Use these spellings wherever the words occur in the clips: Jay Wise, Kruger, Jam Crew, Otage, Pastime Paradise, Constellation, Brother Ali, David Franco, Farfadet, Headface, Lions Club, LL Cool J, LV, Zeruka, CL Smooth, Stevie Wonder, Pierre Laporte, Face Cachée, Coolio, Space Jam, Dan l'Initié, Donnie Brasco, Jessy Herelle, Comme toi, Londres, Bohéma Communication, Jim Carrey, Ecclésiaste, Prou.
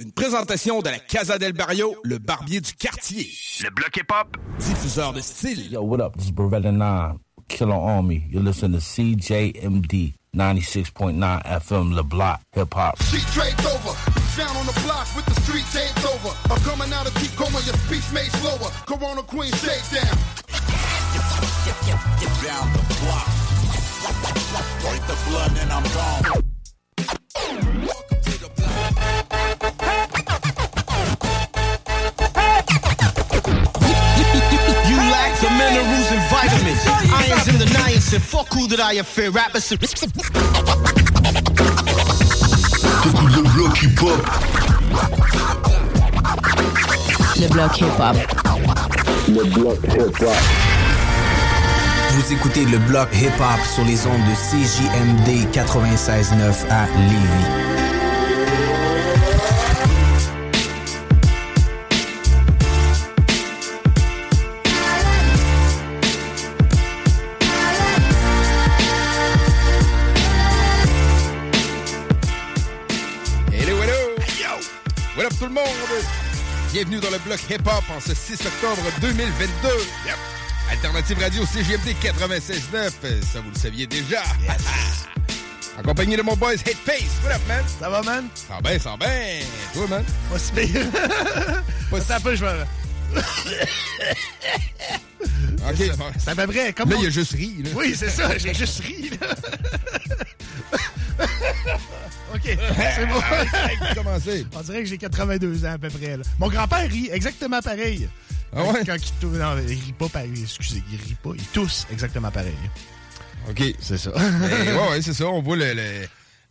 Une présentation de la Casa del Barrio, le barbier du quartier. Le Bloc Hip-Hop, diffuseur de style. Yo, what up? This is Beretta 9, Killer Army. You're listening to CJMD, 96.9 FM, Le Bloc Hip-Hop. She trades over, down on the block with the street taped over. I'm coming out and keep going, your speech made slower. Corona Queen, shake down. Get down the block. Break the blood and I'm gone. Welcome to the Block. The minerals and vitamins, irons in the niacin. Fuck who did I offend? Rappers and le Bloc Hip-Hop. Le Bloc Hip-Hop. Le Bloc Hip-Hop. Vous écoutez le Bloc Hip-Hop sur les ondes de CJMD 96.9 à Lévis. Tout le monde, bienvenue dans le Bloc Hip-Hop en ce 6 octobre 2022. Yep. Alternative Radio CGMD 96.9, ça vous le saviez déjà. Yes. En compagnie de mon boys Headface. What up, man? Ça va, man? Ça va bien, ça va bien. Toi, man? Pas si pire. Pas si... Attends un peu, je vais... OK. C'est à peu près comme... Là, il a juste ri, là. Oui, c'est ça, j'ai juste ri, là. OK, c'est bon. Commencer. On dirait que j'ai 82 ans à peu près. Là. Mon grand-père rit exactement pareil. Ah ouais? Quand il tousse. Non, il rit pas pareil. Excusez, il rit pas. Il tousse exactement pareil. OK. C'est ça. Ouais, c'est ça. On voit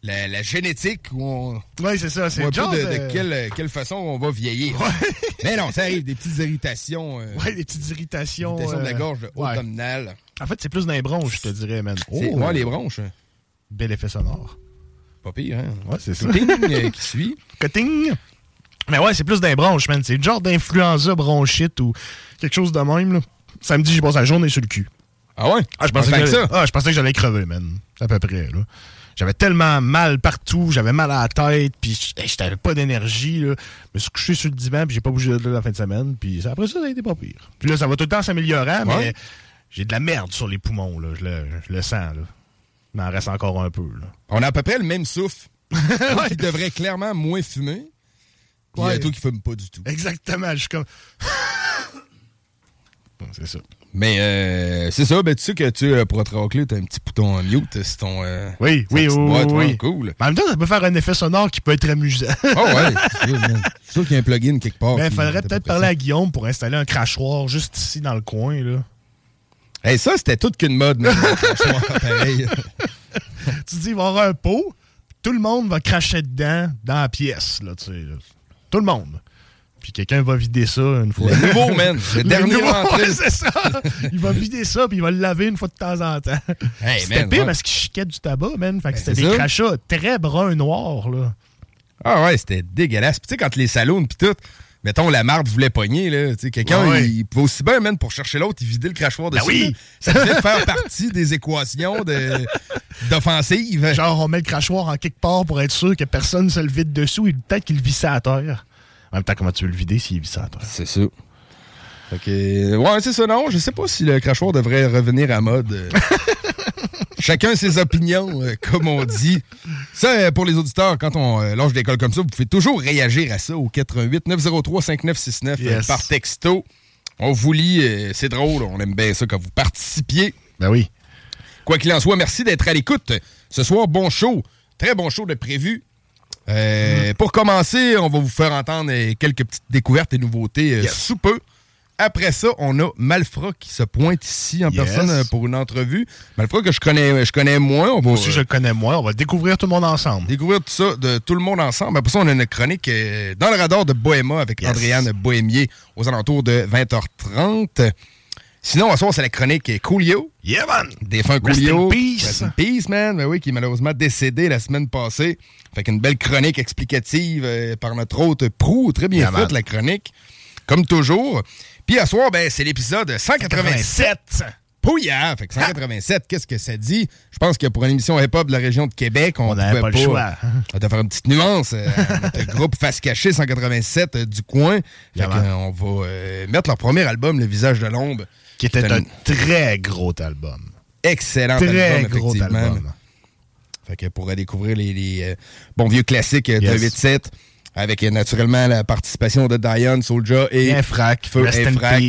la génétique. Oui, c'est ça. C'est on voit genre de quelle façon on va vieillir. Ouais. Mais non, ça arrive. Des petites irritations. Oui, des petites irritations. Irritations de la gorge automnale. En fait, c'est plus dans les bronches, je te dirais, man. Ouais, les bronches. Bel effet sonore. Pas pire, hein? Ouais, c'est ça. Cutting qui suit. Cutting. Mais ouais, c'est plus d'un bronche, man. C'est le genre d'influenza bronchite ou quelque chose de même, là. Samedi, j'ai passé la journée sur le cul. Ah ouais? Ah, je pensais que j'allais crever, man. À peu près, là. J'avais tellement mal partout, j'avais mal à la tête, puis j'avais pas d'énergie, là. Je me suis couché sur le divan, puis j'ai pas bougé de là la fin de semaine, puis après ça a été pas pire. Puis là, ça va tout le temps s'améliorant, mais j'ai de la merde sur les poumons, là. Je le sens, là. Il en reste encore un peu, là. On a à peu près le même souffle. Toi qui devrais clairement moins fumer. Puis toi qui fumes pas du tout. Exactement. Je suis comme... Bon, c'est ça. Mais c'est ça. Ben, tu sais que tu pourras te racler. T'as un petit bouton en mute. C'est ton... Oui. Cool. Mais en même temps, ça peut faire un effet sonore qui peut être amusant. Oh ouais. C'est sûr qu'il y a un plugin quelque part. Ben, faudrait peut-être parler à Guillaume pour installer un crachoir juste ici dans le coin, là. Hey, ça, c'était toute qu'une mode, même, pareil. Tu dis, il va y avoir un pot, tout le monde va cracher dedans, dans la pièce, là, tu sais. Là. Tout le monde. Puis quelqu'un va vider ça une fois. Le nouveau, man. Le dernier rentré. Ouais, c'est ça. Il va vider ça, puis il va le laver une fois de temps en temps. Hey, c'était pire parce qu'il chiquait du tabac, man. Fait que c'était des crachats très brun-noir, là. Ah ouais, c'était dégueulasse. Puis tu sais, quand les salons, puis tout... Mettons, la marde voulait pogner, là. T'sais, quelqu'un, il pouvait aussi bien, man, pour chercher l'autre, il vidait le crachoir dessus. Ben oui! Ça fait faire partie des équations d'offensive. Genre, on met le crachoir en quelque part pour être sûr que personne ne se le vide dessous et peut-être qu'il visse à terre. En même temps, comment tu veux le vider s'il visse à terre? C'est sûr. Fait que, ouais, c'est ça, non. Je sais pas si le crachoir devrait revenir à mode. Chacun ses opinions, comme on dit. Ça, pour les auditeurs, quand on lâche des cols comme ça, vous pouvez toujours réagir à ça au 88-903-5969 yes. Par texto. On vous lit, c'est drôle, on aime bien ça quand vous participiez. Ben oui. Quoi qu'il en soit, merci d'être à l'écoute. Ce soir, bon show, très bon show de prévu. Pour commencer, on va vous faire entendre quelques petites découvertes et nouveautés sous peu. Après ça, on a Malfra qui se pointe ici en personne pour une entrevue. Malfra que je connais moins. Moi aussi, je le connais moins. On va découvrir tout le monde ensemble. Découvrir tout ça, de tout le monde ensemble. Après ça, on a une chronique dans le radar de Bohéma avec Andréanne Bohémier aux alentours de 20h30. Sinon, à soir, c'est la chronique Coolio. Yeah, man! Défunt Coolio. Rest in peace. Rest in peace, man. Ben oui, qui est malheureusement décédé la semaine passée. Fait qu'une belle chronique explicative par notre hôte Prou. Très bien faite, la chronique. Comme toujours. Puis à soir, ben, c'est l'épisode 187. Pouillard! Fait que 187, qu'est-ce que ça dit? Je pense que pour une émission hip-hop de la région de Québec, on n'avait pas le choix. On va faire une petite nuance. Notre groupe Face Cachée 187 du coin. Fait qu'on va mettre leur premier album, Le Visage de l'Ombre. Qui était un très gros album. Excellent très album, gros effectivement. Album. Fait que pour découvrir les bons vieux classiques de 87. Avec naturellement la participation de Diane, Soulja et Infrac. Feu Infrac.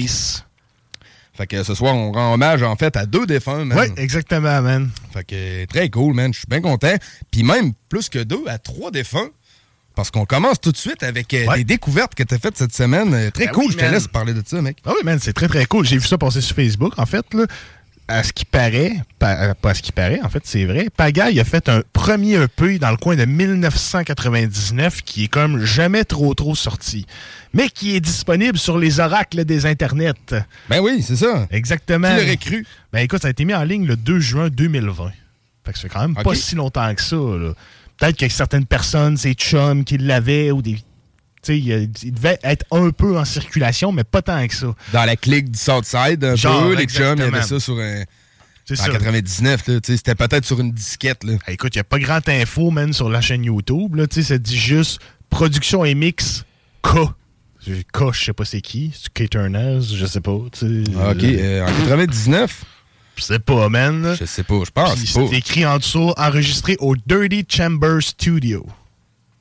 Fait que ce soir, on rend hommage en fait à deux défunts, man. Oui, exactement, man. Fait que très cool, man. Je suis bien content. Puis même plus que deux, à trois défunts. Parce qu'on commence tout de suite avec des découvertes que tu as faites cette semaine. Très cool, oui, je te laisse parler de ça, mec. Ah oui, man, c'est très, très cool. J'ai vu ça passer sur Facebook, en fait, là. À ce qui paraît, pas à ce qui paraît, en fait, c'est vrai, Pagaille a fait un premier EP dans le coin de 1999 qui est comme jamais trop sorti, mais qui est disponible sur les oracles des internets. Ben oui, c'est ça. Exactement. Qui l'aurait cru? Ben écoute, ça a été mis en ligne le 2 juin 2020. Fait que c'est quand même pas si longtemps que ça, là. Peut-être que certaines personnes, c'est chum qui l'avaient ou des... T'sais, il devait être un peu en circulation, mais pas tant que ça. Dans la clique du Southside, un peu, les chums, il y avait ça sur un... En 99, là, c'était peut-être sur une disquette. Là. Ah, écoute, il n'y a pas grand info, man, sur la chaîne YouTube. Là, ça dit juste « Production et mix K ». K, je sais pas c'est qui. C'est K Turner, je sais pas. OK, en 99... Je sais pas, man. Je sais pas, je pense. C'est écrit en dessous « Enregistré au Dirty Chamber Studio ».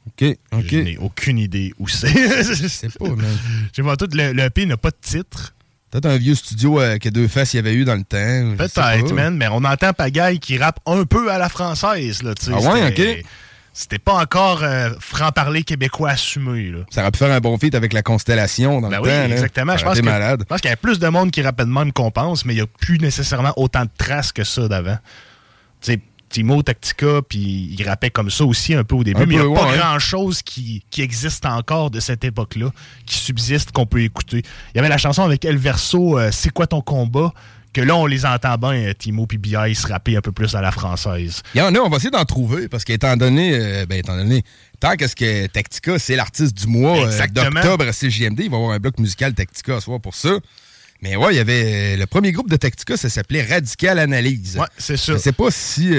OK. Je n'ai aucune idée où c'est. Je sais pas, man. J'ai vu tout, le EP n'a pas de titre. Peut-être un vieux studio que deux faces il y avait eu dans le temps. Peut-être, man, mais on entend Pagaille qui rappe un peu à la française, là, tu sais. Ah ouais, OK. C'était pas encore franc-parler québécois assumé, là. Ça aurait pu faire un bon feat avec la Constellation dans le temps, exactement. Là. Je pense qu'il y a plus de monde qui rappelle même qu'on pense, mais il n'y a plus nécessairement autant de traces que ça d'avant. Tu sais, Timo, Tactica, puis il rappait comme ça aussi un peu au début, mais il n'y a pas grand-chose qui existe encore de cette époque-là, qui subsiste, qu'on peut écouter. Il y avait la chanson avec El Verso, C'est quoi ton combat? Que là, on les entend bien, Timo puis B.I. se rapper un peu plus à la française. Il y en a, on va essayer d'en trouver, parce qu'étant donné, tant que ce que Tactica, c'est l'artiste du mois d'octobre à CJMD, il va y avoir un bloc musical Tactica à soir pour ça. Mais ouais, il y avait le premier groupe de Tactica, ça s'appelait Radical Analyse. Ouais, c'est ça. Je sais pas si...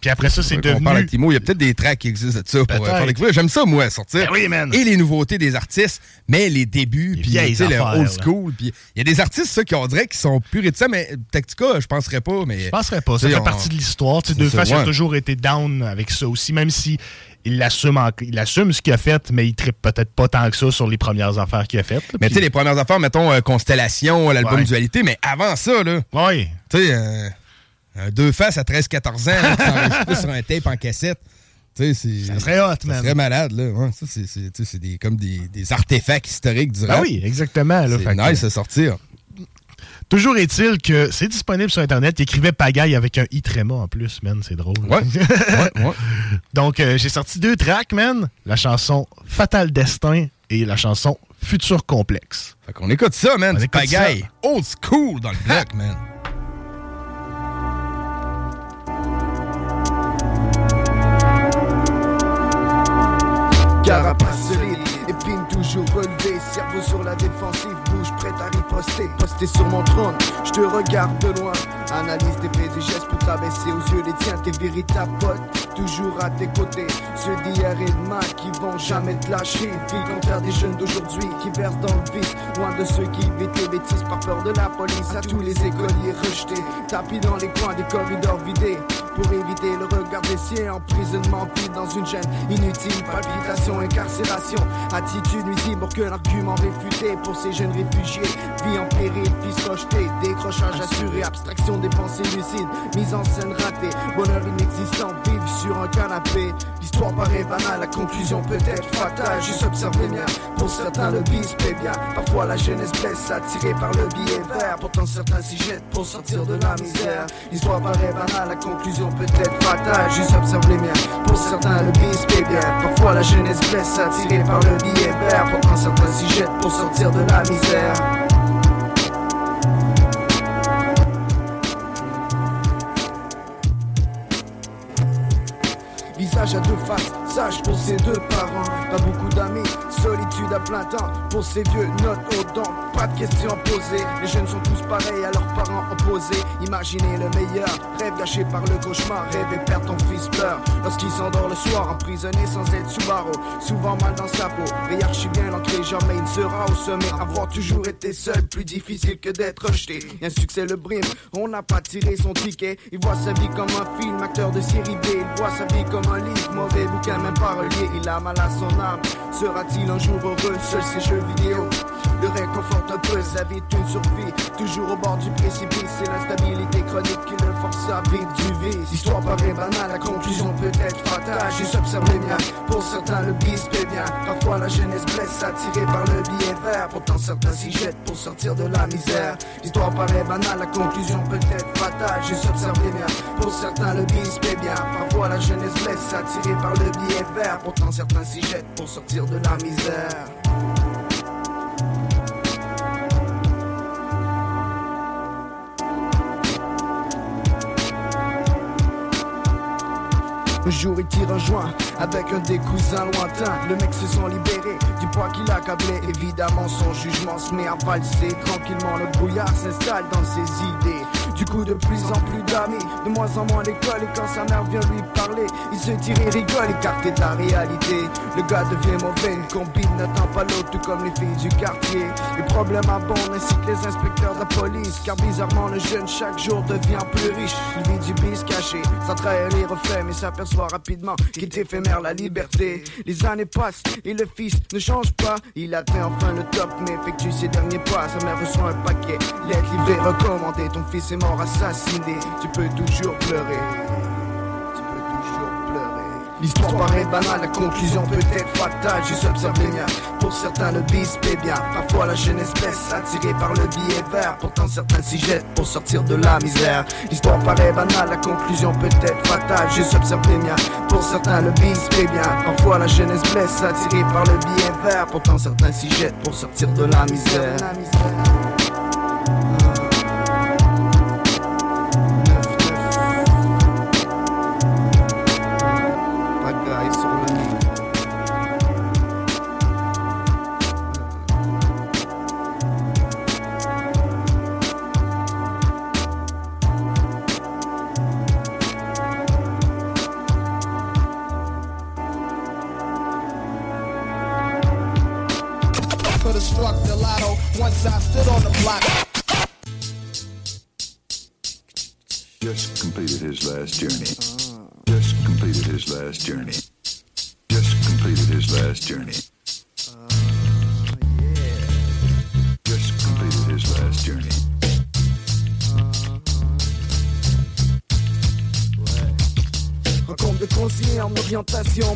Puis après ça, c'est devenu... On parle à Timo, il y a peut-être des tracks qui existent de ça pour faire découvrir. J'aime ça, moi, sortir. Ben oui, man. Et les nouveautés des artistes, mais les débuts, puis le old school. Il y a des artistes, ça, qui on dirait qui sont purs et tout ça, mais Tactica, je penserais pas. Mais... Je penserais pas, ça fait partie de l'histoire. Deux faces ont toujours été down avec ça aussi, même si... Il assume ce qu'il a fait, mais il trippe peut-être pas tant que ça sur les premières affaires qu'il a faites. Là, mais tu sais, les premières affaires, mettons, Constellation, l'album Dualité, mais avant ça, là. Oui. Tu sais, un deux faces à 13-14 ans, là, sur un tape en cassette. Tu sais, c'est. Ça serait hot, man. Ça serait malade, là. Ouais, ça, c'est comme des artefacts historiques du rap. Ah oui, exactement. Là, c'est nice à sortir. Toujours est-il que c'est disponible sur Internet. Il écrivait Pagaille avec un i tréma en plus, man. C'est drôle. Ouais. Donc, j'ai sorti deux tracks, man. La chanson Fatal Destin et la chanson Futur Complexe. Fait qu'on écoute ça, man. C'est Pagaille. Old school dans le bloc, man. Carapace solide, épine toujours relevée, cerveau sur la défensive, bouge près tête à riposter, posté sur mon trône. Je te regarde de loin, analyse tes faits et gestes pour t'abaisser aux yeux des tiens. Tes véritables potes, toujours à tes côtés. Ceux d'hier et demain qui vont jamais te lâcher. Puis contraire des jeunes d'aujourd'hui qui versent dans le vide. Loin de ceux qui évitent les bêtises par peur de la police. À tous les écoliers rejetés, tapis dans les coins des corridors vidés. Pour éviter le regard des siens, emprisonnement pile dans une gêne inutile, palpitation, incarcération, attitude nuisible, aucun argument réfuté pour ces jeunes réfugiés, vie en péril, vie projetée, décrochage assuré, abstraction des pensées lucides, mise en scène ratée, bonheur inexistant, vivre sur un canapé, l'histoire paraît banale, la conclusion peut être fatale, juste observer bien, pour certains le vice paie bien, parfois la jeunesse blesse, attirée par le billet vert, pourtant certains s'y jettent pour sortir de la misère, l'histoire paraît banale, la conclusion peut-être fatale, juste observe les miens. Pour certains le bis paie bien, parfois la jeunesse blesse, attirée par le billet vert. Pourtant certains s'y jettent pour sortir de la misère. Visage à deux faces, sage pour ses deux parents. Pas beaucoup d'amis, solitude à plein temps. Pour ces vieux, notes aux dents, pas de questions posées. Les jeunes sont tous pareils à leurs parents opposés. Imaginez le meilleur, rêve gâché par le cauchemar. Rêve et perdre ton fils pleure lorsqu'il s'endort le soir, emprisonné sans être sous barreau. Souvent mal dans sa peau, hiérarchie bien ancrée. Jamais il ne sera au sommet. Avoir toujours été seul, plus difficile que d'être rejeté. Un succès le brime, on n'a pas tiré son ticket. Il voit sa vie comme un film, acteur de série B. Il voit sa vie comme un livre, mauvais bouquin, même pas relié. Il a mal à son âme, sera-t-il un jour heureux? Seuls ses jeux vidéo le réconforte un peu, sa vie est une survie, toujours au bord du précipice. C'est l'instabilité chronique qui le force à vivre du vice. L'histoire paraît banale, la conclusion peut être fatale. Juste observe les miens, pour certains le bis paie bien. Parfois la jeunesse blesse, attirée par le billet vert. Pourtant certains s'y jettent pour sortir de la misère. L'histoire paraît banale, la conclusion peut être fatale. Juste observe les miens, pour certains le bis paie bien. Parfois la jeunesse blesse, attirée par le billet vert. Pourtant certains s'y jettent pour sortir de la misère. Un jour il tire un joint avec un des cousins lointains. Le mec se sent libéré du poids qu'il accablait. Évidemment son jugement se met à valser. Tranquillement le brouillard s'installe dans ses idées. Du coup de plus en plus d'amis, de moins en moins à l'école. Et quand sa mère vient lui parler, il se tire et rigole, écarté de la réalité. Le gars devient mauvais, combine d'un temps à l'autre, tout comme les filles du quartier. Les problèmes abondent ainsi que les inspecteurs de la police. Car bizarrement le jeune chaque jour devient plus riche. Il vit du bis caché, ça trahit les reflets, mais s'aperçoit rapidement qu'est éphémère la liberté. Les années passent et le fils ne change pas. Il atteint enfin le top mais effectue ses derniers pas. Sa mère reçoit un paquet, lettre livrée recommandée. Ton fils est mort assassiné, tu peux toujours pleurer. L'histoire paraît banale, la conclusion peut être fatale. Juste observe les miens, pour certains le bis paie bien. Parfois la jeunesse blesse, attirée par le billet vert. Pourtant certains s'y jettent pour sortir de la misère. L'histoire paraît banale, la conclusion peut être fatale. Juste observe les miens, pour certains le bis paie bien. Parfois la jeunesse blesse, attirée par le billet vert. Pourtant certains s'y jettent pour sortir de la misère.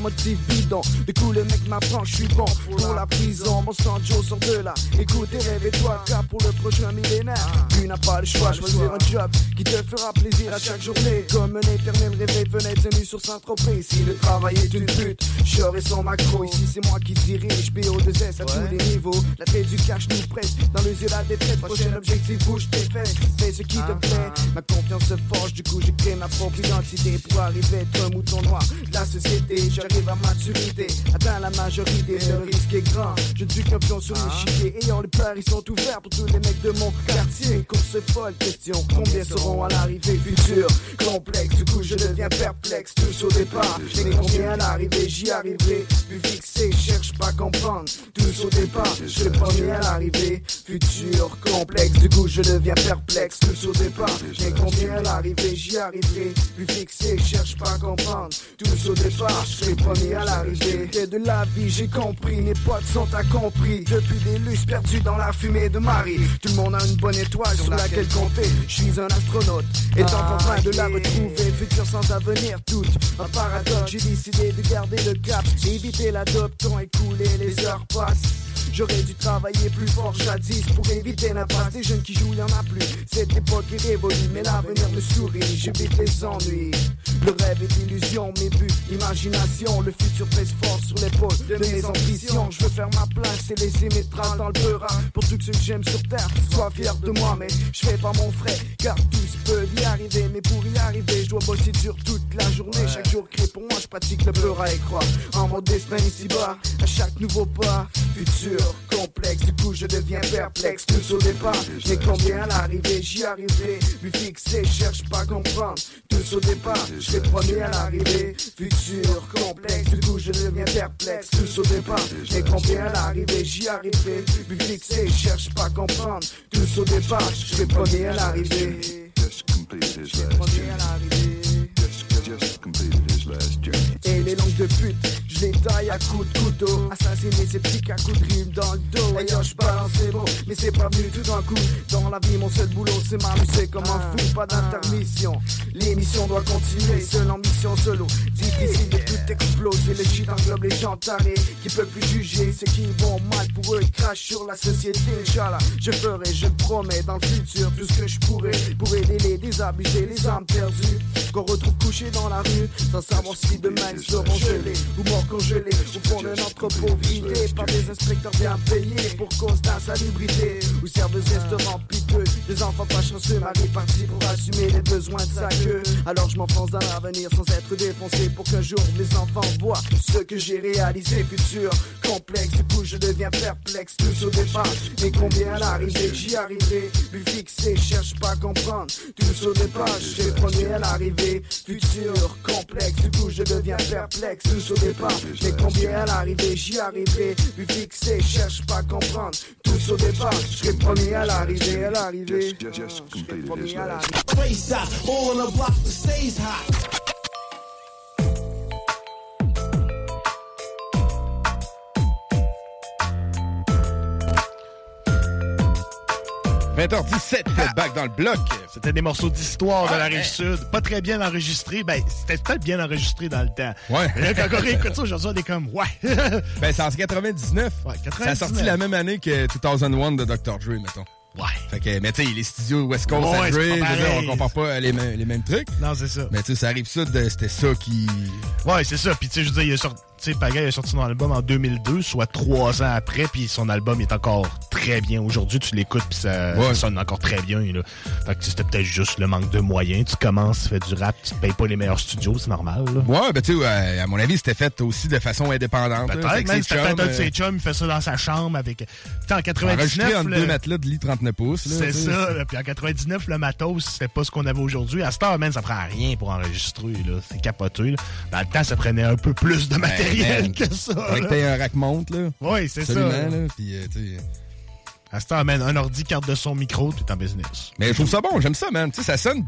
Motif bidon, du coup le mec m'apprend, je suis bon pour la prison. Mon sang Joe sort de là, écoute et réveille-toi car pour le prochain millénaire, tu n'as pas le choix. Choisir un job qui te fera plaisir à chaque journée, comme un éternel réveil, fenêtre nue sur Saint-Tropez. Si le travail est une pute, Shore et son macro, ici c'est moi qui dirige, BO2S à tous les niveaux. La tête du cash nous presse, dans les yeux la défaite, prochain objectif bouge tes fesses. Fais ce qui te plaît, ma confiance se forge, du coup j'ai créé ma propre identité pour arriver à être un mouton tournoi de la société. J'arrive à maturité, atteint la majorité, le risque est grand. Je ne suis qu'un pion sur l'échiquier, ayant les paris sont ouverts pour tous les mecs de mon quartier. Course folle, question, combien seront à l'arrivée future? Complexe, du coup je deviens perplexe, tous au départ. Je n'ai combien à l'arrivée, j'y arriverai, plus fixé, cherche pas à comprendre. Tous au départ, je vais pas mieux à l'arrivée, futur complexe, du coup je deviens perplexe, tous au départ. Je n'ai combien à l'arrivée, j'y arriverai, plus fixé, cherche pas à comprendre. Tous au départ, je suis premier à l'arrivée. Et de la vie, j'ai compris, mes potes sont incompris. Depuis des luces perdues dans la fumée de Marie. Tout le monde a une bonne étoile sur laquelle compter. Je suis un astronaute, étant contraint de la retrouver. Futur sans avenir, tout un paradoxe. J'ai décidé de garder le cap, éviter la dope, temps écoulé, les heures passent. J'aurais dû travailler plus fort jadis pour éviter l'impasse. Des jeunes qui jouent, y'en a plus. Cette époque est révolue, mais l'avenir me sourit. J'évite les ennuis. Le rêve est illusion, mes buts, imagination. Le futur pèse fort sur l'épaule de mes ambitions. Je veux faire ma place et laisser mes traces dans le beurre. Pour tous ceux que j'aime sur terre, sois fier de moi. Mais je fais pas mon frais, car tous peuvent y arriver. Mais pour y arriver, je dois bosser dur toute la journée. Chaque jour créé pour moi, je pratique le beurre et croire. En mode des semaines ici-bas, à chaque nouveau pas. Futur complexe, du coup je deviens perplexe. Tous au départ, j'ai combien à l'arrivée, j'y arriverai. Plus fixé, cherche pas à comprendre. Tous au départ, je vais premier à l'arrivée. Futur complexe, du coup je deviens perplexe. Tous au départ, j'ai combien à l'arrivée, j'y arriverai. Plus fixé, cherche pas à comprendre. Tous au départ, je vais premier à l'arrivée. J'ai premier à l'arrivée. Et les langues de pute, je les taille à coups de couteau. Assassiner ces petits à coups de rime dans le dos. Ailleurs je balance les mots, mais c'est pas venu tout d'un coup. Dans la vie mon seul boulot c'est m'amuser comme un fou. Pas d'intermission, l'émission doit continuer. Seule en mission solo, difficile de tout exploser. Les shit englobent les gens tarés qui peuvent plus juger. Ceux qui vont mal pour eux, ils crachent sur la société. Inch'Allah, je ferai, je promets dans le futur tout ce que je pourrai pour aider les désabusés, les âmes perdues qu'on retrouve couchés dans la rue, sans savoir si demain ils seront gelés ou morts congelés au fond d'un entrepôt vidé par des inspecteurs bien payés pour cause d'insalubrité ou serveuses restaurants piteux. Des enfants pas chanceux, maris partis pour assumer les besoins de sa queue. Alors je m'enfonce dans l'avenir sans être défoncé pour qu'un jour mes enfants voient ce que j'ai réalisé. Futur complexe, du coup je deviens perplexe. Tous au départ, mais combien à l'arrivée, j'y arriverai. Plus fixé, cherche pas à comprendre. Tous au départ, je suis premier à l'arrivée. Futur complexe, du coup je deviens perplexe. Tous au départ, mais combien à l'arrivée, j'y arriverai. Plus fixé, cherche pas à comprendre. Tous au départ, je serai premier à l'arrivée, à l'arrivée. Premier à l'arrivée. « 20h17, back dans le bloc. » C'était des morceaux d'histoire de la Rive-Sud. Pas très bien enregistrés. Ben, c'était peut-être bien enregistré dans le temps. Ouais. Là, quand on réécoute ça aujourd'hui, on est comme « Ouais! » Ben, c'est en 99. Ouais, 99. Ça a sorti la même année que 2001 de Dr. Dre, mettons. Ouais. Fait que, mais tu sais, les studios West Coast à Dre, on compare pas les mêmes trucs. Non, c'est ça. Mais tu sais, ça Rive-Sud, c'était ça qui... Ouais, c'est ça. Puis tu sais, je veux dire, il a sorti... Tu sais, Pagaille a sorti son album en 2002, soit 3 ans après, puis son album est encore très bien. Aujourd'hui, tu l'écoutes, puis ça sonne encore très bien. Là. Fait que c'était peut-être juste le manque de moyens. Tu commences, tu fais du rap, tu te payes pas les meilleurs studios, c'est normal. Là. Ouais, ben tu sais, à mon avis, c'était fait aussi de façon indépendante. Peut-être, là, même, c'était peut-être un de ses chums, il fait ça dans sa chambre avec... T'sais, en 99... Enregistré entre deux matelas de lit 39 pouces. Là, c'est ça, là. Puis en 99, le matos, c'était pas ce qu'on avait aujourd'hui. À cette heure, man, ça prend rien pour enregistrer, là. C'est capoté, là. Dans le temps, ça prenait un peu plus de matériel. Man, que ça. Faudrait que t'aies un rack monte, là. Oui, c'est absolument, ça. Là, puis, à ce temps, man, un ordi, carte de son, micro, t'es en business. Mais je trouve ça bon, j'aime ça, man. Tu sais, ça sonne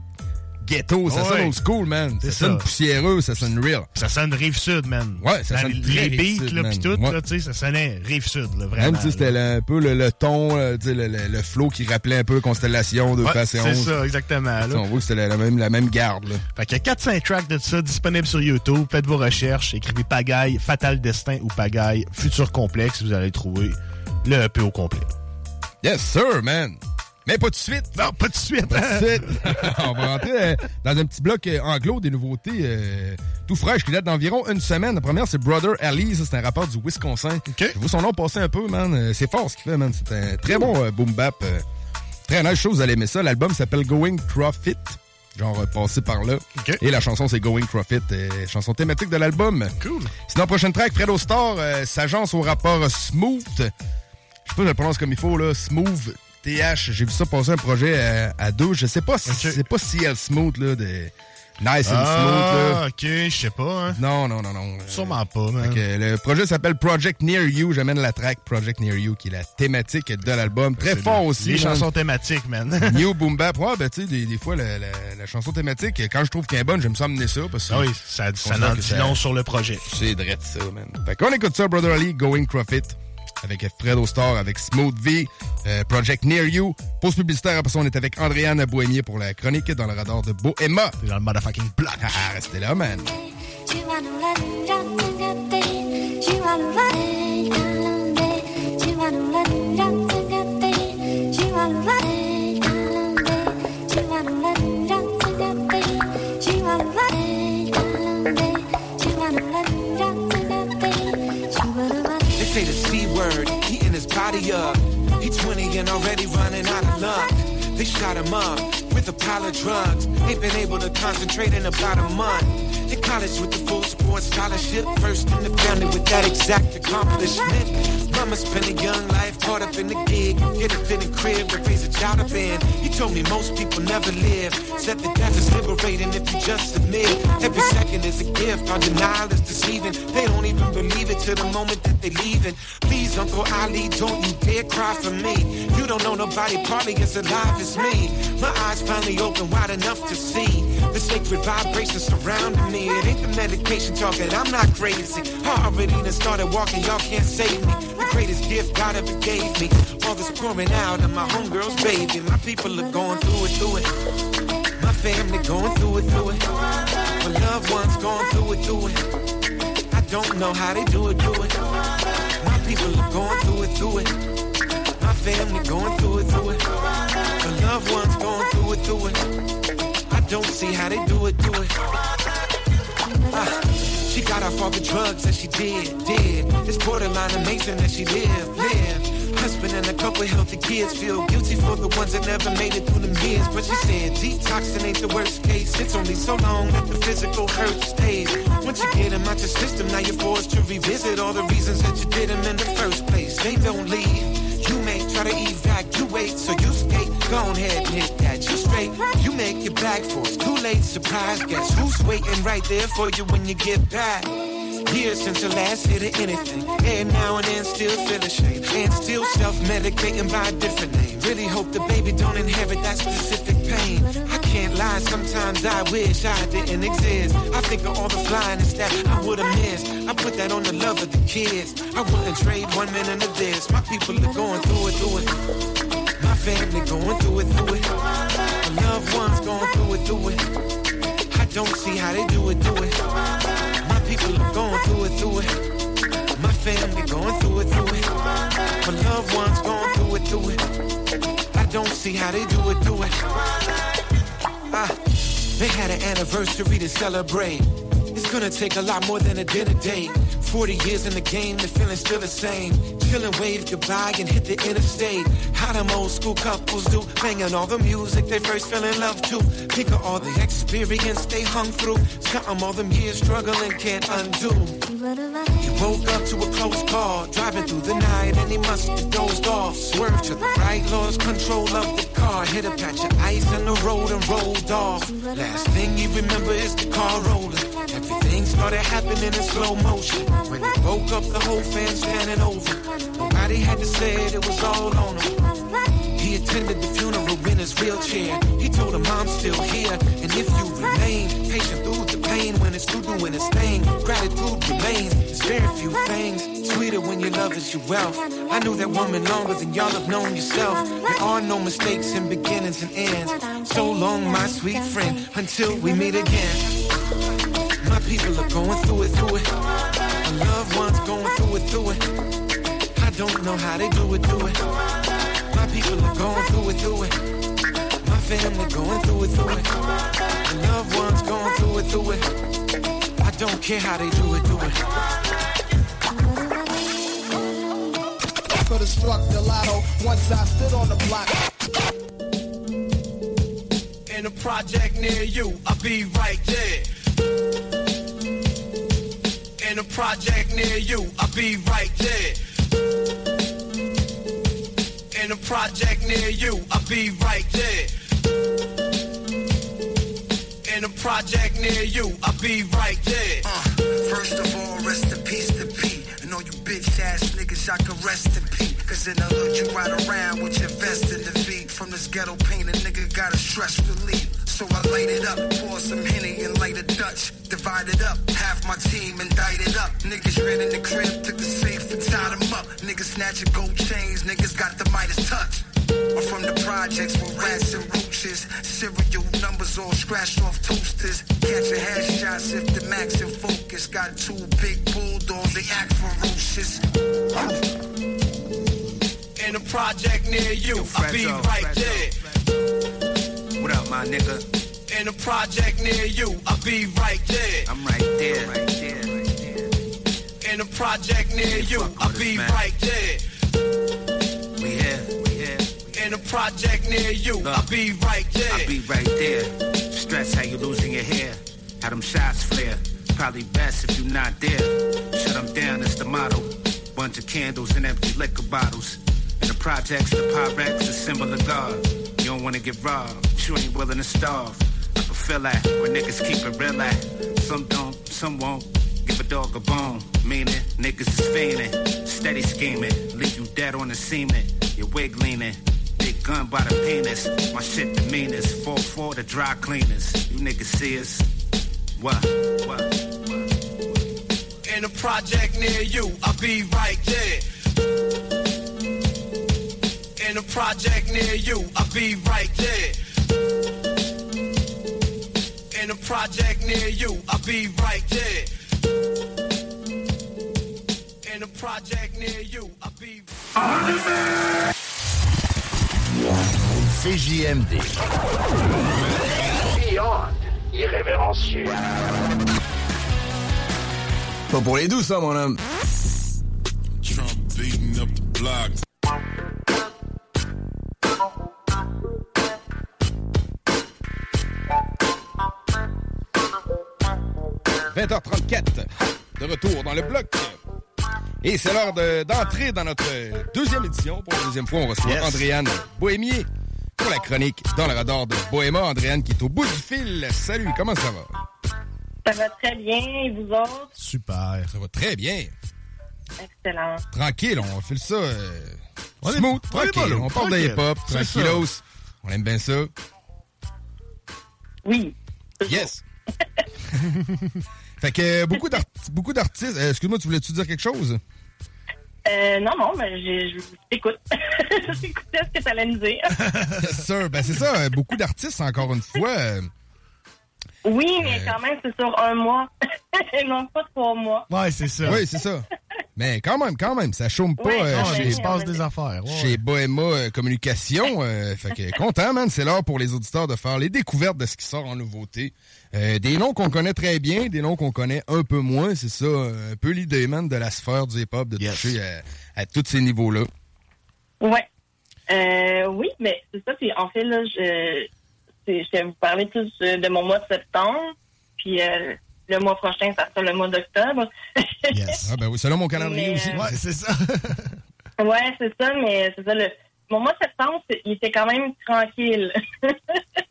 ghetto, ça sonne old school, man. Ça sonne poussiéreux, ça sonne real. Ça sonne Rive-Sud, man. Ouais, ça sonne très Rive-Sud, man. Pis tout, ouais. Là, tu sais, ça sonnait Rive-Sud, là, vraiment. Même, tu sais, c'était un peu le ton, le flow qui rappelait un peu Constellation, de façon. C'est ça, exactement. Là. On voit que c'était la même garde, là. Fait qu'il y a 4-5 tracks de ça disponibles sur YouTube. Faites vos recherches, écrivez Pagaille, Fatal Destin ou Pagaille, Futur Complexe, vous allez trouver le EP au complet. Yes, sir, man. Mais pas tout de suite. Non, pas tout de suite. On va rentrer dans un petit bloc anglo des nouveautés tout fraîches qui datent d'environ une semaine. La première, c'est Brother Ali. Ça, c'est un rappeur du Wisconsin. Okay. Je vois son nom passer un peu, man. C'est fort ce qu'il fait, man. C'est un très bon boom-bap. Très nice chose, vous allez aimer ça. L'album s'appelle Going Profit. genre passer par là. Okay. Et la chanson, c'est Going Profit, chanson thématique de l'album. Cool. Sinon, prochaine track, Fredro Starr s'agence au rapport Smooth. Je sais pas si je le prononce comme il faut, là, Smooth TH. J'ai vu ça passer un projet à deux. Je sais pas si c'est pas CL Smooth, là, de... Nice and Smooth, là. Ah, OK, je sais pas, hein. Non. Sûrement pas, man. Okay, le projet s'appelle Project Near You. J'amène la track Project Near You, qui est la thématique de l'album. Très fort aussi. Les chansons thématiques, man. New Boom Bap. Ouais, ben, tu sais, des fois, la chanson thématique, quand je trouve qu'elle est bonne, j'aime ça amener ça. Parce que oui, ça n'en dit long sur le projet. C'est vrai de ça, man. Fait qu'on écoute ça, Brother Ali, Going Profit, avec Fredro Starr, avec Smooth V, Project Near You. Pause publicitaire, après ça, on est avec Andréanne Bohémier pour la chronique dans le radar de Bohéma. Dans le motherfucking block. Restez là, man. Say the C word, eating his body up. He's 20 and already running out of luck. They shot him up with a pile of drugs. Ain't been able to concentrate in about a month. In college with the full sports scholarship. First in the family with that exact accomplishment. Mama spent a young life caught up in the gig. Get up in the crib but raise a child up in. He told me most people never live. Said that death is liberating if you just submit. Every second is a gift. Our denial is deceiving. They don't even believe it till the moment that they leaving. Please, Uncle Ali, don't you dare cry for me. You don't know nobody probably as alive as me. My eyes finally open wide enough to see the sacred vibrations surrounding me. It ain't the medication talking, I'm not crazy. I already done started walking, y'all can't save me. The greatest gift God ever gave me. All this pouring out of my homegirl's baby. My people are going through it, through it. My family going through it, through it. My loved ones going through it, through it. I don't know how they do it, do it. My people are going through it, through it. My family going through it, through it. My loved ones going through it, through it. I don't see how they do it, do it. She got off all the drugs that she did. It's borderline amazing that she lived. Husband and a couple healthy kids feel guilty for the ones that never made it through the years. But she said detoxing ain't the worst case. It's only so long that the physical hurt stays. Once you get them out your system, now you're forced to revisit all the reasons that you did them in the first place. They don't leave. You may try to evacuate, so you skate. Go on ahead and hit that. You straight. You make your back for it. Too late, surprise. Guess who's waiting right there for you when you get back? Years since your last hit of anything. And now and then still feel ashamed. And still self-medicating by a different name. Really hope the baby don't inherit that specific pain. I can't lie, sometimes I wish I didn't exist. I think of all the flyness that I would've missed. I put that on the love of the kids. I wouldn't trade one minute of this. My people are going through it, through it. My family going through it, through it. My loved ones going through it, through it. I don't see how they do it, do it. People are going through it, through it. My family going through it, through it. My loved ones going through it, through it. I don't see how they do it, do it. They had an anniversary to celebrate. It's gonna take a lot more than a dinner date. 40 years in the game, the feeling's still the same. Chill and wave goodbye and hit the interstate. How them old school couples do, banging all the music they first fell in love to. Think of all the experience they hung through. Something all them years struggling can't undo. You woke up to a close call, driving through the night and he must have dozed off. Swerved to the right, lost control of the car. Hit a patch of ice on the road and rolled off. Last thing you remember is the car rolling. Everything started happening in slow motion. When he woke up, the whole fam standing over. Nobody had to say it, it was all on him. He attended the funeral in his wheelchair. He told him, I'm still here. And if you remain patient through the pain, when it's through doing its thing, gratitude remains. There's very few things sweeter when your love is your wealth. I knew that woman longer than y'all have known yourself. There are no mistakes in beginnings and ends. So long, my sweet friend, until we meet again. My people are going through it, through it. My loved ones going through it, through it. I don't know how they do it, do it. My people are going through it, through it. My family going through it, through it. My loved ones going through it. I don't care how they do it, do it. I could've struck the lotto once I stood on the block. in a project near you, I'll be right there. In a project near you, I'll be right there. In a project near you, I'll be right there. In a project near you, I'll be right there. First of all, rest in peace to Pete. And all you bitch ass niggas, I can rest in peace. Cause in the hood you ride around with your vest in the feet. From this ghetto pain, a nigga got a stress relief. So I light it up, pour some Henny and light a Dutch. Divide it up, half my team indicted up. Niggas ran in the crib, took the safe and tied them up. Niggas snatching gold chains, niggas got the Midas touch. I'm from the projects with rats and roaches. Serial numbers all scratched off toasters. Catching headshots if the max in focus. Got two big bulldogs, they act ferocious. In a project near you, yo, I'll be right there. What up, my nigga? In a project near you, I'll be right there. I'm right there. Right there, right there. In a project near you, I'll be right there. We here, we here. In a project near you, look, I'll be right there. I'll be right there. Stress how you losing your hair, how them shots flare. Probably best if you not there. Shut them down, that's the motto. Bunch of candles and empty liquor bottles. In the projects, the Pyrex, the symbol of God. You don't wanna get robbed. You ain't willing to starve. I can feel that where niggas keep it real at. Some don't, some won't. Give a dog a bone. Meaning, niggas is fiending. Steady scheming. Leave you dead on the cement. Your wig leaning. Big gun by the penis. My shit the meanest. 4-4 the dry cleaners. You niggas see us. What? In a project near you, I'll be right there. In a project near you, I'll be right there. In a project near you, I'll be right there. In a project near you, I'll be. CJMD. Beyond irrévérencieux. Pas pour les doux, ça, mon homme. Trump beating up the block. « 20h34, de retour dans le bloc. » Et c'est l'heure d'entrer dans notre deuxième édition. Pour la deuxième fois, on reçoit Andréanne Bohémier pour la chronique dans le radar de Bohéma. Andréanne qui est au bout du fil. Salut, comment ça va? Ça va très bien, et vous autres? Super. Ça va très bien. Excellent. Tranquille, on file ça. Smooth, tranquille. On parle de hip-hop, tranquillos. On aime bien ça. Oui. Yes. Fait que beaucoup d'artistes... excuse-moi, tu voulais-tu dire quelque chose? Non, mais je t'écoute. J'écoutais ce que tu allais nous dire. C'est ça, beaucoup d'artistes, encore une fois. Oui, mais quand même, c'est sur un mois. Non, pas 3 mois. Ouais, c'est ça. Oui, c'est ça. Mais quand même, ça chôme pas. Il se passe des affaires. Ouais. Chez Bohéma Communication. Fait que content, man. C'est l'heure pour les auditeurs de faire les découvertes de ce qui sort en nouveauté. Des noms qu'on connaît très bien, des noms qu'on connaît un peu moins. C'est ça, un peu l'idée, man, de la sphère du hip-hop, de toucher à tous ces niveaux-là. Ouais. Oui, mais c'est ça. Puis en fait, là, je vais vous parler tous de mon mois de septembre. Puis... le mois prochain, ça sera le mois d'octobre. Yes. Ah ben oui, selon mon calendrier aussi. Ouais, c'est ça. Ouais, c'est ça, mais c'est ça. Mon mois de septembre, il était quand même tranquille.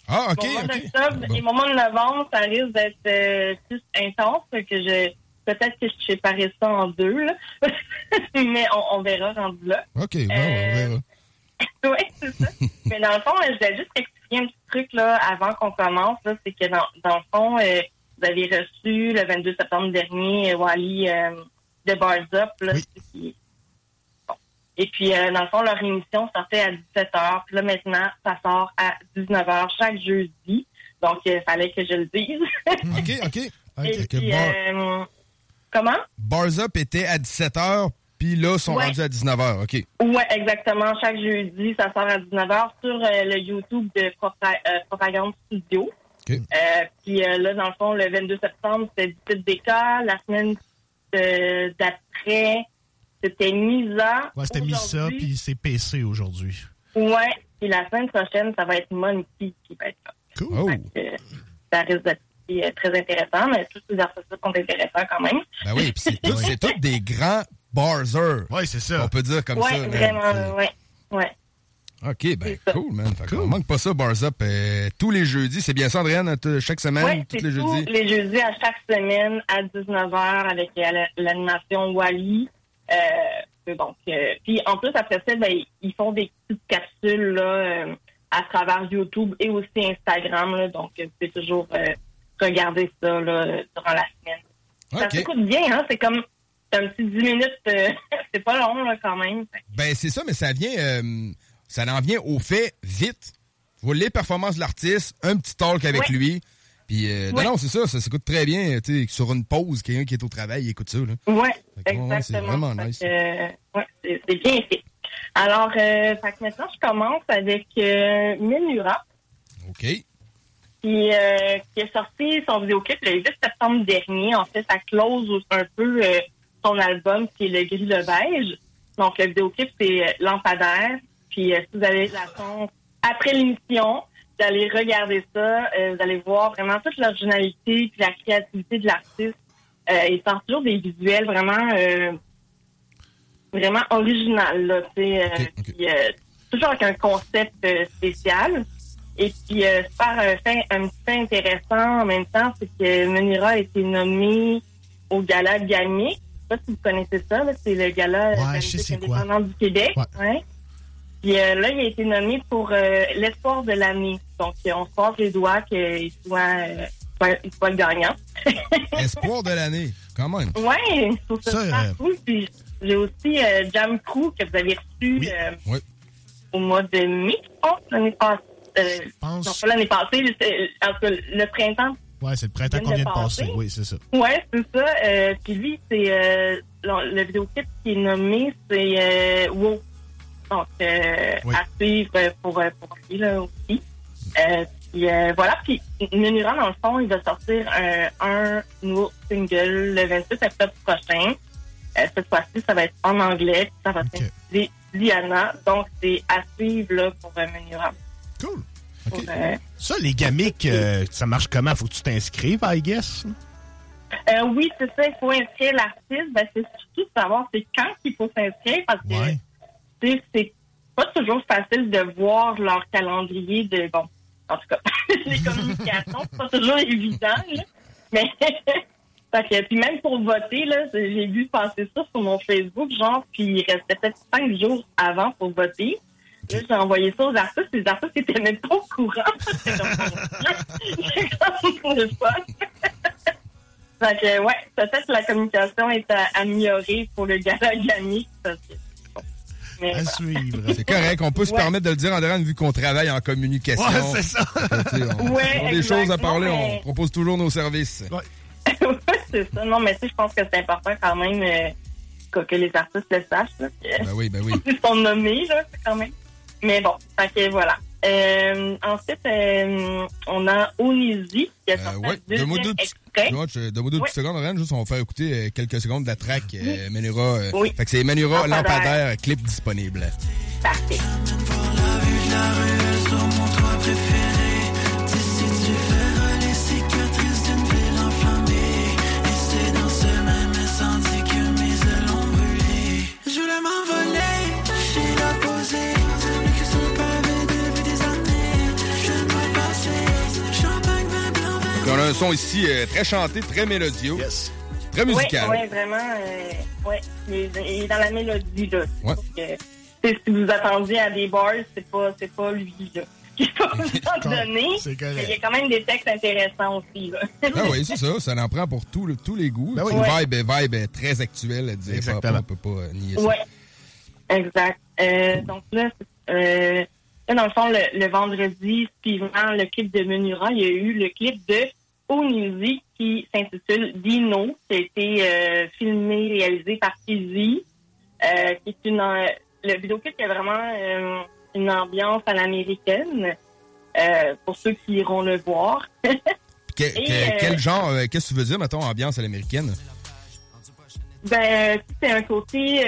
Ah, OK. Mon mois d'octobre et mon mois de novembre, ça risque d'être plus intense. Peut-être que je séparerai ça en 2, là. Mais on verra rendu là. OK, ouais, on verra. Oui, c'est ça. Mais dans le fond, je vais juste expliquer un petit truc là, avant qu'on commence. Là, c'est que dans le fond... vous avez reçu le 22 septembre dernier Wally de Barzop. Oui. Bon. Et puis, dans le fond, leur émission sortait à 17h. Puis là, maintenant, ça sort à 19h chaque jeudi. Donc, il fallait que je le dise. OK. Et puis, comment? Barzop était à 17h, puis là, ils sont rendus à 19h. OK. Oui, exactement. Chaque jeudi, ça sort à 19h sur le YouTube de Propagande Studio. Okay. Puis là, dans le fond, le 22 septembre, c'était Visite des Cœurs. La semaine d'après, c'était Misa. Ouais, c'était Misa, puis c'est PC aujourd'hui. Ouais, puis la semaine prochaine, ça va être Monkey qui va être là. Cool. Oh. Ça risque d'être très intéressant, mais tous ces artistes sont intéressants quand même. Ben oui, puis c'est tous des grands barzers. Oui, c'est ça. On peut dire comme ça. Oui, vraiment, oui. Ouais. OK, ben cool, man. Cool. On manque pas ça, Bars Up, tous les jeudis. C'est bien ça, Andréanne, chaque semaine, ouais, tous les jeudis? Les jeudis à chaque semaine, à 19h, avec l'animation Wally. Puis en plus, après ça, ben, ils font des petites capsules là, à travers YouTube et aussi Instagram. Là, donc, vous pouvez toujours regarder ça là, durant la semaine. Okay. Ça s'écoute bien, hein? C'est comme... C'est un petit 10 minutes, c'est pas long, là, quand même. Ben, c'est ça, mais ça vient, ça en vient au fait vite. Vous voyez les performances de l'artiste, un petit talk avec oui. lui. Puis, oui. Non, c'est ça, ça s'écoute très bien. Tu sais, sur une pause, quelqu'un qui est au travail, il écoute ça, là. Oui, exactement. Ouais, c'est vraiment nice. Oui, c'est bien fait. Alors, fait que maintenant, je commence avec Ménoran. OK. Puis, qui a sorti son vidéoclip le 8 septembre dernier. En fait, ça close un peu. Son album, qui est le gris, le beige. Donc, le vidéoclip, c'est Lampadaire. Puis, si vous avez la chance, après l'émission, vous allez regarder ça. Vous allez voir vraiment toute l'originalité puis la créativité de l'artiste. Il sort toujours des visuels vraiment vraiment original, là, tu sais. Okay. Puis, toujours avec un concept spécial. Et puis, par un petit peu intéressant en même temps, c'est que Ménoran a été nommé au Gala Gamique. Je sais pas si vous connaissez ça, là, c'est le gala de la musique indépendante du Québec. Ouais. Ouais. Puis là, il a été nommé pour l'espoir de l'année. Donc, on se croise les doigts qu'il soit le gagnant. Espoir de l'année, quand même. Oui, je trouve ça super cool. Puis j'ai aussi Jam Crew que vous avez reçu au mois de mai, je pense, l'année passée. Non, pas l'année passée, le printemps. Oui, c'est le printemps qu'on vient de passer. Oui, c'est ça. Oui, c'est ça. Puis lui, c'est le vidéoclip qui est nommé, c'est Woke. Donc, à suivre pour lui là, aussi. Puis voilà. Puis Ménoran, dans le fond, il va sortir un nouveau single le 28 octobre prochain. Cette fois-ci, ça va être en anglais. Ça va s'intituler Diana. Donc, c'est à suivre là, pour Ménoran. Cool. Okay. Ça, les gamiques, ça marche comment? Faut que tu t'inscrives, I guess? Oui, c'est ça. Il faut inscrire l'artiste. Ben, c'est surtout de savoir c'est quand qu'il faut s'inscrire parce que c'est pas toujours facile de voir leur calendrier de... Bon, en tout cas, les communications, c'est pas toujours évident. Là. Mais puis même pour voter, là, j'ai vu passer ça sur mon Facebook, genre, puis il restait peut-être 5 jours avant pour voter. Là, j'ai envoyé ça aux artistes, les artistes étaient même pas au courant. C'est comme le fun. Donc, ouais, peut-être que la communication est améliorée pour le gala gamique. Mais, à suivre. C'est correct, on peut se permettre de le dire, Andréanne, vu qu'on travaille en communication. Ouais, c'est ça. On a des choses à parler, mais... on propose toujours nos services. Ouais. C'est ça. Non, mais je pense que c'est important quand même que les artistes le sachent. Là, ben oui. Ils sont nommés, là, quand même. Mais bon, ok, voilà. Ensuite, on a Onizi qui a sorti un deuxième extrait. Deux mots de secondes, Ren, juste on va faire écouter quelques secondes de la track Ménoran. Fait que c'est Ménoran Lampadaire, clip disponible. Parfait. Je voulais m'envoler, j'ai la posée. On a un son ici très chanté, très mélodieux, très musical. Oui, vraiment. Il est dans la mélodie. Là. Ouais. Que, si vous attendiez à des bars, c'est pas lui là, qui va vous en donner. Il y a quand même des textes intéressants aussi. Là. Ah oui, c'est ça. Ça en prend pour tous les goûts. Ben oui. Vibe très actuelle. Exactement. On ne peut pas nier ça. Oui, exact. Cool. Donc là, dans le fond, le vendredi suivant le clip de Ménoran, il y a eu le clip de Onizi qui s'intitule Dino, qui a été filmé, réalisé par Kizzy. Le vidéoclip qui a vraiment une ambiance à l'américaine pour ceux qui iront le voir. Quel genre, qu'est-ce que tu veux dire, mettons, ambiance à l'américaine? Ben, c'est un côté...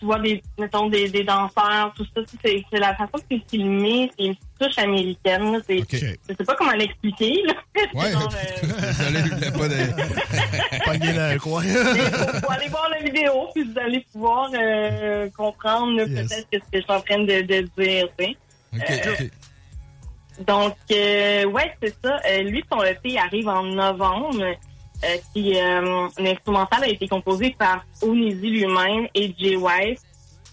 tu vois des, mettons, des danseurs, tout ça, c'est la façon que c'est filmé, c'est une touche américaine, là, c'est, okay. Je sais pas comment l'expliquer, là. Ouais, genre, désolé, je voulais pas de... pogner dans le coin. Il faut aller voir la vidéo, puis vous allez pouvoir comprendre, là, yes. Peut-être que ce que je suis en train de dire, tu sais. Okay, okay. Donc, ouais, c'est ça. Lui, son EP arrive en novembre. Puis l'instrumental a été composé par Onizi lui-même et Jay Wise.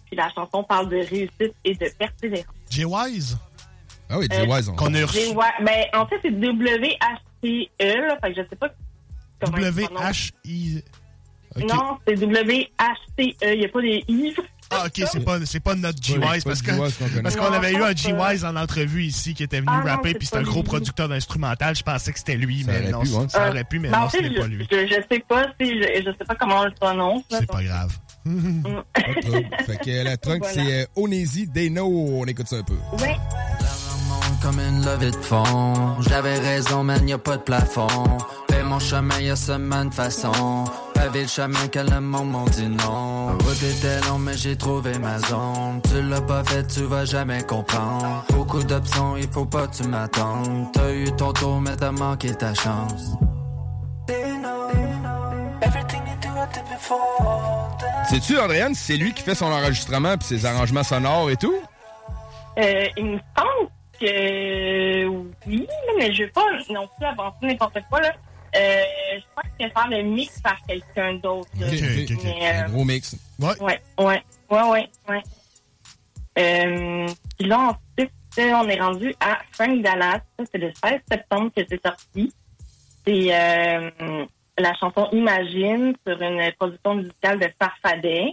Puis la chanson parle de réussite et de persévérance. Jay Wise? Ah oui, Jay Wise. Qu'on a reçu. Ben, en fait, c'est W-H-I-E. Là, fait que je sais pas comment W-H-I... Okay. Non, c'est W-H-T-E. Il n'y a pas des I. Ah, OK, c'est pas notre G-Wise, parce qu'on avait eu un G-Wise en entrevue ici qui était venu rapper, puis c'est un gros producteur d'instrumental. Je pensais que c'était lui, mais non, ça aurait pu, mais non, ce n'est pas lui. Je sais pas comment on le prononce. C'est pas grave. Fait que la trunk, c'est Onizi, They Know. On écoute ça un peu. Oui. Comme une levée de fond. J'avais raison, man, y'a pas de plafond. Fais mon chemin, y'a seulement de façon. Pavé le chemin que le monde m'ont dit non. La route était longue, mais j'ai trouvé ma zone. Tu l'as pas fait, tu vas jamais comprendre. Beaucoup d'options, il faut pas que tu m'attendes. T'as eu ton tour, mais t'as manqué ta chance. Sais-tu, Andréanne, si c'est lui qui fait son enregistrement pis ses arrangements sonores et tout? Il me semble oui, mais je veux pas non plus avancer n'importe quoi, là. Je crois que je vais faire le mix par quelqu'un d'autre. Okay. Un gros mix. Ouais. Puis là, ensuite, on est rendu à Frank Dallas. Ça, c'est le 16 septembre que c'est sorti. C'est la chanson Imagine sur une production musicale de Farfadet.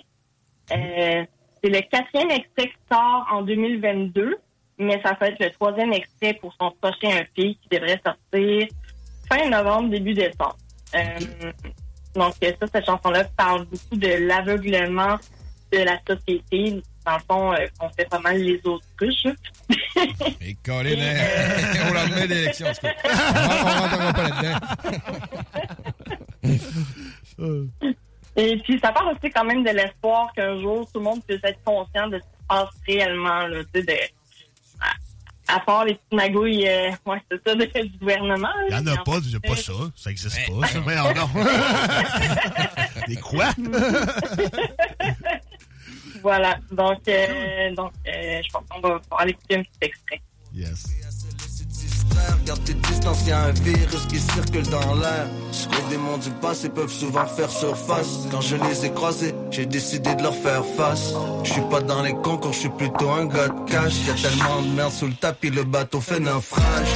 C'est le 4e extrait qui sort en 2022. Mais ça va être le 3e extrait pour son prochain EP qui devrait sortir fin novembre, début décembre. Donc ça, cette chanson-là parle beaucoup de l'aveuglement de la société. Dans le fond, on fait pas mal les autruches. Et collé au lendemain d'élection, c'est quoi? On rentrera pas là-dedans. Et puis ça parle aussi quand même de l'espoir qu'un jour, tout le monde puisse être conscient de ce qui se passe réellement, là, tu sais, à part les petites magouilles, ouais, c'est ça, du gouvernement. Il n'y en a pas, il n'y a pas ça. Ça n'existe pas. C'est vrai, non. Des quoi? Voilà. Donc, je pense qu'on va aller écouter un petit extrait. Yes. Regarde tes distances, il y a un virus qui circule dans l'air. Les démons du passé peuvent souvent faire surface. Quand je les ai croisés, j'ai décidé de leur faire face. Je suis pas dans les concours, je suis plutôt un gars de cash. Il y a tellement de merde sous le tapis, le bateau fait naufrage.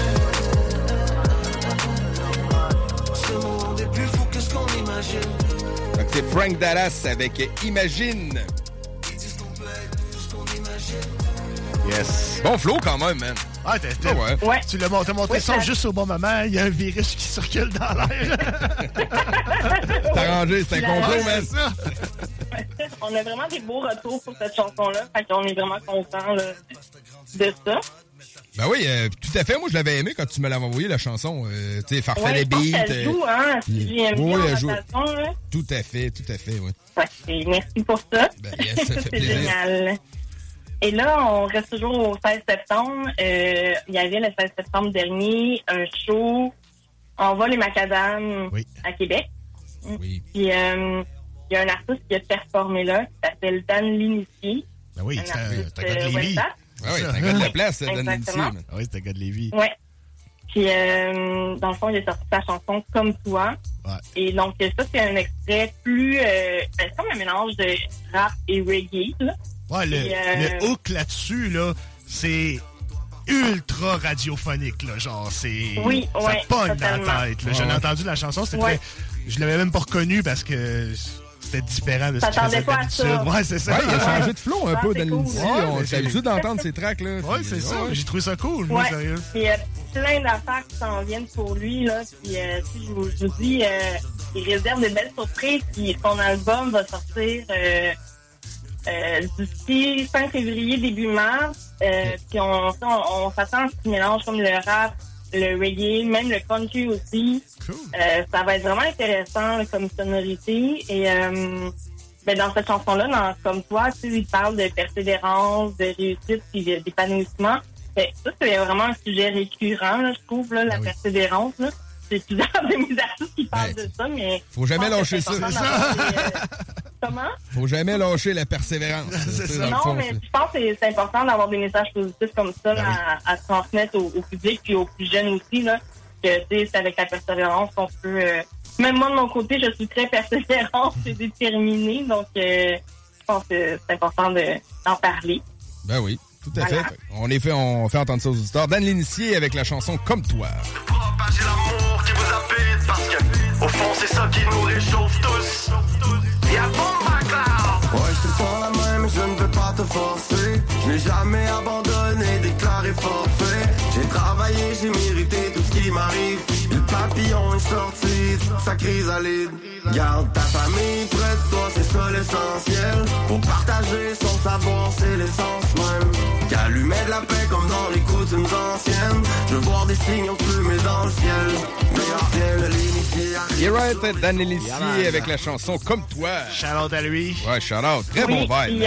Ce monde est plus fou que ce qu'on imagine. Donc c'est Frank Dallas avec Imagine. Ils disent qu'on peut être tout ce qu'on imagine. Yes. Bon flow quand même, man. Ah, ouais. Tu l'as monté ça juste au bon moment. Il y a un virus qui circule dans l'air. C'est arrangé, c'est un concours, mais ça. On a vraiment des beaux retours pour cette chanson-là. Fait qu'on est vraiment contents là, de ça. Ben oui, tout à fait. Moi, je l'avais aimé quand tu me l'avais envoyé, la chanson. Tu sais, Farfadet Beat. Elle joue, hein? Oui, elle joue. Tout à fait, oui. Ouais, merci pour ça. Ben, yes, ça fait plaisir. C'est génial. Et là, on reste toujours au 16 septembre. Il y avait le 16 septembre dernier un show En vol et Macadam à Québec. Oui. Puis il y a un artiste qui a performé là, qui s'appelle Dan l'Initié. Ben oui, c'est un gars de Lévis. Ah oui, c'est un gars de la place, Dan l'Initié. Ah oui, c'est un gars de Lévis. Oui. Puis dans le fond, il a sorti sa chanson Comme toi. Ouais. Et donc ça, c'est un extrait plus... c'est comme un mélange de rap et reggae, là. Ouais, le hook là-dessus, là, c'est ultra radiophonique, là, genre, c'est... Oui, ça pogne dans la tête, là. J'en ai entendu la chanson, c'était très... Je l'avais même pas reconnue parce que c'était différent de ce qu'il faisait d'habitude. Ouais, c'est ça. Ouais, il a changé de flow un peu dans l'Initié. On s'est habitué d'entendre ces tracks, là. Ouais, c'est ça. J'ai trouvé ça cool, moi, sérieux. Il y a plein d'affaires qui s'en viennent pour lui, là, puis je vous dis, il réserve de belles surprises, puis son album va sortir... d'ici fin février, début mars, puis on s'attend à ce qui mélange comme le rap, le reggae, même le country aussi. Cool. Ça va être vraiment intéressant là, comme sonorité. Et ben, dans cette chanson-là, dans Comme toi, tu sais, il parle de persévérance, de réussite puis d'épanouissement. Mais ça, c'est vraiment un sujet récurrent, là, je trouve, là, la persévérance. Là. C'est plusieurs de mes artistes qui parlent de ça, mais... Faut jamais lâcher ça. Comment? Faut jamais lâcher la persévérance. c'est ça. Non, mais je pense que c'est important d'avoir des messages positifs comme ça à transmettre au public puis aux plus jeunes aussi, là. Que, tu sais, c'est avec la persévérance qu'on peut... Même moi, de mon côté, je suis très persévérante et déterminée, donc je pense que c'est important d'en parler. Ben oui. Tout à fait. On fait entendre ça aux auditeurs. Dan l'Initié avec la chanson Comme toi. Propagez l'amour qui vous habite parce que, au fond, c'est ça qui nous réchauffe tous. Y'a bon baclard! Ouais, je te sens la même, je ne veux pas te forcer. Je n'ai jamais abandonné, déclaré forfait. J'ai travaillé, j'ai mérité tout ce qui m'arrive. Le papillon est sorti, sa chrysalide. Garde ta famille près de toi, c'est ça l'essentiel. Pour partager son savoir, c'est l'essence même. Qu'allumer de la paix comme dans les coutumes anciennes. Je veux voir des signes plumés dans le ciel. You're right, Dan l'Initié avec la chanson Comme toi. Shout-out à lui. Ouais, shout-out. Très bon vibe.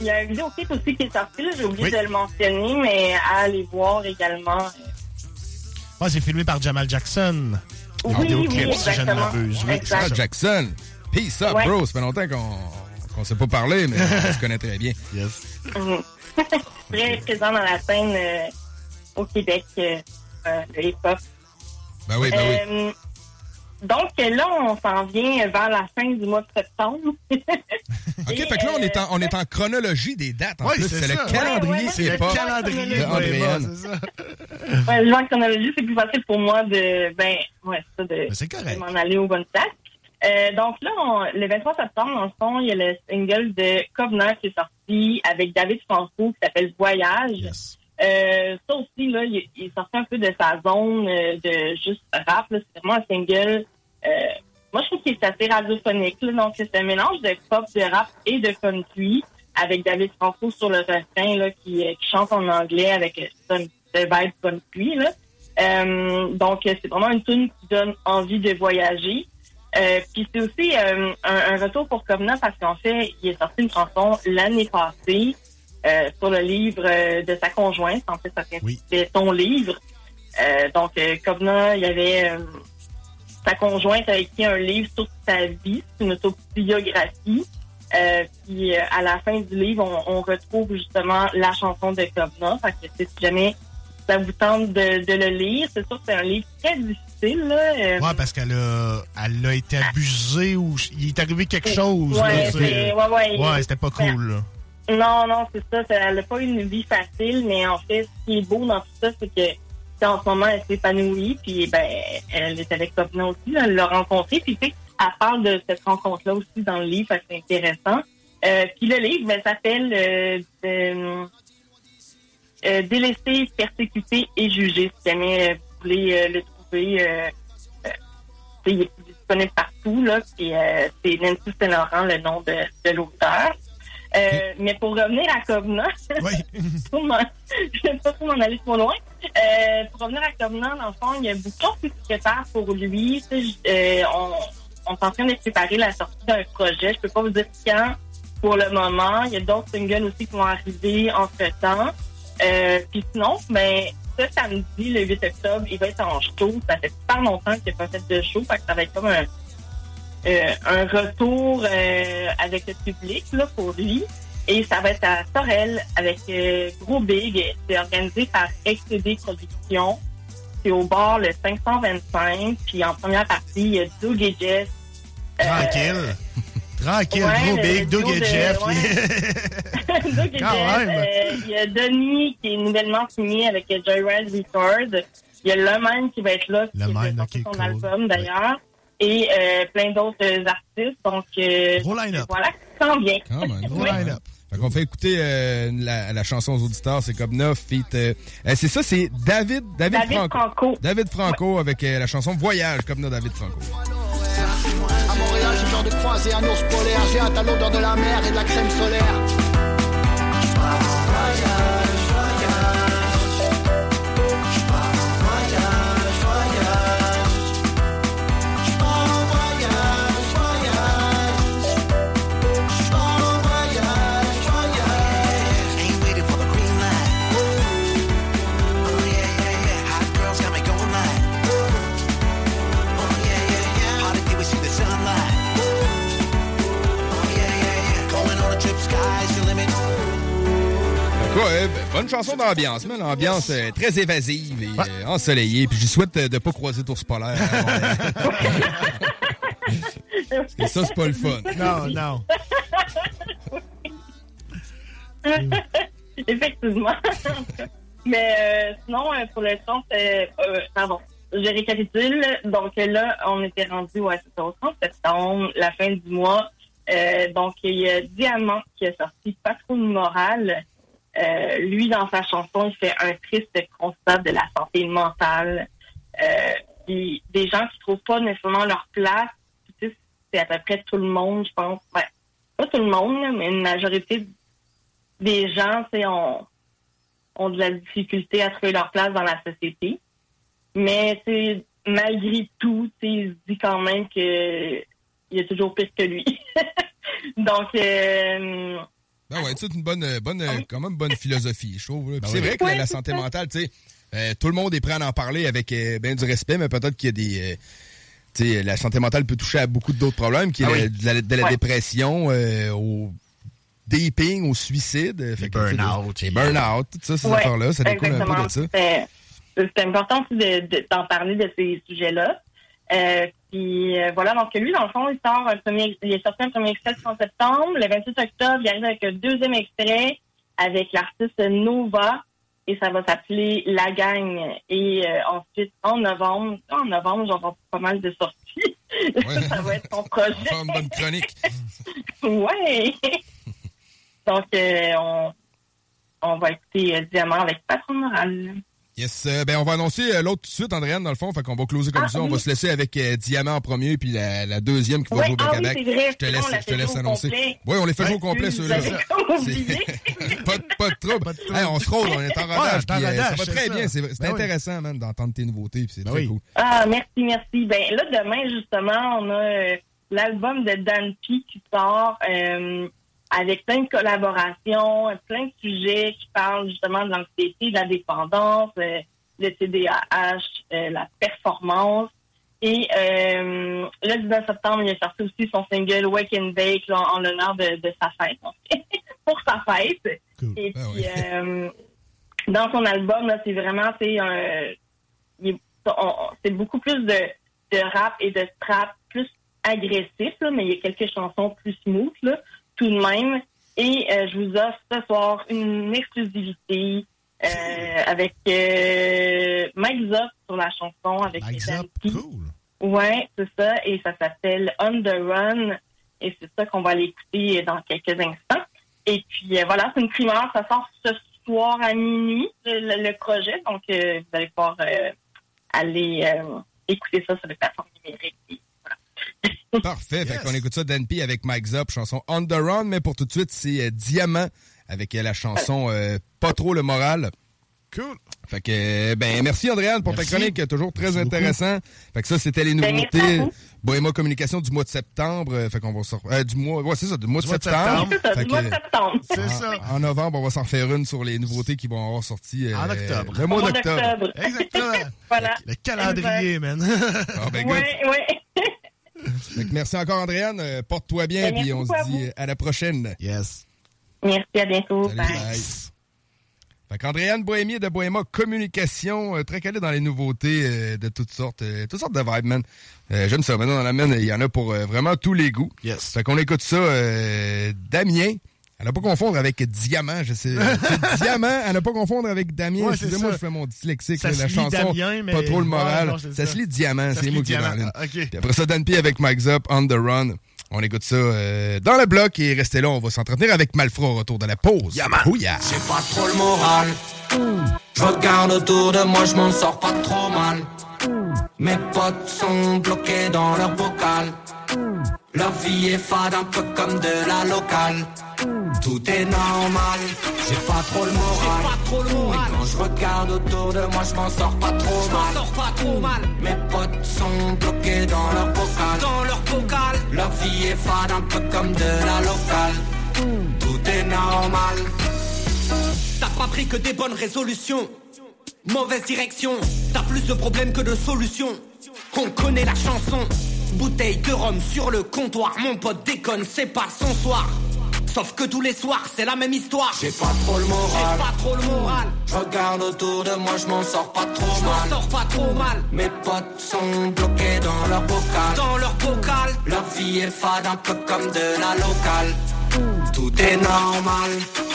Il y a un vidéoclip aussi qui est sorti, là, j'ai oublié de le mentionner, mais à aller voir également. Ah, c'est filmé par Jamal Jackson. Vidéoclip, si je ne m'abuse. Jamal Jackson. Peace up, bro. Ça fait longtemps qu'on ne s'est pas parlé, mais on se connaît très bien. Yes. Très présent dans la scène au Québec de l'époque. Ben oui. Donc là, on s'en vient vers la fin du mois de septembre. OK, fait que là, on est en chronologie des dates. Oui, c'est le calendrier, c'est pas... Le calendrier d'Andréanne. Ouais, le genre chronologie, c'est plus facile pour moi de m'en aller aux bonnes dates. Donc là, le 23 septembre, dans le fond, il y a le single de Covenant qui est sorti avec David Franco qui s'appelle Voyage. Yes. Ça aussi, là, il est sorti un peu de sa zone de juste rap. Là. C'est vraiment un single. Moi, je trouve qu'il est assez radiophonique. Là. Donc, c'est un mélange de pop, de rap et de country avec David Franco sur le refrain là, qui chante en anglais avec de vibe country. Là. Donc, c'est vraiment une tune qui donne envie de voyager. Puis c'est aussi un retour pour Covenant parce qu'en fait, il est sorti une chanson l'année passée. Sur le livre de sa conjointe. En fait, ça c'était ton livre. Donc, Covenant, il y avait sa conjointe a écrit un livre sur sa vie, une autobiographie. Puis, à la fin du livre, on retrouve justement la chanson de Covenant. Fait que si jamais ça vous tente de le lire, c'est sûr que c'est un livre très difficile. Là. Oui, parce qu'elle a été abusée ou il est arrivé quelque chose. C'était pas cool. Là. Non, c'est ça. Elle n'a pas eu une vie facile, mais en fait, ce qui est beau dans tout ça, c'est que en ce moment, elle s'épanouit, puis ben, elle est avec Covenant aussi, là, elle l'a rencontrée, puis tu sais, elle parle de cette rencontre-là aussi dans le livre, fait que c'est intéressant. Puis le livre, ben, s'appelle Délaissé, persécuté et jugé. Si jamais vous voulez le trouver, il est disponible partout, là, puis c'est Nancy Saint-Laurent, le nom de l'auteur. Mais pour revenir à Covenant, je n'aime pas trop m'en aller trop loin. Pour revenir à Covenant, dans le fond, il y a beaucoup de secrétaires pour lui. On est en train de préparer la sortie d'un projet. Je peux pas vous dire quand pour le moment. Il y a d'autres singles aussi qui vont arriver entre-temps. Puis sinon, ben, ce samedi, le 8 octobre, il va être en show. Ça fait super longtemps qu'il n'y a pas fait de show. Fait que ça va être comme un retour avec le public là, pour lui. Et ça va être à Sorel avec Gros Big. C'est organisé par XTD Productions. C'est au bar le 525. Puis en première partie, il y a Doug et Jeff. Tranquille, Gros Big, Doug et Jeff. Doug et Jeff. Il y a Denis qui est nouvellement signé avec Jay Wise Record. Il y a Le Mine qui va être là. Le Mine, qui va sortir son album d'ailleurs. Ouais. Et plein d'autres artistes. Donc, voilà, ça s'en vient. Gros line-up. Fait qu'on fait écouter la chanson aux auditeurs, c'est comme 9 feat. C'est ça, c'est David Franco. David Franco avec la chanson Voyage, comme nous, David Franco. À Montréal, j'ai genre de croisée, un ours polaire. J'ai hâte à l'odeur de la mer et de la crème solaire. Je pars en voyage. Je pars en voyage, voyage. Ouais, ben, bonne chanson d'ambiance, mais l'ambiance très évasive et ensoleillée. Puis je souhaite de pas croiser d'ours polaire. Parce que ça, c'est pas le fun. Non, non. Effectivement. Mais sinon, pour le son, c'est... pardon, je récapitule. Donc là, on était rendu au 30 septembre, la fin du mois. Donc, il y a Diamant qui a sorti Patrouille morale. Lui, dans sa chanson, il fait un triste constat de la santé mentale. Puis des gens qui trouvent pas nécessairement leur place. Tu sais, c'est à peu près tout le monde, je pense. Ouais, pas tout le monde, mais une majorité des gens, tu sais, ont de la difficulté à trouver leur place dans la société. Mais tu sais, malgré tout, tu sais, il se dit quand même que il y a toujours pire que lui. Donc ben ouais, c'est une bonne quand même bonne philosophie, je trouve. Ben c'est vrai que la santé mentale, tu sais, tout le monde est prêt à en parler avec bien du respect, mais peut-être qu'il y a des tu sais, la santé mentale peut toucher à beaucoup d'autres problèmes, qui est de la dépression au doping, au suicide, burn-out, toutes ça, ces affaires-là, ça découle un peu de ça. C'est important aussi d'en parler de ces sujets-là. Puis voilà, donc lui, dans le fond, il est sorti un premier extrait le 30 septembre. Le 26 octobre, il arrive avec un deuxième extrait avec l'artiste Nova, et ça va s'appeler La Gang. Et ensuite, en novembre, j'entends pas mal de sorties. Ouais. Ça va être son projet. On fait une bonne chronique. Ouais. Donc, on va écouter Diamant avec Patron Moral. Yes, ben on va annoncer l'autre tout de suite, Andréanne, dans le fond, fait qu'on va closer comme ça. Oui. On va se laisser avec Diamant en premier, puis la deuxième qui va jouer au bac. Je te laisse annoncer. Oui, on les fait jouer au complet, ceux-là. Pas de trouble. Hey, on se rôde, on est en rodage. Ça va très bien. C'est intéressant, man, d'entendre tes nouveautés, puis c'est très cool. Ah, merci. Ben là, demain, justement, on a l'album de Dan P qui sort avec plein de collaborations, plein de sujets qui parlent justement de l'anxiété, de la dépendance, le TDAH, la performance. Et le 19 septembre, il a sorti aussi son single Wake and Bake là, en l'honneur de sa fête. Pour sa fête. Cool. Et puis, dans son album, là, c'est beaucoup plus de rap et de trap, plus agressif, là, mais il y a quelques chansons plus smooth, là, tout de même. Et je vous offre ce soir une exclusivité avec Mike Zop sur la chanson avec Mike Zop, cool. Ouais, c'est ça. Et ça s'appelle On the Run. Et c'est ça qu'on va aller écouter dans quelques instants. Et puis voilà, c'est une primeur. Ça sort ce soir à minuit, le projet. Donc, vous allez pouvoir aller écouter ça sur les plateformes numériques. Parfait, yes. Fait qu'on écoute ça, Dan P avec Mike Zop, chanson On The Run, mais pour tout de suite, c'est Diamant avec la chanson Pas trop le moral. Cool. Fait que, ben, merci Andréanne pour ta chronique, toujours très intéressant. Beaucoup. Fait que ça, c'était les nouveautés Bohéma Communication du mois de septembre. Fait qu'on va sortir, du mois de septembre. C'est ça. En novembre, on va s'en faire une sur les nouveautés qui vont avoir sorti en octobre. Le mois d'octobre. Exactement. Voilà. Le calendrier, man. Ah, ben, oui. Donc, merci encore, Andréanne. Porte-toi bien, puis on se dit à la prochaine. Yes. Merci, à bientôt. Salut, bye. Fait qu'Andréanne Bohémier de Bohéma Communication, très calée dans les nouveautés de toutes sortes de vibes, man. J'aime ça. Maintenant, dans la main, il y en a pour vraiment tous les goûts. Yes. Fait qu'on écoute ça, Damien. À ne pas confondre avec Diamant, je sais. Diamant, à ne pas confondre avec Damien. Ouais, excusez-moi, je fais mon dyslexique. Ça la chanson, Damien, mais... pas trop le moral. Ouais, non, ça se lit Diamant, ça c'est moi qui ai dans okay. Puis après ça, Dan P avec Mike Zop, On The Run. On écoute ça dans le bloc et restez là, on va s'entretenir avec Malfra au retour de la pause. Yaman. Oh, yeah. J'ai pas trop le moral. Je regarde autour de moi, je m'en sors pas trop mal. Mes potes sont bloqués dans leur bocal. Leur vie est fade, un peu comme de la locale. Tout est normal, j'ai pas trop le moral. Et quand je regarde autour de moi, je m'en sors pas trop mal. Mes potes sont bloqués dans leur bocal. Leur vie est fade, un peu comme de la locale. Tout est normal. T'as pas pris que des bonnes résolutions. Mauvaise direction, t'as plus de problèmes que de solutions. On connaît la chanson. Bouteille de rhum sur le comptoir, mon pote déconne, c'est pas son soir. Sauf que tous les soirs c'est la même histoire. J'ai pas trop le moral, je regarde autour de moi, je m'en sors pas trop mal. Mes potes sont bloqués dans leur bocal. Leur vie est fade, un peu comme de la locale. Tout est normal,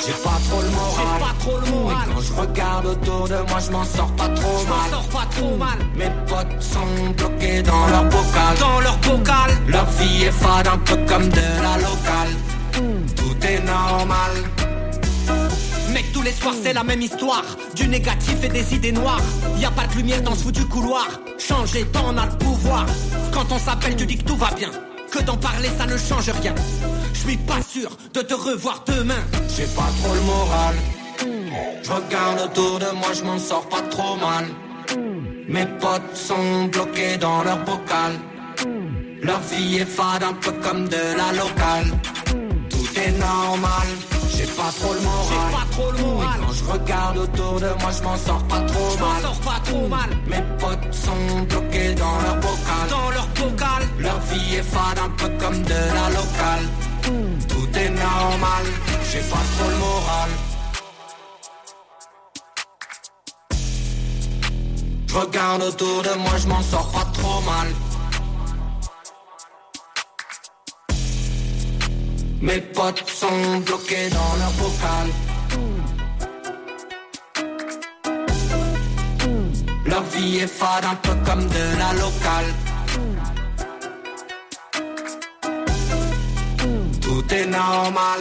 j'ai pas trop le moral. Et quand je regarde autour de moi, je m'en sors pas trop mal. Mes potes sont bloqués dans leur bocal. Leur vie est fade, un peu comme de la locale. Tout est normal. Mec, tous les soirs c'est la même histoire. Du négatif et des idées noires. Y a pas de lumière dans ce foutu couloir. Changer, t'en as le pouvoir. Quand on s'appelle, tu dis que tout va bien, que d'en parler ça ne change rien. Je suis pas sûr de te revoir demain. J'ai pas trop le moral, je regarde autour de moi, je m'en sors pas trop mal. Mes potes sont bloqués dans leur bocal. Leur vie est fade, un peu comme de la locale. Tout est normal, j'ai pas trop le moral. Et quand je regarde autour de moi, je m'en sors pas trop mal. Mes potes sont bloqués dans leur bocal. Leur vie est fade, un peu comme de la locale. Tout est normal, j'ai pas trop le moral. Je regarde autour de moi, je m'en sors pas trop mal. Mes potes sont bloqués dans leur bocal. Leur vie est fade, un peu comme de la locale. Tout est normal.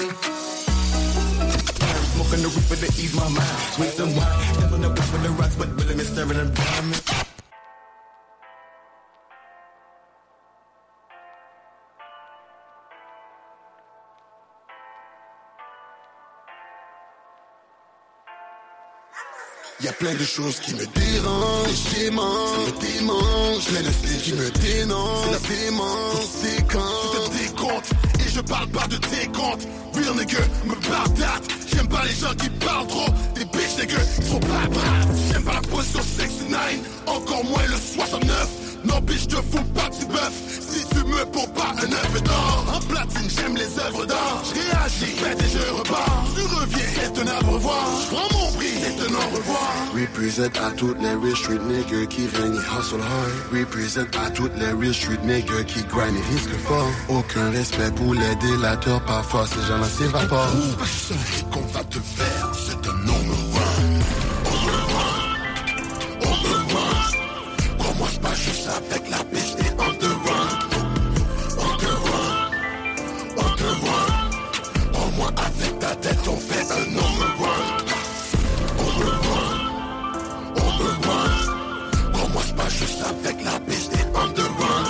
Smoking the roof with the ease my mind. Swing some wine, step on the block with the rocks, but really me staring and blind. Y'a plein de choses qui me dérangent, les schémas, ça me démange. Plein de styles qui me dénoncent, c'est la démence, c'est quand tu te décomptes, et je parle pas de tes comptes. Real nigga, me bardate, j'aime pas les gens qui parlent trop. Des bitches nigga, ils sont pas braves. J'aime pas la position 69, encore moins le 69. Non bitch, te fous pas du bœuf, si tu me pour pas un œuf d'or. En platine, j'aime les œuvres d'art, je réagis, fête et je repars. Tu reviens, c'est un au revoir, je prends mon prix, c'est un au revoir. Represent à toutes les real street niggas qui règnent et hustle hard. Represent à toutes les real street niggas qui grind et risque fort. Aucun respect pour les délateurs, parfois ces gens-là s'évaporent. Ce qu'on va te faire, c'est un nombre one. On le voit, on le voit. Crois-moi, c'est pas juste avec la piste et on te voit. On te voit, on te voit. Crois-moi, avec ta tête, on fait un nombre one. Moi c'est pas juste avec la piste et on te voit.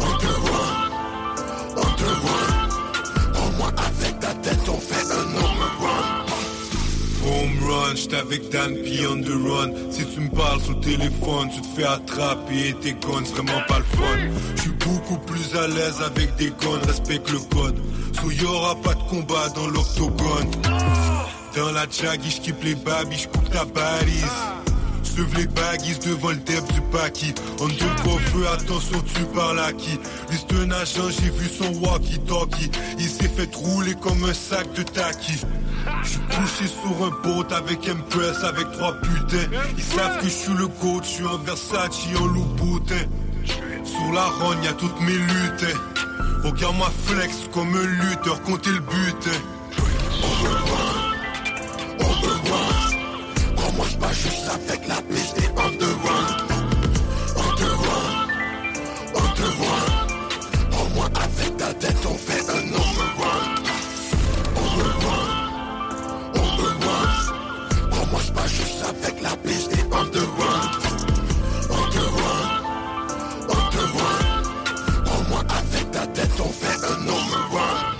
On te voit, on te voit. Au moins avec ta tête on fait un home run. Home run, j'étais avec Dan P on the run. Si tu me parles sur le téléphone, tu te fais attraper et t'es con, c'est vraiment pas le fun. J'suis beaucoup plus à l'aise avec des connes, respecte le code. So y'aura pas de combat dans l'octogone. Dans la jaggy, j'kippe les babys, j'coupe ta balise. Lève les baguises devant le deb du paquis. On te coffre, attention tu parles à qui. Liste un agent, j'ai vu son walkie-talkie. Il s'est fait rouler comme un sac de taquis. J'suis couché sur un boat avec Empress, avec trois putains. Ils savent que j'suis le coach, j'suis en Versace, en Louboutin. Sur la rogne y'a toutes mes luttes. Regarde-moi flex comme un lutteur, comptez le but. Moi je pas juste avec la piste et on te voit. On te voit, on te voit. Au moins avec ta tête on fait un home run. On me voit, on me voit. Au moins je pas juste avec la piste et on te voit. On te voit, on te voit. Au moins avec ta tête on fait un home run.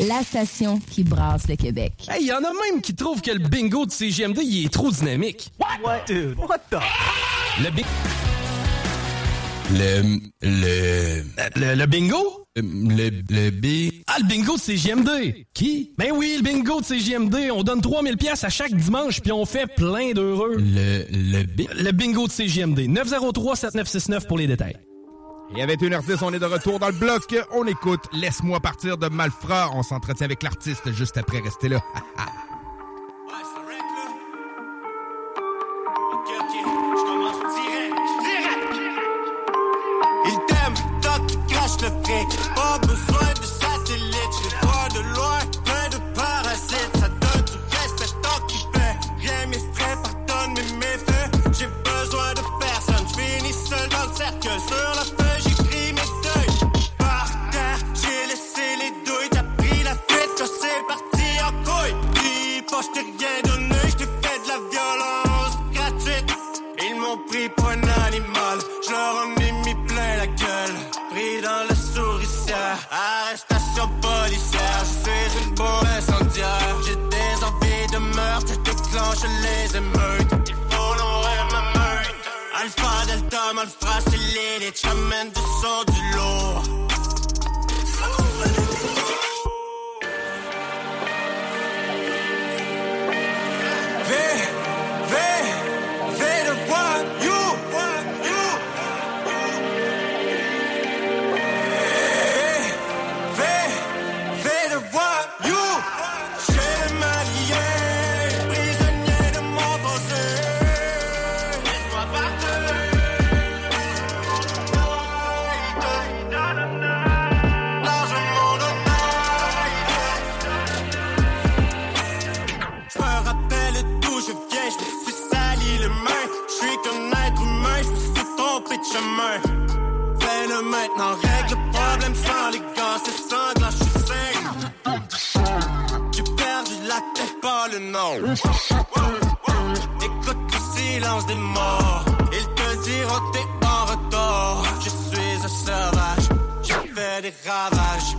la station qui brasse le Québec. Hey, il y en a même qui trouvent que le bingo de CJMD, il est trop dynamique. What? Dude? What the... Le bingo... Le bingo? Le bingo de CJMD. Qui? Ben oui, le bingo de CJMD. On donne 3 000 $ à chaque dimanche, puis on fait plein d'heureux. Le bingo de CJMD. 903-7969 pour les détails. Et à 21h10, on est de retour dans le bloc. On écoute Laisse-moi partir de Malfra. On s'entretient avec l'artiste juste après. Restez là. Pas besoin de satellite, j'ai pas de loin, plein de parasites. Ça donne du respect tant qu'il plaît. Rien m'effraie, pardonne mes méfaits. J'ai besoin de personne, j'finis seul dans le cercueil. Sur la feuille, j'écris mes deuils. Par terre, j'ai laissé les douilles. T'as pris la fuite quand c'est parti en couille. Dis pas, j't'ai rien donné, j't'ai fait de la violence gratuite. Ils m'ont pris pour un animal, j'leur en ai mis plein la gueule. Pris dans la souricière, arrestation policière, je suis une bombe incendiaire. J'ai des envies de meurtre, je déclenche les émeutes. Il faut nourrir ma meute. Alpha, Delta, Malfra, c'est l'élite, j'amène du sang, du lourd. Chemin. Fais-le maintenant, règle le problème sans les gars, c'est sanglant, je suis saigne. J'ai perdu la tête, pas le nom. Écoute le silence des morts, ils te diront t'es en retard. Je suis un sauvage, je fais des ravages.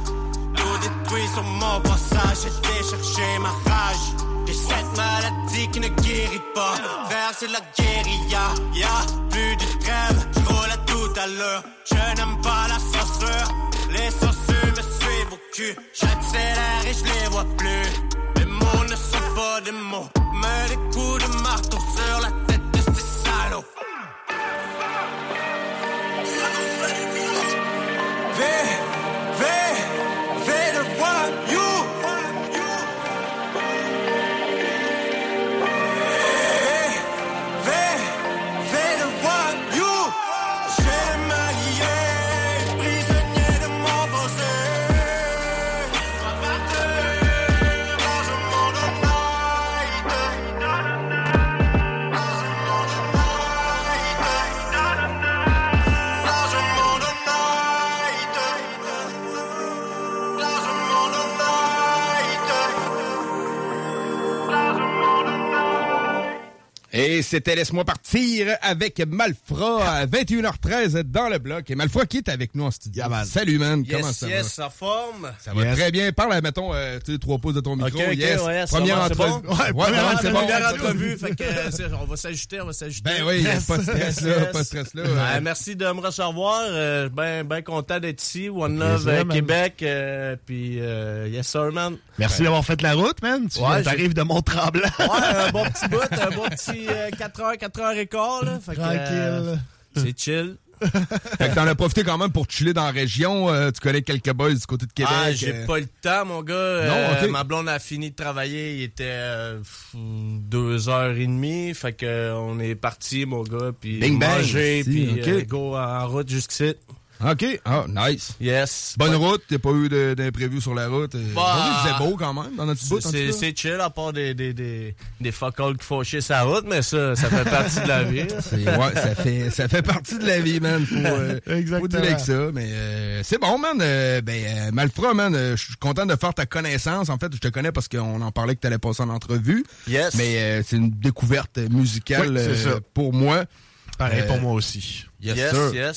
Tout détruit sur mon passage, j'ai été chercher ma rage. J'ai cette maladie qui ne guérit pas, verser la guérilla, y'a plus de trêve, je roule à tout à l'heure, je n'aime pas la censure, les censures me suivent au cul, j'accélère et je les vois plus, mes mots ne sont pas des mots, mais des coups de marteau sur la tête de ces salauds. Et c'était Laisse-moi partir avec Malfra à 21h13 dans le bloc. Et Malfra qui est avec nous en studio. Yeah, man. Salut, man. Yes, comment ça va? Yes, ça forme. Ça va très bien. Parle, mettons, tu sais, 3 pouces de ton micro. Okay, yes. Ouais, première entrevue. Première entrevue. Fait que, on va s'ajuster, Ben oui, yes. Pas de stress là, Merci de me recevoir. Ben content d'être ici. One Love Québec. Puis, yes, sir, man. Merci d'avoir fait la route, man. T'arrives de Mont-Tremblant. Ouais, un bon petit bout, 4h15, là. Fait que, tranquille. C'est chill. Fait que t'en as profité quand même pour chiller dans la région. Tu connais quelques boys du côté de Québec. Ah, j'ai pas le temps, mon gars. Non, okay. Ma blonde a fini de travailler. Il était 2h30. Fait que on est parti, mon gars. Puis manger, puis go en route jusqu'ici. OK. Ah, nice. Yes. Bonne route. T'as pas eu d'imprévu sur la route. Il faisait beau quand même dans notre bout. C'est chill à part des fuck-all qui font chier sa route, mais ça fait partie de la vie. Ouais, ça fait partie de la vie, man. Faut dire que ça. Mais c'est bon, man. Malfra, man, je suis content de faire ta connaissance. En fait, je te connais parce qu'on en parlait que t'allais passer en entrevue. Yes. Mais c'est une découverte musicale pour moi. Pareil pour moi aussi. Yes, sir.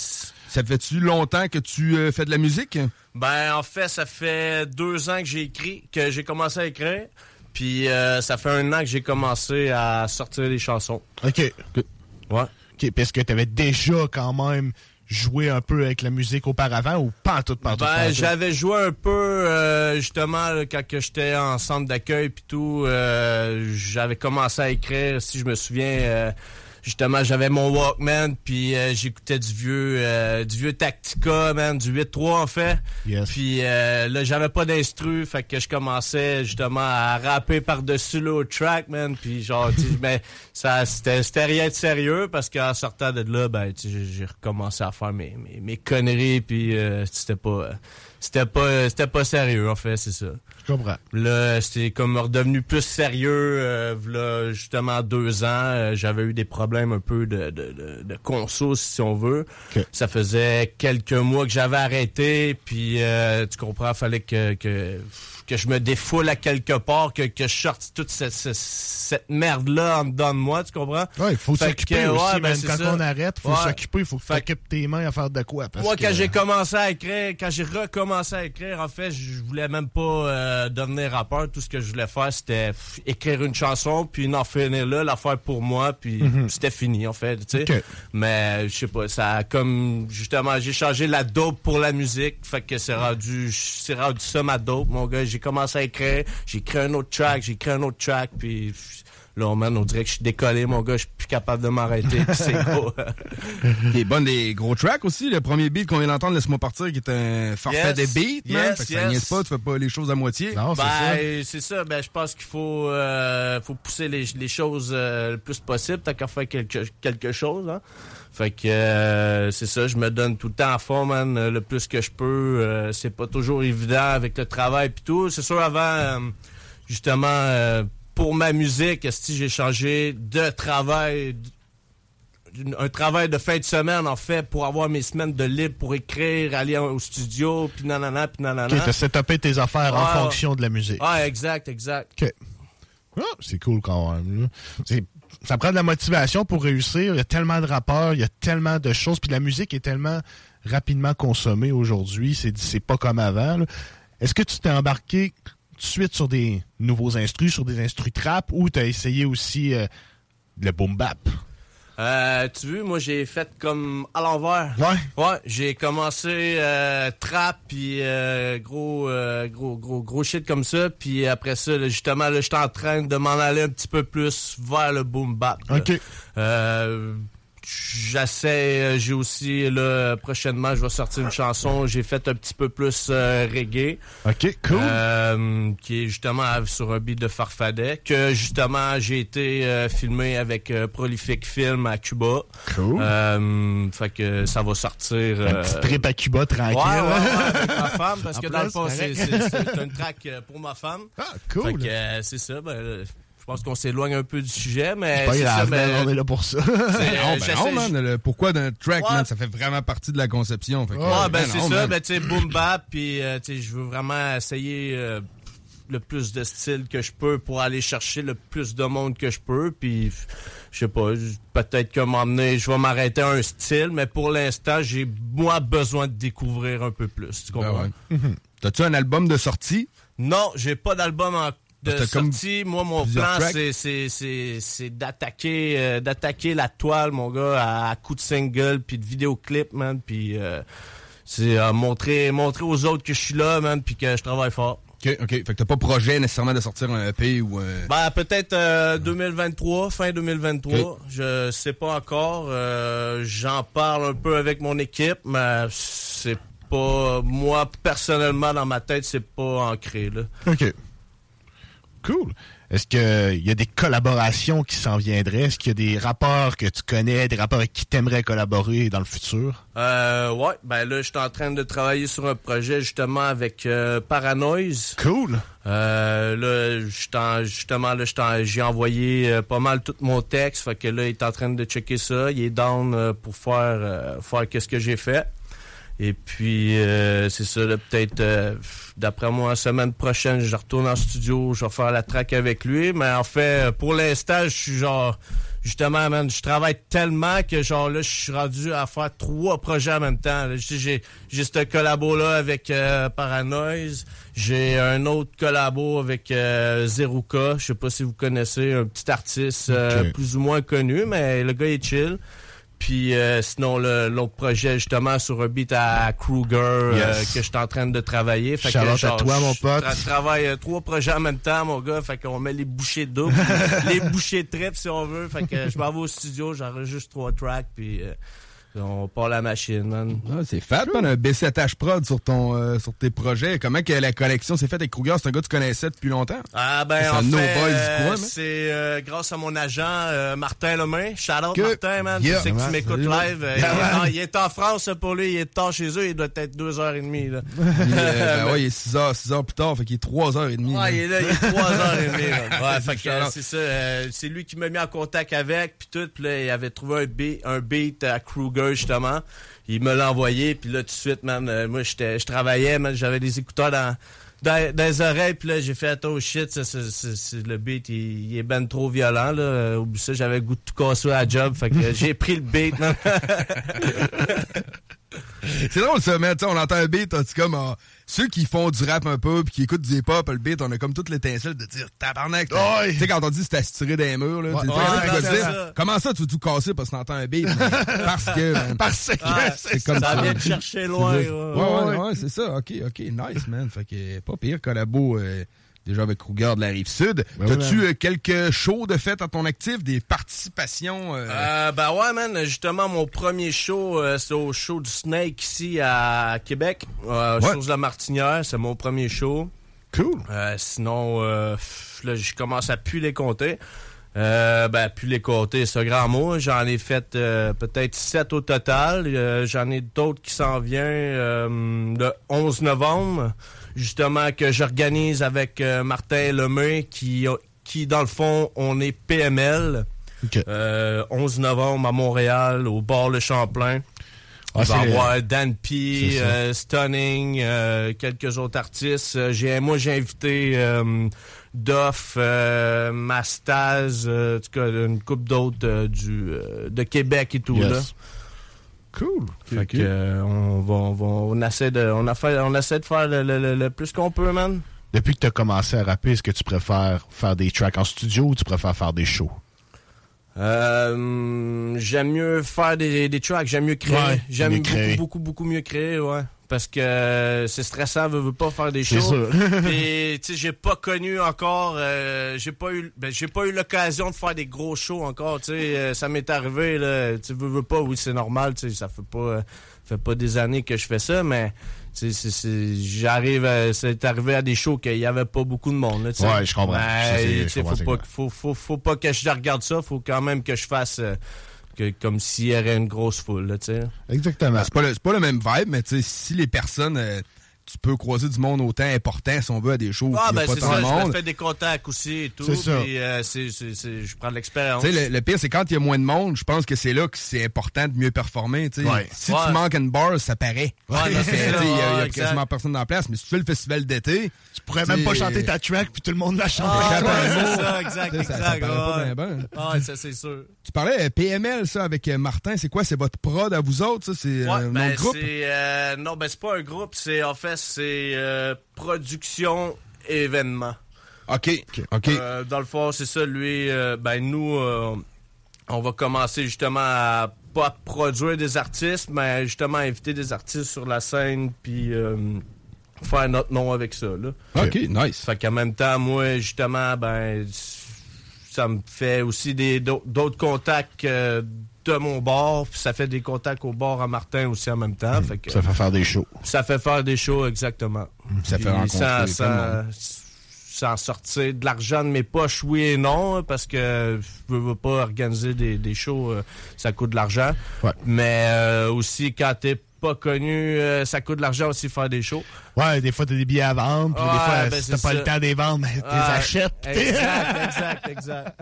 Ça fait-tu longtemps que tu fais de la musique? Ben, en fait, ça fait 2 ans que j'ai commencé à écrire. Puis ça fait 1 an que j'ai commencé à sortir des chansons. OK. Ouais. OK, parce que t'avais déjà quand même joué un peu avec la musique auparavant ou pas en tout, pas en tout? J'avais joué un peu, justement, quand j'étais en centre d'accueil puis tout. J'avais commencé à écrire, si je me souviens... Justement, j'avais mon Walkman, puis j'écoutais du vieux Tactica, man, du 8-3, en fait. Yes. Puis là, j'avais pas d'instru, fait que je commençais, justement, à rapper par-dessus l'autre track, man. Puis genre, tu sais, ben, ça, c'était rien de sérieux, parce qu'en sortant de là, ben, tu sais, j'ai recommencé à faire mes conneries, puis c'était pas sérieux, en fait, c'est ça. Je comprends. Là, c'était comme redevenu plus sérieux, là, justement, 2 ans, j'avais eu des problèmes un peu de conso, si on veut. Okay. Ça faisait quelques mois que j'avais arrêté, puis tu comprends, fallait que je me défoule à quelque part, que je sorte toute cette merde-là en dedans de moi, tu comprends? Ouais, il faut s'occuper aussi, ouais, ben, quand ça. On arrête, il faut s'occuper, il faut que tu t'occupes tes mains à faire de quoi. Parce moi, quand j'ai commencé à écrire, quand j'ai recommencé à écrire, en fait, je voulais même pas devenir rappeur. Tout ce que je voulais faire, c'était écrire une chanson, puis en finir là, la faire pour moi, puis c'était fini, en fait, tu sais. Okay. Mais, je sais pas, ça a comme, justement, j'ai changé la dope pour la musique, fait que c'est rendu ça ma dope, mon gars, j'ai commencé à écrire, j'ai créé un autre track, puis là, man, on dirait que je suis décollé, mon gars, je suis plus capable de m'arrêter, c'est gros. Des gros tracks aussi, le premier beat qu'on vient d'entendre, Laisse-moi partir, qui est un forfait de beat, man, fait que ça niaise pas, tu fais pas les choses à moitié. Non, ben, c'est ça, ben, je pense qu'il faut pousser les choses le plus possible, t'as qu'à faire quelque chose, hein. Fait que c'est ça, je me donne tout le temps à fond, man, le plus que je peux. C'est pas toujours évident avec le travail pis tout. C'est sûr, avant, justement, pour ma musique, si j'ai changé de travail, un travail de fin de semaine, en fait, pour avoir mes semaines de libre, pour écrire, aller au studio, pis nanana, pis nanana. OK, t'as setupé tes affaires en fonction de la musique. Ah, exact. OK. Oh, c'est cool quand même, là. Ça prend de la motivation pour réussir. Il y a tellement de rappeurs, il y a tellement de choses. Puis la musique est tellement rapidement consommée aujourd'hui. C'est pas comme avant, là. Est-ce que tu t'es embarqué tout de suite sur des nouveaux instrus, sur des instrus trap, ou t'as essayé aussi le boom bap? Tu vois, moi, j'ai fait comme à l'envers. Ouais, j'ai commencé trap, puis gros shit comme ça. Puis après ça, là, justement, là, j'étais en train de m'en aller un petit peu plus vers le boom-bap. OK. J'ai aussi, là, prochainement, je vais sortir une chanson. J'ai fait un petit peu plus reggae. OK, cool. Qui est justement sur un beat de Farfadet. Que, justement, j'ai été filmé avec Prolific Film à Cuba. Cool. Fait que ça va sortir... Un petit trip à Cuba, tranquille. Ouais, avec ma femme. Parce que dans le fond, c'est un track pour ma femme. Ah, cool. Fait que c'est ça, ben... Je pense qu'on s'éloigne un peu du sujet, mais c'est ça, on est là pour ça. Le pourquoi d'un track, man, ça fait vraiment partie de la conception. Fait que, tu sais, boom bap, puis tu sais, je veux vraiment essayer le plus de styles que je peux pour aller chercher le plus de monde que je peux, puis je sais pas, peut-être que je vais m'arrêter à un style, mais pour l'instant, j'ai moi besoin de découvrir un peu plus, tu comprends? Ben ouais. T'as-tu un album de sortie? Non, j'ai pas d'album en sortie. Moi, mon plan, c'est d'attaquer la toile, mon gars, à coups de single, puis de vidéoclip, man, puis c'est montrer aux autres que je suis là, man, puis que je travaille fort. OK. Fait que t'as pas projet nécessairement de sortir un EP ou... Ben, peut-être 2023, fin 2023. Okay. Je sais pas encore. J'en parle un peu avec mon équipe, mais c'est pas... Moi, personnellement, dans ma tête, c'est pas ancré, là. OK. Cool. Est-ce qu'il y a des collaborations qui s'en viendraient? Est-ce qu'il y a des rappeurs que tu connais, des rappeurs avec qui t'aimerais collaborer dans le futur? Ouais. Ben là, je suis en train de travailler sur un projet, justement, avec Paranoise. Cool. J'ai envoyé pas mal tout mon texte. Fait que là, il est en train de checker ça. Il est down pour faire qu'est-ce que j'ai fait. Et puis, c'est ça, là, peut-être, d'après moi, la semaine prochaine, je retourne en studio, je vais faire la track avec lui. Mais en fait, pour l'instant, je suis genre... justement, man, je travaille tellement que genre là, je suis rendu à faire 3 projets en même temps. Là. J'ai ce collabo-là avec Paranoise. J'ai un autre collabo avec Zeruka. Je sais pas si vous connaissez, un petit artiste plus ou moins connu, mais le gars est chill. Puis sinon, l'autre projet, justement, sur un beat à Kruger, que je suis en train de travailler. Fait que, genre, à toi, mon pote. Je travaille 3 projets en même temps, mon gars. Fait qu'on met les bouchées doubles, les bouchées triples, si on veut. Fait que je m'en vais au studio, j'enregistre 3 tracks, puis on part la machine, man. Ah, c'est fat, man, un B7H prod sur tes projets. Comment que la collection s'est faite avec Kruger? C'est un gars que tu connaissais depuis longtemps? Ah, ben, c'est en fait, c'est grâce à mon agent, Martin Lemay. Shout-out, Martin, man. Je sais que tu m'écoutes live. Il est en France, pour lui. Il est tard chez eux. Il doit être 2h30, là. Il est 6h plus tard. Fait qu'il est 3h30. Ouais, il est 3h30, là. Ouais, fait que c'est ça. C'est lui qui m'a mis en contact avec, puis tout. Puis là, il avait trouvé un beat à Kruger, justement. Il me l'a envoyé, puis là, tout de suite, man, moi, je travaillais, man, j'avais des écouteurs dans les oreilles, puis là, j'ai fait « Oh shit, c'est le beat, il est ben trop violent, là. » Au bout de ça, j'avais le goût de tout casser à la job, fait que j'ai pris le beat, man. C'est drôle, ça, mais on entend un beat, tu comme... Ceux qui font du rap un peu puis qui écoutent du hip-hop, le beat, on a comme toute l'étincelle de dire tabarnak. Tu sais, quand on dit c'est à se tirer des murs, là, comment ça tu veux tout casser parce que t'entends un beat? Parce que, man. Parce que c'est comme ça. Ça vient de chercher loin. Ouais, c'est ça. OK, nice, man. Fait que pas pire, collabo déjà avec Kruger de la Rive-Sud. T'as-tu quelques shows de fête à ton actif, des participations? Ben ouais, man. Justement, mon premier show, c'est au show du Snake ici à Québec. Chose de la Martinière, c'est mon premier show. Cool. Sinon, là, je commence à plus les compter. Plus les compter, c'est un grand mot. J'en ai fait peut-être 7 au total. J'en ai d'autres qui s'en viennent le 11 novembre. Justement, que j'organise avec Martin Lemay, qui dans le fond, on est PML. 11 novembre à Montréal, au bar Le Champlain. On va avoir Dan P, Stunning, quelques autres artistes. J'ai invité Doff, Mastaz, en tout cas, une couple d'autres de Québec et tout, là. Cool. Fait que on essaie de faire le plus qu'on peut, man. Depuis que tu as commencé à rapper, est-ce que tu préfères faire des tracks en studio ou tu préfères faire des shows? J'aime mieux faire des tracks, j'aime mieux créer. Ouais, j'aime beaucoup mieux créer, ouais. Parce que c'est stressant, veux pas faire des shows. Et tu sais, j'ai pas connu encore, j'ai pas eu l'occasion de faire des gros shows encore. Tu sais, ça m'est arrivé là. Tu veux pas, oui c'est normal. Tu sais, ça fait pas des années que je fais ça, mais c'est arrivé à des shows qu'il y avait pas beaucoup de monde. Là, ouais, je comprends. Mais, je comprends, faut pas que je regarde ça. Faut quand même que je fasse. Comme s'il y avait une grosse foule, là, tu sais. Exactement. C'est pas le même vibe, mais tu sais, si les personnes... tu peux croiser du monde autant important, si on veut, à des shows où il n'y a pas tant de monde. Je me fais des contacts aussi et tout, puis je prends de l'expérience. Le pire, c'est quand il y a moins de monde, je pense que c'est là que c'est important de mieux performer. Ouais. Si tu manques une bar, ça paraît. Il n'y a quasiment personne dans la place, mais si tu fais le festival d'été... Tu pourrais même pas chanter ta track, puis tout le monde la chante. C'est ça, exact. Ça, c'est sûr. Tu parlais PML, ça, avec Martin. C'est quoi? C'est votre prod à vous autres? C'est un groupe? Non, ben c'est pas un groupe, c'est en fait c'est production événement. OK. Dans le fond, c'est ça, lui, nous, on va commencer justement à pas produire des artistes, mais justement inviter des artistes sur la scène, puis faire notre nom avec ça, là. OK, nice. Fait qu'en même temps, moi, justement, ça me fait aussi d'autres contacts de mon bar, puis ça fait des contacts au bar à Martin aussi en même temps. Fait que, ça fait faire des shows. Ça fait faire des shows, exactement. Ça fait rencontrer sans sortir de l'argent de mes poches, oui et non, parce que je veux pas organiser des shows, ça coûte de l'argent. Ouais. Mais aussi, quand t'es pas connu, ça coûte de l'argent aussi faire des shows. Ouais, des fois t'as des billets à vendre, puis des fois si t'as pas le temps de les vendre, mais t'es achètes. Exact.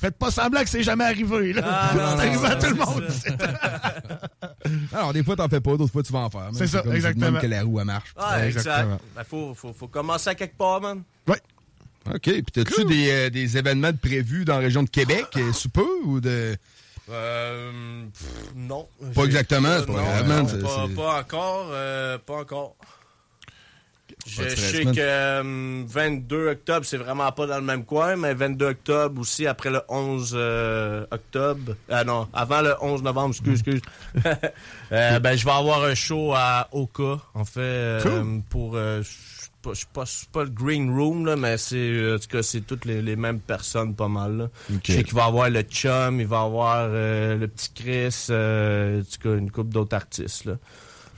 Faites pas semblant que c'est jamais arrivé, là. C'est arrivé à tout le monde. Alors des fois t'en fais pas, d'autres fois tu vas en faire. C'est ça, comme exactement. Même que la roue elle marche. Exactement. Ben, faut commencer à quelque part, man. Ouais. OK. Puis t'as-tu cool. Des événements de prévus dans la région de Québec, sous peu, ou de... non. Pas exactement, c'est pas grave. Pas encore. Je sais que 22 octobre, c'est vraiment pas dans le même coin, mais 22 octobre aussi, après le 11 octobre... non, avant le 11 novembre, excuse. Je vais avoir un show à Oka, en fait, cool. Pour... Je ne suis pas le Green Room, là, mais c'est, en tout cas, c'est toutes les mêmes personnes pas mal. Là. Okay. Je sais qu'il va y avoir le Chum, il va y avoir le petit Chris, en tout cas, une couple d'autres artistes. Là.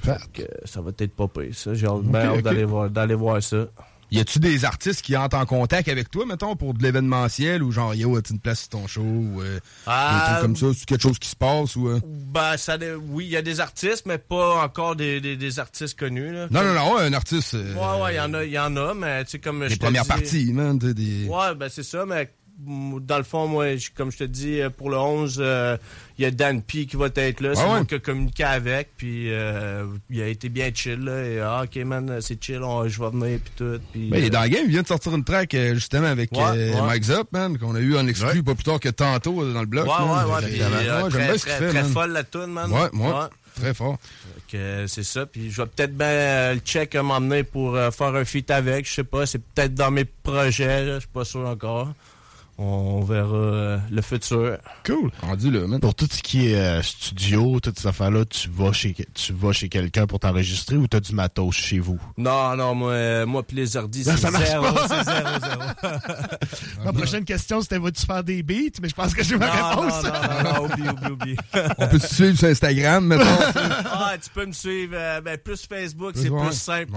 Donc, ça va peut-être pas pire, ça. J'ai hâte d'aller voir ça. Y a-tu des artistes qui entrent en contact avec toi, mettons, pour de l'événementiel, ou genre, yo, as-tu une place sur ton show, ou des trucs comme ça, c'est quelque chose qui se passe, ou... Oui, il y a des artistes, mais pas encore des artistes connus, là. Non, un artiste... Ouais, il y en a, mais tu sais, comme je te dis... Les premières parties, man, Ouais, c'est ça, mais... Dans le fond, moi, comme je te dis, pour le 11, il y a Dan P qui va être là. C'est moi qui a communiqué avec. Puis il a été bien chill. Là, et, OK, man, c'est chill. Je vais venir. Puis tout. Puis, il est dans le game. Il vient de sortir une track justement avec Mike Zop, man, qu'on a eu en exclu pas plus tard que tantôt dans le bloc. Ouais. Puis, j'aime bien ce qu'il fait. Très folle la toune, man. Ouais. Très fort. Donc, c'est ça. Puis je vais peut-être le check à m'emmener pour faire un feat avec. Je sais pas. C'est peut-être dans mes projets. Je suis pas sûr encore. On verra le futur. Cool. Rendu là, man. Pour tout ce qui est studio, toutes ces affaires-là, tu vas chez quelqu'un pour t'enregistrer ou t'as du matos chez vous? Non, moi pis les ordi, c'est zéro. Ma prochaine question, c'était vas-tu faire des beats? Mais je pense que j'ai ma réponse. Non, oublie. On peut te suivre sur Instagram, mettons? Tu peux me suivre. Plus Facebook, c'est plus simple.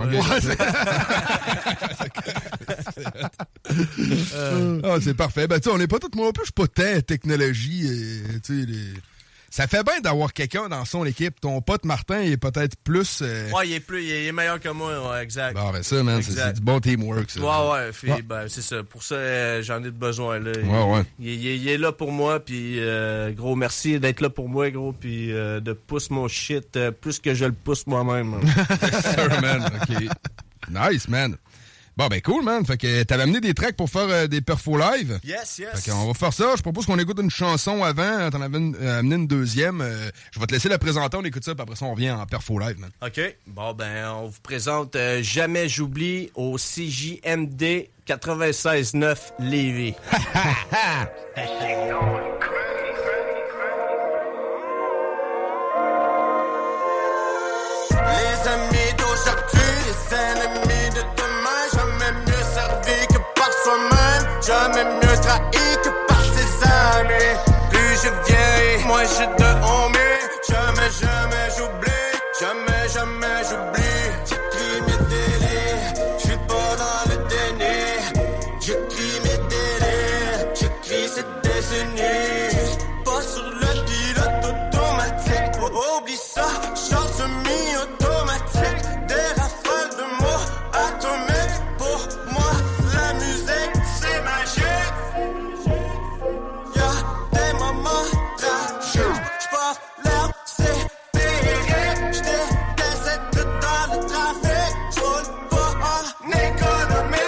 C'est parfait. Ben, tu sais, on n'est pas tous... Moi, je suis pas tant technologie. Ça fait bien d'avoir quelqu'un dans son équipe. Ton pote Martin, il est peut-être plus... Ouais, il est meilleur que moi, ouais, exact. Bon, ça, man, c'est du bon teamwork, ça. Ouais. Puis, c'est ça. Pour ça, j'en ai de besoin, là. Ouais. Il est là pour moi, puis gros, merci d'être là pour moi, gros, puis de pousser mon shit plus que je le pousse moi-même. Sure, man. OK. Nice, man. Bon, ben cool, man. Fait que t'avais amené des tracks pour faire des perfos live. Yes. Fait qu'on va faire ça. Je propose qu'on écoute une chanson avant. T'en avais amené une deuxième. Je vais te laisser la présenter. On écoute ça, puis après ça, on revient en perfos live, man. OK. Bon, ben, on vous présente Jamais j'oublie au CJMD 96.9 Lévis. Les amis d'aujourd'hui, les ennemis de demain. Jamais mieux trahi que par ses amis. Plus je vieillis, moins je te homie. Jamais j'oublie. J'écris mes délires, j'suis pas dans le déni. J'écris cette décennie. J'suis pas sur le pilote automatique. Oh, oublie ça, j'en semi-automatique. Des rafales de mots atomiques. Pour moi, la musique, c'est magique. Y'a des moments tragiques. J'pave l'herbe, c'est pire. J'déteste être dans le trafic. J'roule pas en économique.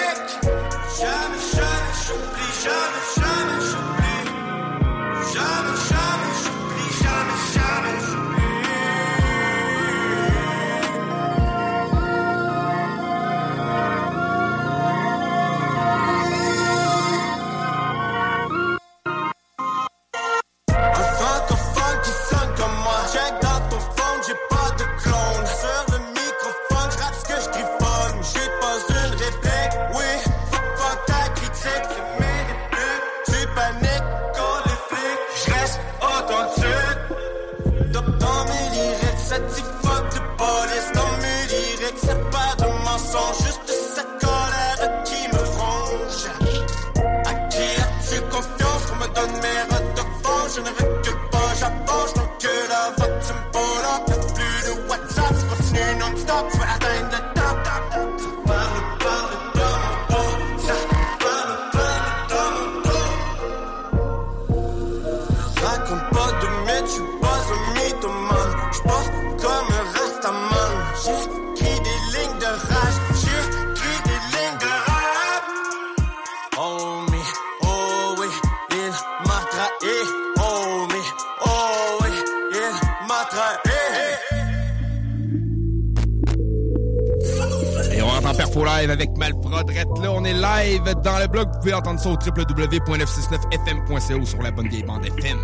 en perfo live avec Malfra, drette là. On est live dans le blog. Vous pouvez entendre ça au www.969fm.ca ou sur la bonne vieille bande FM.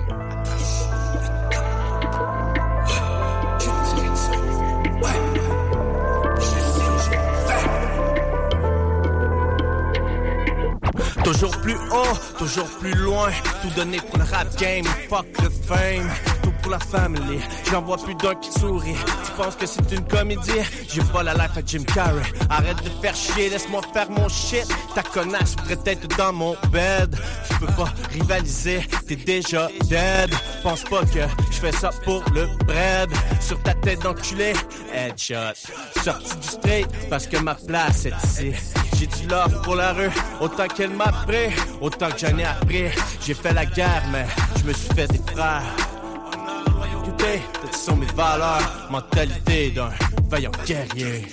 Toujours plus haut, toujours plus loin. Tout donné pour le rap game, fuck le fame. Tout pour la family, j'en vois plus d'un qui sourit. Tu penses que c'est une comédie? J'ai pas la life à Jim Carrey. Arrête de faire chier, laisse-moi faire mon shit. Ta connasse pourrait être dans mon bed. Tu peux pas rivaliser, t'es déjà dead. Pense pas que je fais ça pour le bread. Sur ta tête d'enculé, headshot. Sorti du straight parce que ma place est ici. J'ai du love pour la rue, autant qu'elle m'a pris, autant que j'en ai appris. J'ai fait la guerre, mais je me suis fait des frères. Écoutez, ce sont mes valeurs, mentalité d'un vaillant guerrier.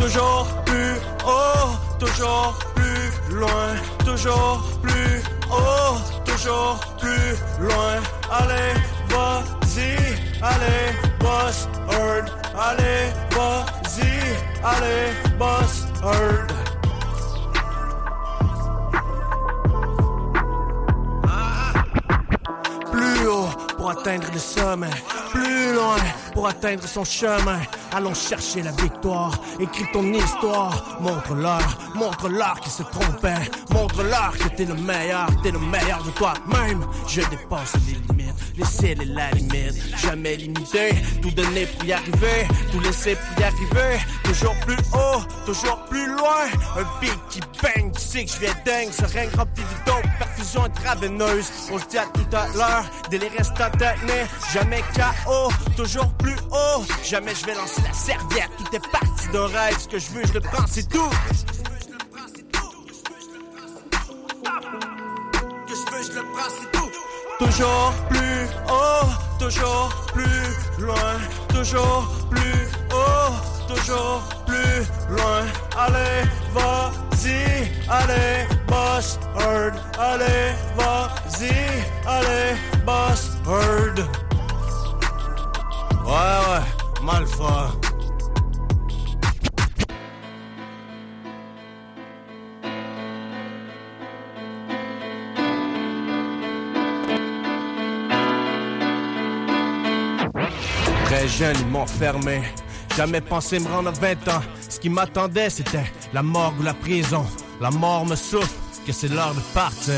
Toujours plus haut, toujours plus loin. Toujours plus haut, toujours plus loin. Allez, vas-y, allez, boss hard. Allez, vas-y, allez, boss hard. Plus haut pour atteindre le sommet, plus loin pour atteindre son chemin. Allons chercher la victoire, écris ton histoire. Montre-leur qu'ils se trompaient. Montre-leur que t'es le meilleur de toi-même. Je dépasse les limites, laissez les la limite. Jamais limité, tout donner pour y arriver, tout laisser pour y arriver. Toujours plus haut, toujours plus loin. Un beat qui bang, tu sais que je viens dingue. Ce règne rempli de dons, perfusion intraveineuse. On se dit à tout à l'heure, dès les restes à tenir. Jamais KO, toujours plus haut. Jamais je vais lancer la serviette, tout est parti d'un rêve. Ce que je veux, je le prends, c'est tout. Toujours plus haut, toujours plus loin. Toujours plus haut, toujours plus loin. Allez, vas-y, allez, boss hard. Allez, vas-y, allez, boss hard. Ouais. Malfa. Très jeune, ils m'ont fermé. Jamais pensé me rendre à 20 ans. Ce qui m'attendait, c'était la morgue ou la prison. La mort me souffle que c'est l'heure de partir.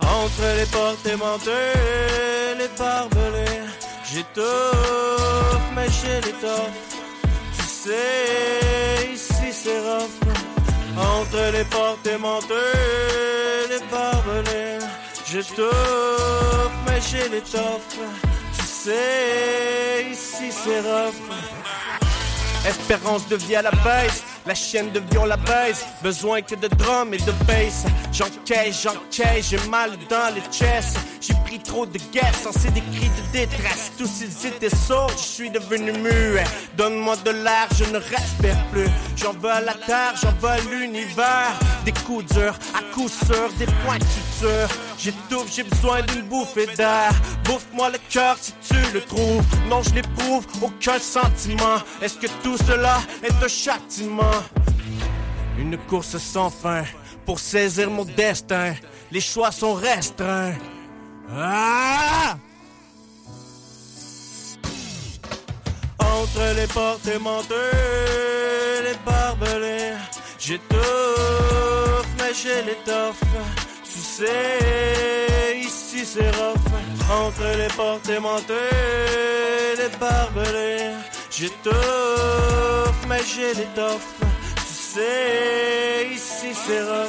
Entre les portes aimantées, les barbelés. J'étoffe, mais j'ai l'étoffe. Tu sais, ici c'est rough. Entre les portes aimantées, les barbelés. J'étoffe, mais j'ai l'étoffe. Tu sais, ici c'est rough. Espérance de vie à la baisse. La chienne de vion la baise. Besoin que de drum et de bass. J'encaisse, j'ai mal dans les chests. J'ai pris trop de guerre, censé des cris de détresse. Tous ils étaient sourds, je suis devenu muet. Donne-moi de l'air, je ne respire plus. J'en veux à la terre, j'en veux à l'univers. Des coups durs, à coups sûrs, des points qui tuent. J'étouffe, j'ai besoin d'une bouffée d'air. Bouffe-moi le cœur si tu le trouves. Non, je n'éprouve aucun sentiment. Est-ce que tout cela est un châtiment? Une course sans fin pour saisir mon destin. Les choix sont restreints. Ah! Entre les portes aimantées, les barbelés. J'étouffe, mais j'ai l'étoffe. Tu sais, ici c'est rough. Entre les portes aimantées, les barbelés. J'étouffe, mais j'ai l'étoffe. C'est ici, c'est rough.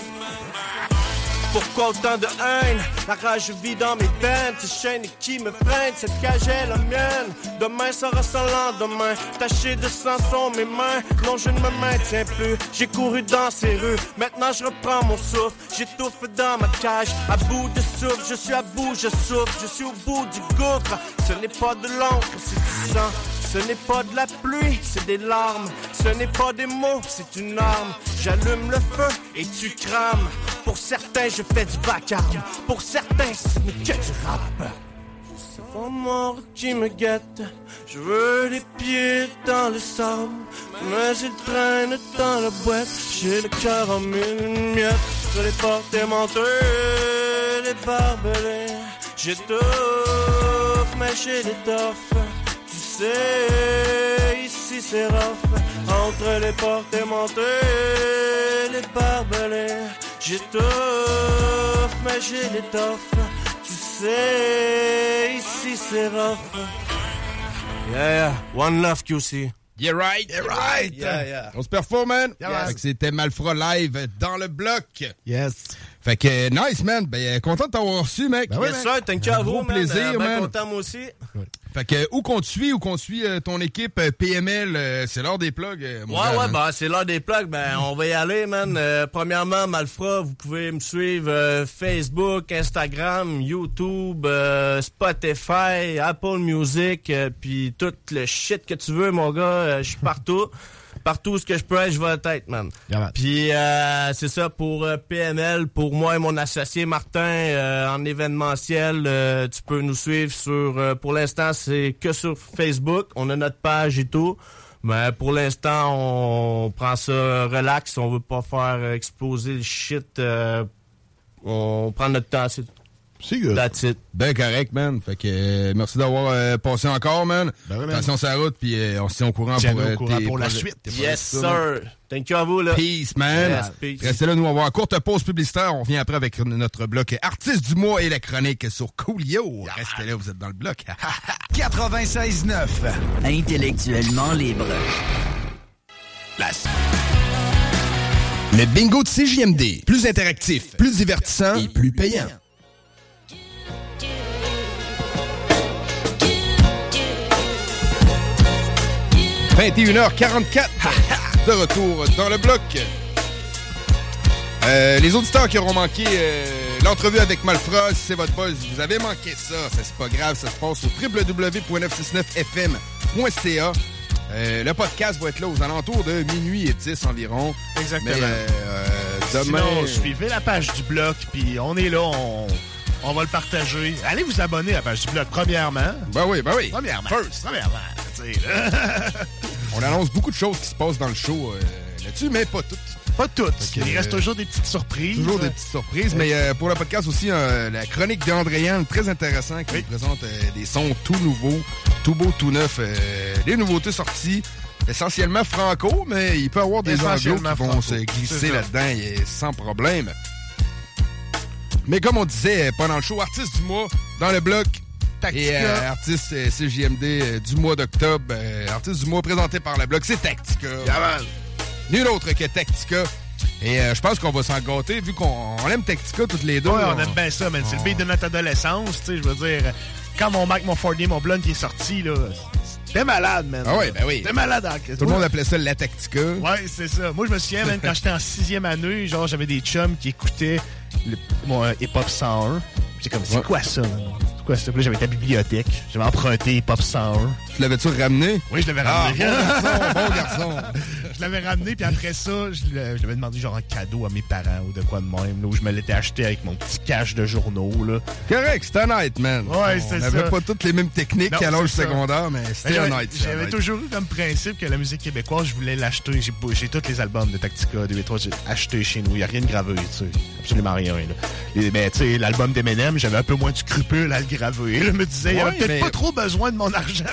Pourquoi autant de haine? La rage vit dans mes veines. Ces chaînes qui me freinent, cette cage est la mienne. Demain sera sans lendemain. Taché de sang sont mes mains. Non, je ne me maintiens plus. J'ai couru dans ces rues. Maintenant, je reprends mon souffle. J'étouffe dans ma cage. À bout de souffle, je suis à bout, je souffle. Je suis au bout du gouffre. Ce n'est pas de l'encre, c'est du sang. Ce n'est pas de la pluie, c'est des larmes. Ce n'est pas des mots, c'est une arme. J'allume le feu et tu crames. Pour certains, je fais du vacarme. Pour certains, ce n'est que du rap. Enfant mort qui me guette, je veux les pieds dans le sable, mais ils traînent dans la boîte. J'ai le cœur en mille miettes, sur les portes menteuses, les barbelés. J'étouffe, mais j'ai des torfs, tu sais, ici c'est rough. Entre les portes menteuses, les barbelés. J'étouffe, mais j'ai des torfs. C'est ici, c'est rough. Yeah, yeah. One love, QC. Yeah, right. Yeah, right. Yeah, yeah. On se performe, man. Yeah, yes. Fait que c'était Malfra live dans le bloc. Yes. Fait que nice, man. Ben, content de t'avoir reçu, mec. Ben, yes, sir. Thank you, gros plaisir, man. Ben, content, moi aussi. Ouais. Fait que où qu'on suit ton équipe PML, c'est l'heure des plugs. Ouais, ben c'est l'heure des plugs, on va y aller, man. Premièrement, Malfra, vous pouvez me suivre Facebook, Instagram, YouTube, Spotify, Apple Music, puis tout le shit que tu veux, mon gars, je suis partout. Partout ce que je peux être, je vais à être, man. Puis c'est ça pour PML, pour moi et mon associé Martin en événementiel. Tu peux nous suivre sur, pour l'instant, c'est que sur Facebook. On a notre page et tout. Mais pour l'instant, on prend ça relax. On veut pas faire exploser le shit. On prend notre temps, c'est tout. C'est good. That's it. Ben correct, man. Fait que merci d'avoir passé encore, man. Attention sur la route, puis on se tient au courant pour la suite. Yes, sir. Thank you à vous, là. Peace, man. Yes, peace. Restez là, nous, on va avoir une courte pause publicitaire. On revient après avec notre bloc Artiste du mois et la chronique sur Coolio. Yeah. Restez là, vous êtes dans le bloc. 96.9. Intellectuellement libre. Place. Le bingo de CJMD. Plus interactif, plus divertissant et plus payant. « 21h44, de retour dans le bloc. » Les auditeurs qui auront manqué l'entrevue avec Malfra, si c'est votre buzz, vous avez manqué ça c'est pas grave, ça se passe au www.969fm.ca. Le podcast va être là aux alentours de 00:10 environ. Exactement. Mais, demain... Sinon, suivez la page du bloc, puis on est là, on va le partager. Allez vous abonner à la page du blog, premièrement. Ben oui. Premièrement. On annonce beaucoup de choses qui se passent dans le show là-dessus, mais pas toutes. Il reste toujours des petites surprises. Mais pour le podcast aussi, la chronique d'Andréanne, très intéressant, qui présente des sons tout nouveaux, tout beaux, tout neufs, des nouveautés sorties. Essentiellement franco, mais il peut y avoir des anglos qui vont se glisser là-dedans sans problème. Mais comme on disait pendant le show, artiste du mois dans le bloc Tactica. Et artiste CJMD du mois d'octobre, artiste du mois présenté par le bloc, c'est Tactica. Nul autre que Tactica. Et je pense qu'on va s'en gâter vu qu'on aime Tactica toutes les deux. Ouais, on aime bien ça, man. C'est le beat de notre adolescence, tu sais, je veux dire. Quand mon Mac, mon Fortnite, mon Blunt qui est sorti, là. T'es malade, man. Ah oui, ben oui. T'es malade en question. Tout le monde appelait ça la Tactica. Ouais, c'est ça. Moi, je me souviens, même quand j'étais en sixième année, genre, j'avais des chums qui écoutaient mon Hip Hop 101. J'étais comme, c'est quoi ça, man? C'est quoi ça? Puis là, j'avais ta bibliothèque. J'avais emprunté Hip Hop 101. Tu l'avais-tu ramené? Oui, je l'avais ramené. Bon garçon. Je l'avais ramené, puis après ça, je l'avais demandé genre un cadeau à mes parents ou de quoi de même, là, où je me l'étais acheté avec mon petit cash de journaux, là. Correct, c'était honnête, man. Ouais, c'est ça. On n'avait pas toutes les mêmes techniques qu'à l'âge secondaire, mais c'était honnête. J'avais toujours eu comme principe que la musique québécoise, je voulais l'acheter. J'ai tous les albums de Tactica, 2 et 3, j'ai acheté chez nous. Il n'y a rien de gravé, tu sais. Absolument rien, là. Mais tu sais, l'album d'Eminem, j'avais un peu moins de scrupules à le graver. Je me disais, il n'y avait peut-être pas trop besoin de mon argent.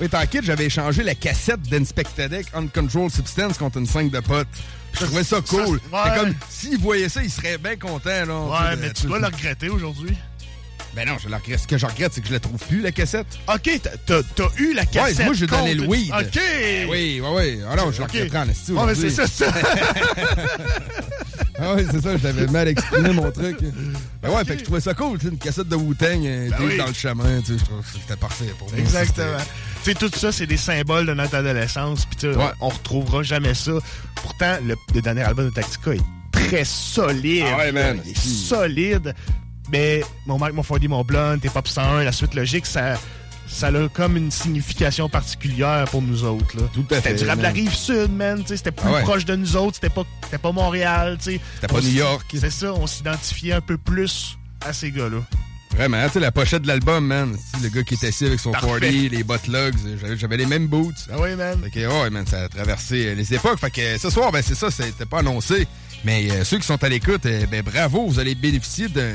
Oui, t'inquiète, j'avais échangé la cassette d'Inspectadec Uncontrolled Substance contre une 5 de potes. Je trouvais ça cool. C'est comme, s'ils voyaient ça, ils seraient bien contents. Là, ouais, mais tu dois le regretter aujourd'hui. Ben non, ce que je regrette, c'est que je la trouve plus, la cassette. OK, t'as eu la cassette. Ouais, moi, j'ai donné le weed. OK. Oui. Alors, je la regretterai en esti aujourd'hui. Ouais, mais c'est ça. Ah oui, c'est ça, j'avais mal exprimé mon truc. Ben ouais, fait que je trouvais ça cool, une cassette de Wu-Tang dans le chemin, tu sais, je trouve que c'était parfait pour moi. Exactement. Tu sais, tout ça, c'est des symboles de notre adolescence, puis tu sais, on retrouvera jamais ça. Pourtant, le dernier album de Tactica est très solide. Ah ouais, man. Il est solide, mais mon Mike, mon Fordy, mon Blunt, tes Pop 101, la suite logique, ça a comme une signification particulière pour nous autres, là. Tout à fait. C'était du rap de la Rive-Sud, man. T'sais, c'était plus proche de nous autres. C'était pas Montréal. T'sais. C'était pas New York. C'est ça, on s'identifiait un peu plus à ces gars-là. Vraiment, tu sais, la pochette de l'album, man. Le gars qui était assis avec son 40, les buttlugs, j'avais les mêmes boots. Ah oui, man. Fait que, ouais, man, ça a traversé les époques. Fait que ce soir, ben, c'est ça, c'était pas annoncé. Mais ceux qui sont à l'écoute, ben, bravo, vous allez bénéficier d'un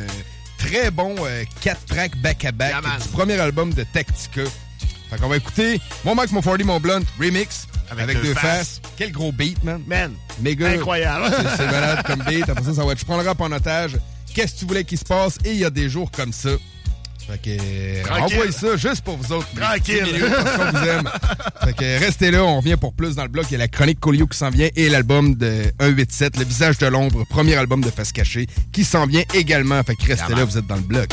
très bon 4 tracks back-à-back du premier album de Tactica. Fait qu'on va écouter Mon Max, Mon 40, Mon Blunt remix avec deux faces. Quel gros beat, man. Man, méga. Incroyable. C'est malade comme beat. Après ça, ça va être Je prends le rap en otage. Qu'est-ce que tu voulais qu'il se passe? Et il y a des jours comme ça. Fait que, envoyez ça juste pour vous autres. Tranquille. Minutes, parce qu'on vous aime. Fait que, restez là. On revient pour plus dans le bloc. Il y a la chronique Coolio qui s'en vient et l'album de 187, Le Visage de l'Ombre, premier album de Face Cachée, qui s'en vient également. Fait que, restez là. Vous êtes dans le bloc.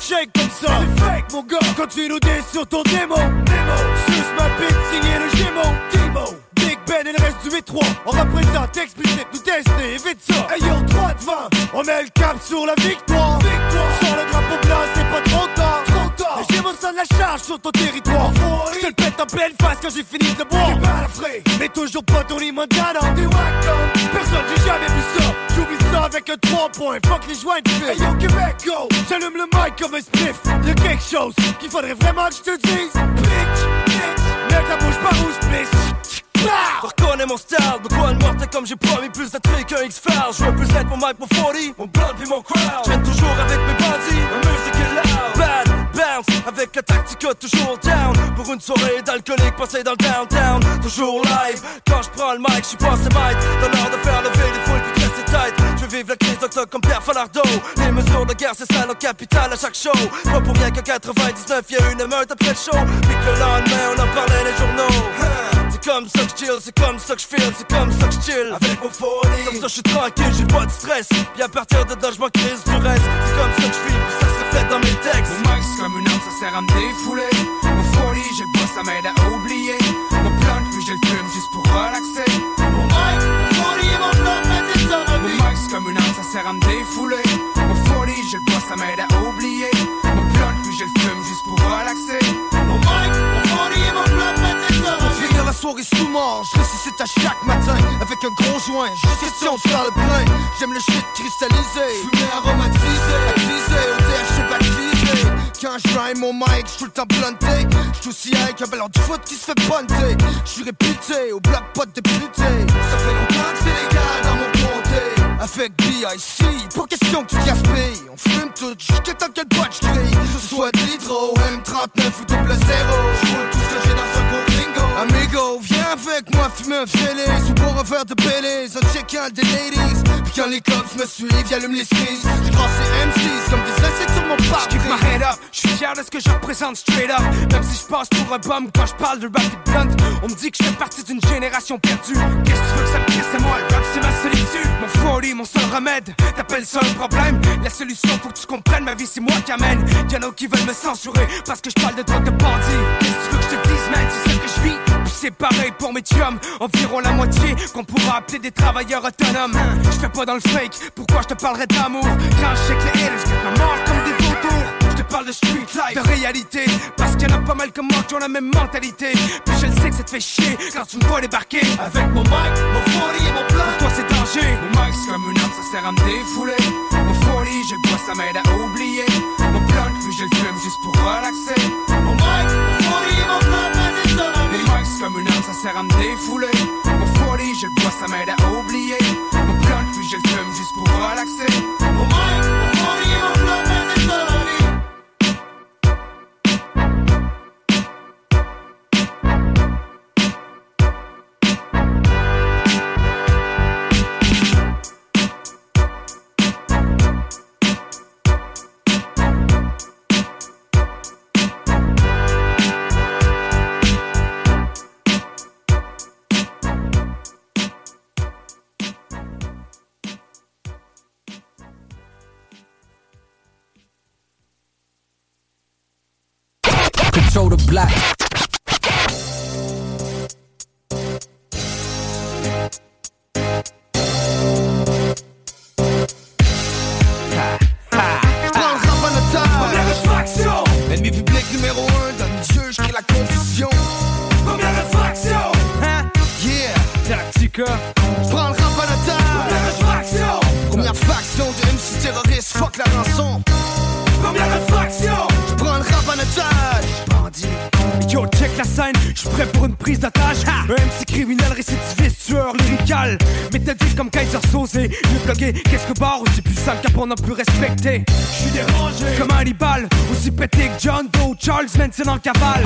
Shake comme ça, c'est fake mon gars. Quand tu nous dis sur ton démo, suce ma bite, signer le gémeau, Timo, Big Ben et le reste du V3. On représente, explicite, nous tester, évite ça. Ayons droit devant, on met le cap sur la victoire. Sur le drapeau blanc, c'est pas trop tard. Les gémeaux sonnent la charge sur ton territoire. Je te le pète en pleine face quand j'ai fini de boire. T'es balafré, mais toujours pas ton limonade. T'es wagon, personne j'ai jamais vu ça. J'oublie ça avec un 3 points, fuck les joints de fil. Hey yo Québec, go, j'allume le mic comme un spliff. Y'a quelque chose qu'il faudrait vraiment que je te dise. Bitch, mec la bouche par où j'plisse. Reconnais mon style, de quoi le mortel comme j'ai promis. Plus d'intrigue qu'un X-Files, je veux plus être mon mic, mon 40, mon blunt pis mon crowd. J'aime toujours avec mes bandits, ma musique est loud. Bad, bounce, avec la Tactica toujours down. Pour une soirée d'alcoolique, passée dans le downtown. Toujours live, quand je prends le mic, je suis passé maître. Dans l'heure de faire lever les foules puis casser tête. Je veux vivre la crise d'Oxford comme Pierre Falardeau. Les mesures de guerre, c'est ça notre capitale à chaque show. Pas pour rien qu'en 99, y'a une émeute après le show. Puis que le lendemain, on en parlait les journaux. C'est comme ça que je chill, c'est comme ça que je feel, c'est comme ça que je chill. Avec mon folie, comme ça je suis tranquille, j'ai pas de stress. Puis à partir de là je m'en crise du reste. C'est comme ça que je vis, puis ça se reflète dans mes textes. Mon mic c'est comme une arme, ça sert à me défouler. Mon folie, j'ai le boss, ça m'aide à oublier. Mon blunt, puis j'ai le fume juste pour relaxer. Mon mic, mon folie et mon blunt, mais c'est ça ma vie. Mon mic c'est comme une arme, ça sert à me défouler. Mon folie, j'ai le boss, ça m'aide à oublier. Mon blunt, puis j'ai le fume juste pour relaxer. Mon mic, mon folie et mon blunt, mais c'est ça ma vie. La soirée sous mort, je ressuscite à chaque matin. Avec un gros joint, juste question de faire le plein. J'aime le shit cristallisé, fumé aromatisé, attisé, au THC baptisé. Quand je rime mon mic, je suis le temps blunté. Je suis aussi high qu'un ballon de foot qui se fait bunter. Je suis réputé, au black pot député. Ça fait longtemps que c'est légal dans mon comté. Avec B.I.C., pas question que tu gaspilles. On fume tout, jusqu'à temps que le botch grille. Que ce soit de l'hydro, M39 ou double zéro. Je roule tout ce que j'ai dans un gros gringo. Amigo, viens avec moi fumer un Félix. Ou pour un verre de Baileys, un check-in des ladies. Puis quand les cops me suivent, y'allume les skis. Je crois ces M6 comme des insectes sur mon parc. J'keep ma head up, j'suis fier de ce que je représente straight up. Même si j'passe pour un bum, quand j'parle de rap et blunt, on me dit que je fais partie d'une génération perdue. Qu'est-ce que tu veux que ça me crisse, c'est moi, le rap c'est ma solitude. Mon 40, mon seul remède, t'appelles ça un problème. La solution, faut que tu comprennes, ma vie c'est moi qui amène. Y'en a qui veulent me censurer parce que j'parle de drogue de bandit. Qu'est-ce que tu veux que je te dise, man, c'est ce que je vis. Puis c'est pareil pour mes chums, environ la moitié qu'on pourra appeler des travailleurs autonomes. Je fais pas dans le fake, pourquoi je te parlerai d'amour? Quand je sais que les haters me mordent comme des vautours. Je te parle de street life, de réalité. Parce qu'il y en a pas mal comme moi qui ont la même mentalité. Puis je le sais que ça te fait chier quand tu me vois débarquer. Avec mon mic, mon 40 et mon blunt, pour toi c'est danger. Mon mic c'est comme une arme, ça sert à me défouler. Mon 40, j'ai le bois, ça m'aide à oublier. Mon blunt, puis j'ai le fume juste pour relaxer. Mon mic, mon 40 et mon blunt, c'est ça ma vie. Mon mic c'est comme une arme, ça sert à me défouler. Mon 40, j'ai le bois, ça m'aide à oublier. Mon blunt, puis j'ai le fume juste pour relaxer. Mon mic, mon 40 et mon blunt, c'est ça ma vie. Black. Ennemi public numéro 1 dans le jeu, je crée la confusion. Première infraction, hein? Yeah, Tactica. Je prends le rap à la table. Première infraction. Première faction de MC terroriste, fuck la rançon. Première infraction. Je prends le rap en otage. Bandit. Yo, check la scène, je suis prêt pour une prise d'otage. Un MC criminel, récidiviste, tueur, lyrical. Mais t'as dit comme Kaiser Sosé, mieux plugué, qu'est-ce que barre, aussi puissant qu'Apon a pu respecter. Je suis dérangé comme Hannibal, aussi pété que John Doe, Charles Manson en cavale.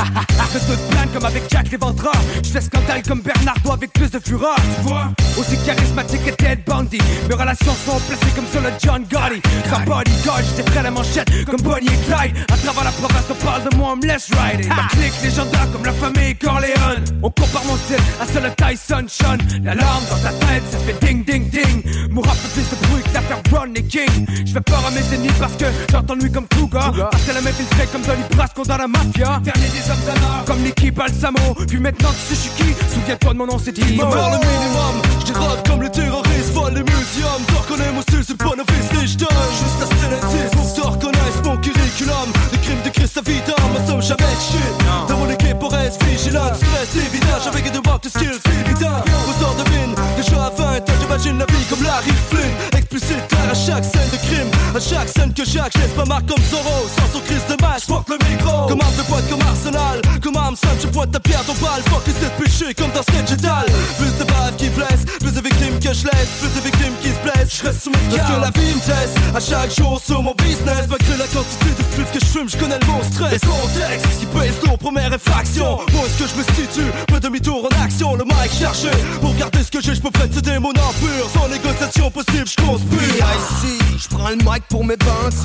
Je fais toute plane comme avec Jack l'éventreur. Je fais scandale comme Bernardo avec plus de fureur. Tu vois, aussi charismatique que Ted Bundy. Mes relations sont placées comme sur le John Gotti. Sans bodyguard, j'étais prêt à la manchette comme Bonnie et Clyde. À travers la province, on parle de moi, on me laisse rider. Ma clique légendaire comme la famille Corleone. On compare mon style à celle de Tyson Sean. L'alarme dans ta tête, ça fait ding ding ding. Mon rap fait plus de bruit que l'affaire Brown et King. Je fais peur à mes ennemis parce que j'entends lui comme Kruger. Passer la main filtrée comme Donnie Brasco dans la mafia. Dernier des hommes d'honneur comme Nicky Balsamo. Puis maintenant tu sais je suis qui, souviens-toi de mon nom c'est Timo. Je le minimum, je dérobe comme le terroriste. Vole les museums, t'en reconnais mon style, c'est pas novice. Et je donne juste un stélétisme pour que t'en reconnaisses mon curriculum. Les crimes de Christa Vita, ma somme jamais de shit. Dans mon équipe on reste vigilant, stress et vidage. Avec des marques de skills, c'est vital. Ressort de mine, déjà à 20 ans j'imagine la vie comme Larry Flynn. Explicite, clair à chaque scène de crime, à chaque scène que chaque geste ma marque comme Zorro. Sans son crise de match, porte le micro. Comme arme de pointe, comme Arsenal. Comme arme simple, je pointe ta pierre, ton balle. Fuck et cette bûche, comme dans sketch étal. Plus de baves qui blessent, plus de victimes que je laisse. Plus de victimes qui se blessent, je reste sous mes gars. Parce que la vie me teste, à chaque jour sur mon business. Malgré la quantité de plus que je fume, je connais le bon stress. Les contextes qui pèsent nos premières infractions. Où est-ce que je me situe, pas demi-tour en action. Le mic cherché, pour garder ce que j'ai, je peux prêter des démons impurs. Sans négociation possible, je conspire. Ici, je prends le mic pour mes bandits.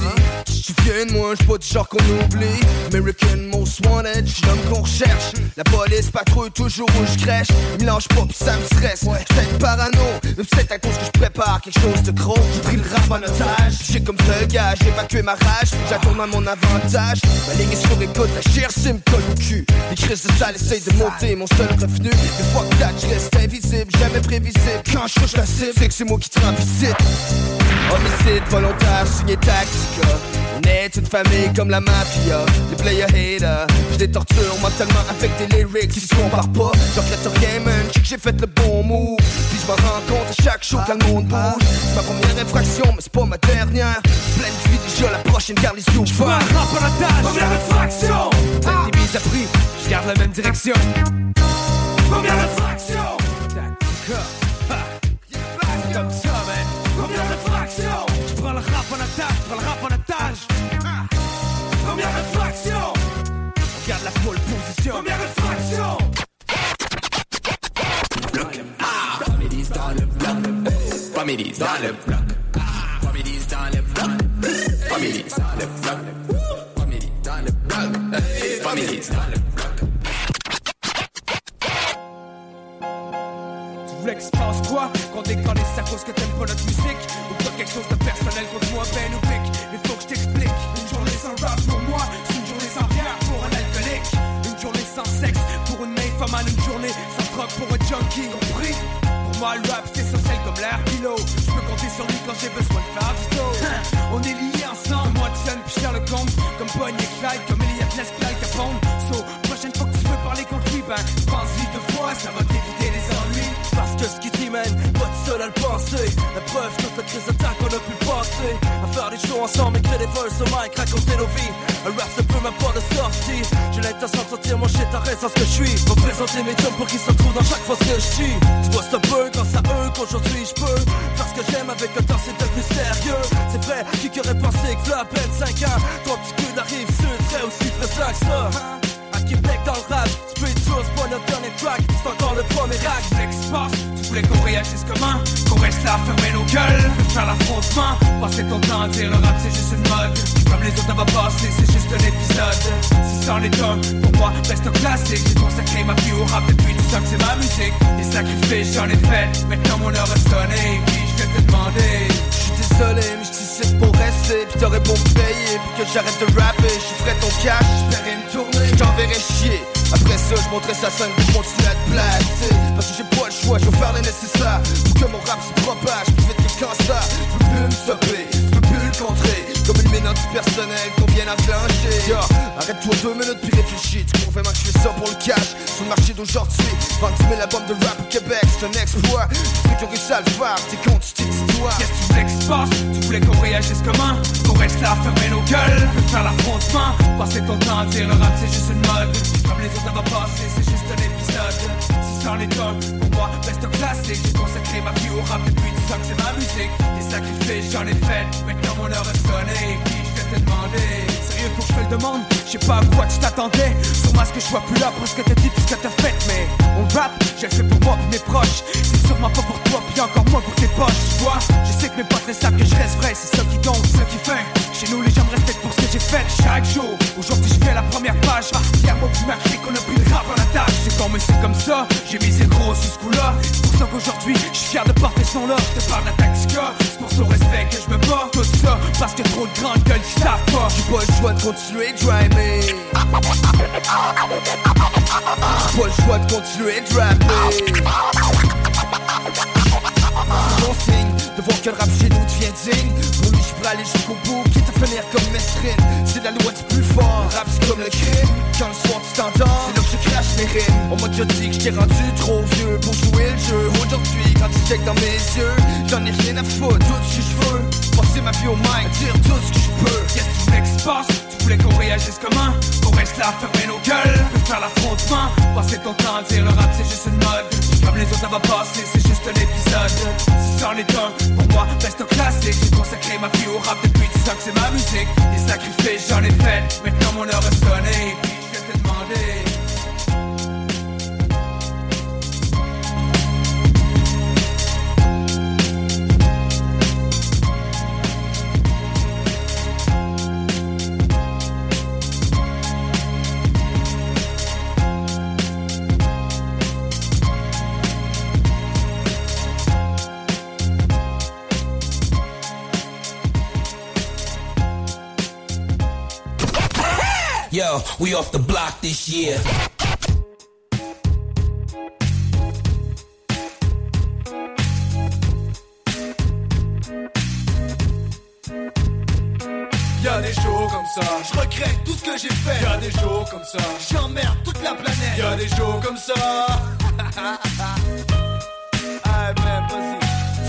Tu viens de moi, je suis pas du genre qu'on oublie. American most wanted, je suis l'homme qu'on recherche. La police patrouille toujours où je crèche. Mélange pas pis ça me stresse. J'suis parano, mais peut-être à cause que je prépare quelque chose de gros. J'ai pris le rap en otage, j'ai comme seul gars, j'ai évacué ma rage. J'attends à mon avantage, ma ligne est sur écoute, la GRC me colle au cul. Les crises de salle essayent de monter, mon seul revenu. Des fois que t'as, je reste invisible, jamais prévisible. Quand je touche la cible, c'est que c'est moi qui te rends visite. Homicide volontaire, signé Tactica. On est une famille comme la mafia, les player haters. Je les torture mentalement avec des lyrics qui se comparent pas. J'en regrette rien man, je sais que j'ai fait le bon move. Puis je m'en rends compte à chaque show quand le monde bouge. C'est ma première infraction mais c'est pas ma dernière. Pleine de vie déjà la prochaine garde les yeux. J'veux un rap en attache, première infraction. T'as des mises à prix, je garde la même direction. Première infraction Tactica, c'est comme ça man. Première infraction. Je prends le rap en attache, je prends le rap en attache. Première infraction. Regarde la pole position. Première infraction. Bloc A. Families dans le bloc. Families dans le bloc. Families dans le bloc. Families dans le bloc. Families dans le bloc. Families dans le bloc. Que se passe quoi quand déconne c'est à cause que t'aimes pas notre musique ou pas quelque chose de personnel contre moi ben ou pique. Mais faut que je t'explique, une journée sans rap pour moi c'est une journée sans rien pour un alcoolique, une journée sans sexe pour une infamane, une journée sans drogue pour un junkie, compris? Pour moi le rap c'est social comme l'air pilot, je peux compter sur lui quand j'ai besoin de faire du dos. On est liés ensemble, moi Watson puis Sherlock Holmes, comme Bonnie et Clyde, comme Elliot Ness puis Al Capone. So prochaine fois que tu veux parler contre lui ben pense-y deux fois, ça va t'éviter les ennuis. Parce que ce qui t'imène, pas tout seul à le penser. La preuve, toute la crise d'attaque, on a pu passer. À faire des shows ensemble, écrire des verses au mic, raconter nos vies. Un rap, ça peut même pas de sortie. J'ai l'intention de sentir mon shit, arrête sans ce que je suis. Faut présenter mes tomes pour qu'ils se retrouvent dans chaque phrase que je dis. Tu vois, c'est un peu grâce à eux qu'aujourd'hui je peux. Parce que j'aime avec le temps, c'est devenu sérieux. C'est vrai, qui aurait pensé que là, à peine 5 ans, ton petit cul d'arrive sud serait aussi pressant que ça. À Québec dans le rap, tu peux être juste pour notre dernier track. C'est encore le premier rack. Tu voulais qu'on réagisse comme un, qu'on reste là, fermer nos gueules, faire l'affrontement. Passer ton temps à dire le rap c'est juste une mode. Comme les autres, on va passer, c'est juste un épisode. Si sans les tomes, pour moi reste un classique. J'ai consacré ma vie au rap depuis tout ça que c'est ma musique. Les sacrifices j'en ai fait, maintenant mon heure est sonnée. Puis je vais te demander, désolé, mais j'dis c'est pour rester. Pis t'aurais bon payer, pis que j'arrête de rapper. J'suis frais ton cash, j'paierai une tournée. J't'enverrai ferais chier. Après ça, je montrais ça 5 pour continuer à te blaster. Parce que j'ai pas le choix, je vais faire le nécessaire pour que mon rap se propage, plus vite que cancer. Je peux plus me stopper, je peux plus le contrer. Comme une ménage personnelle qu'on vient enclencher. Arrête-toi 2 minutes puis réfléchis. Tu comprends que je fais ça pour le cash. Sur le marché d'aujourd'hui, 20 000 albums de rap au Québec, c'est un exploit. Ceux qui ont réussi à le faire, t'es con, tu t'histoires. Qu'est-ce que tu voulais que se passe? Tu voulais qu'on réagisse comment? Qu'on reste là à fermer nos gueules, faire l'affrontement. Passer ton temps à dire le rap c'est juste une mode. Comme les autres ça va passer, c'est juste un épisode. Si sans les dogs, pour moi, best of classique. J'ai consacré ma vie au rap depuis 10 ans que c'est ma musique. Des sacrifices, j'en ai fait, maintenant mon heure est sonnée. Puis je vais te demander, sérieux faut que je te le demande. Je sais pas à quoi tu t'attendais. Sûrement ce que je vois plus là pour ce que t'as dit, pour ce que t'as fait. Mais on rap, j'ai fait pour moi, pour mes proches. C'est sûrement pas pour toi, puis encore moins pour tes poches. Tu vois, je sais que mes potes le savent que je reste vrai. C'est ça qui compte, c'est ça qui fait. Chez nous les gens me respectent pour ce que j'ai fait chaque jour. Aujourd'hui je fais la première page. Parce qu'il y a moi qui m'a crié qu'on a pris le rap en attaque. C'est quand mais c'est comme ça, j'ai mis ces gros sous ce coup là. C'est pour ça qu'aujourd'hui je suis fier de porter son lot. Je te parle de la Tactica, c'est pour son respect que je me bats. Tout ça parce que trop de grandes gueules qui savent pas. J'ai pas le choix de continuer de driver. J'ai pas le choix de continuer de rapper. C'est bon signe de voir que le rap chez nous devient digne. Pour lui je peux aller jusqu'au bout, quitte à finir comme Mesrine. C'est la loi du plus fort, le rap c'est comme le crime. Quand le soir tu t'entends, c'est là que je crache mes rimes. On m'a déjà dit que j'étais rendu trop vieux pour jouer le jeu. Aujourd'hui quand tu check dans mes yeux, j'en ai rien à foutre, tout ce que je veux. Passer ma vie au mic, dire tout ce que je peux. Qu'est-ce que tu voulais que se passe? Tu voulais qu'on réagisse comment? Qu'on reste là à fermer nos gueules, faire l'affrontement. Passer ton temps à dire le rap c'est juste une mode. Comme les autres ça va passer, c'est juste un épisode. Si c'en est un, pour moi, reste classique. J'ai consacré ma vie au rap depuis 10 ans que c'est ma musique. Les sacrifices, j'en ai fait, maintenant mon heure est sonnée. Et puis je vais te demander. Yo, we off the block this year. Y'a des shows comme ça, je regrette tout ce que j'ai fait. Y'a des shows comme ça, j'emmerde toute la planète. Y'a des shows comme ça. Ah ben vas-y.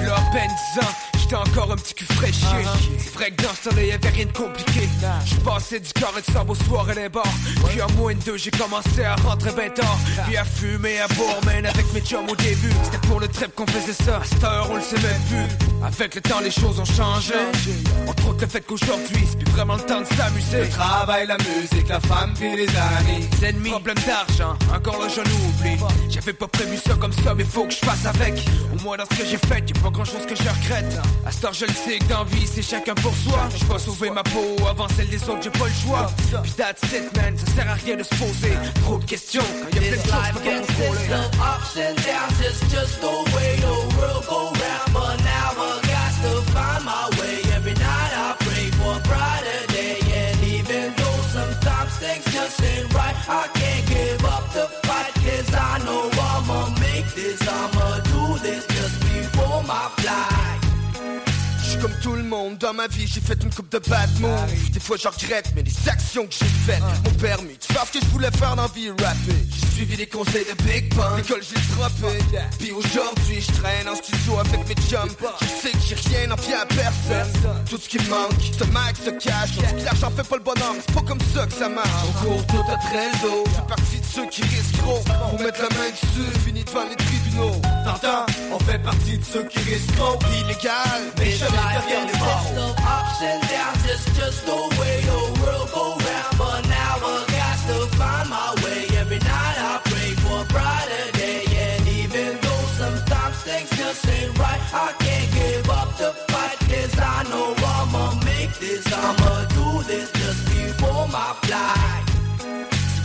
Fleur Benza. J'étais encore un petit cul fraîché. C'est vrai que dans ce temps-là, y'avait rien de compliqué. Je passais du carré de sable au soir et les bars. Puis en moins de 2, j'ai commencé à rentrer ben tard. Puis à fumer, à boire, man, avec mes chums au début. C'était pour le trip qu'on faisait ça. À cette heure, on le sait même plus. Avec le temps, les choses ont changé. Entre autres, le fait qu'aujourd'hui, c'est plus vraiment le temps de s'amuser. Le travail, la musique, la femme, puis les amis. Les ennemis, problème d'argent, encore là, je l'oublie. J'avais pas prévu ça comme ça, mais faut que je fasse avec. Au moins, dans ce que j'ai fait, y'a pas grand chose que je regrette. À ce temps je le sais que dans vie c'est chacun pour soi. Je dois sauver ma peau avant celle des autres, j'ai pas le choix. Pis that's it man, ça sert à rien de se poser trop de questions quand y'a plein de choses pour contrôler. Ups and downs, it's just the way the world go round. But now I got to find my way. Every night I pray for a brighter day. And even though sometimes things just ain't right, I can't give up the fight. Cause I know I'ma make this, I'ma do this just before my flight. Comme tout le monde, dans ma vie j'ai fait une coupe de bad moves. Des fois je regrette, mais les actions que j'ai faites m'ont permis de faire ce que je voulais faire dans la vie, rapper. J'ai suivi les conseils de Big Pun, l'école j'ai droppé. Puis aujourd'hui je traîne en studio avec mes chums. Je sais que j'ai rien envie à personne. Tout ce qui manque, te manque, se cache. On dit que l'argent fait pas le bonhomme, c'est pas comme ça que ça marche. On court tout à très haut, je fais partie de ceux qui risquent gros. Pour mettre la main dessus, fini devant les tribunaux. T'entends, on fait partie de ceux qui risquent gros. Illégal, mais jamais. Life is just the ups and downs, it's just the way the world go round. But now I got to find my way. Every night I pray for a brighter day. And even though sometimes things just ain't right, I can't give up the fight. Cause I know I'ma make this, I'ma do this just before my flight. C'est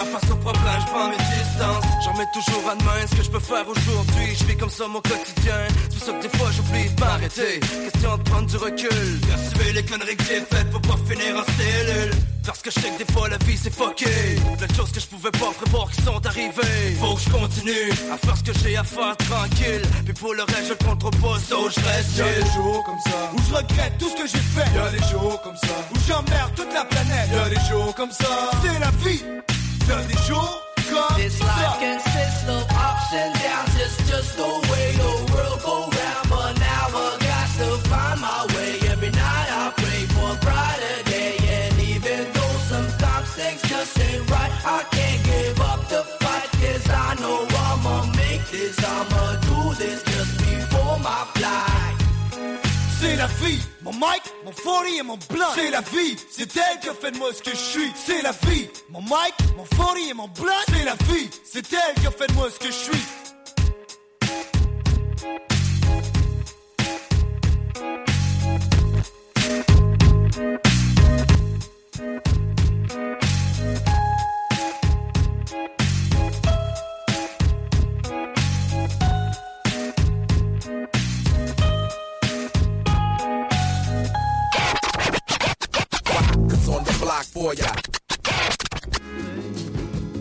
Face au propre là, je prends mes distances. J'en mets toujours à demain, ce que je peux faire aujourd'hui. Je vis comme ça mon quotidien. C'est pour ça que des fois j'oublie de m'arrêter. Question de prendre du recul. Assumer les conneries que j'ai faites pour pas finir en cellule. Parce que je sais que des fois la vie c'est fucké. Plein de choses que je pouvais pas prévoir qui sont arrivées. Faut que je continue à faire ce que j'ai à faire tranquille. Puis pour le reste je contrôle pas, so je reste. Y'a des jours comme ça où je regrette tout ce que j'ai fait. Y'a des jours comme ça où j'emmerde toute la planète. Y'a des jours comme ça, c'est la vie. This life consists of ups and downs. It's just the way the world goes round. But now I got to find my way. Every night I pray for a brighter day. And even though sometimes things just ain't right, I can't give up the fight. 'Cause I know I'ma make this, I'ma do this just before my flight. C'est la vie, mon mic, mon 40 et mon blunt. C'est la vie, c'est elle qui a fait de moi ce que je suis. C'est la vie, mon mic, mon 40 et mon blunt. C'est la vie, c'est elle qui a fait de moi ce que je suis.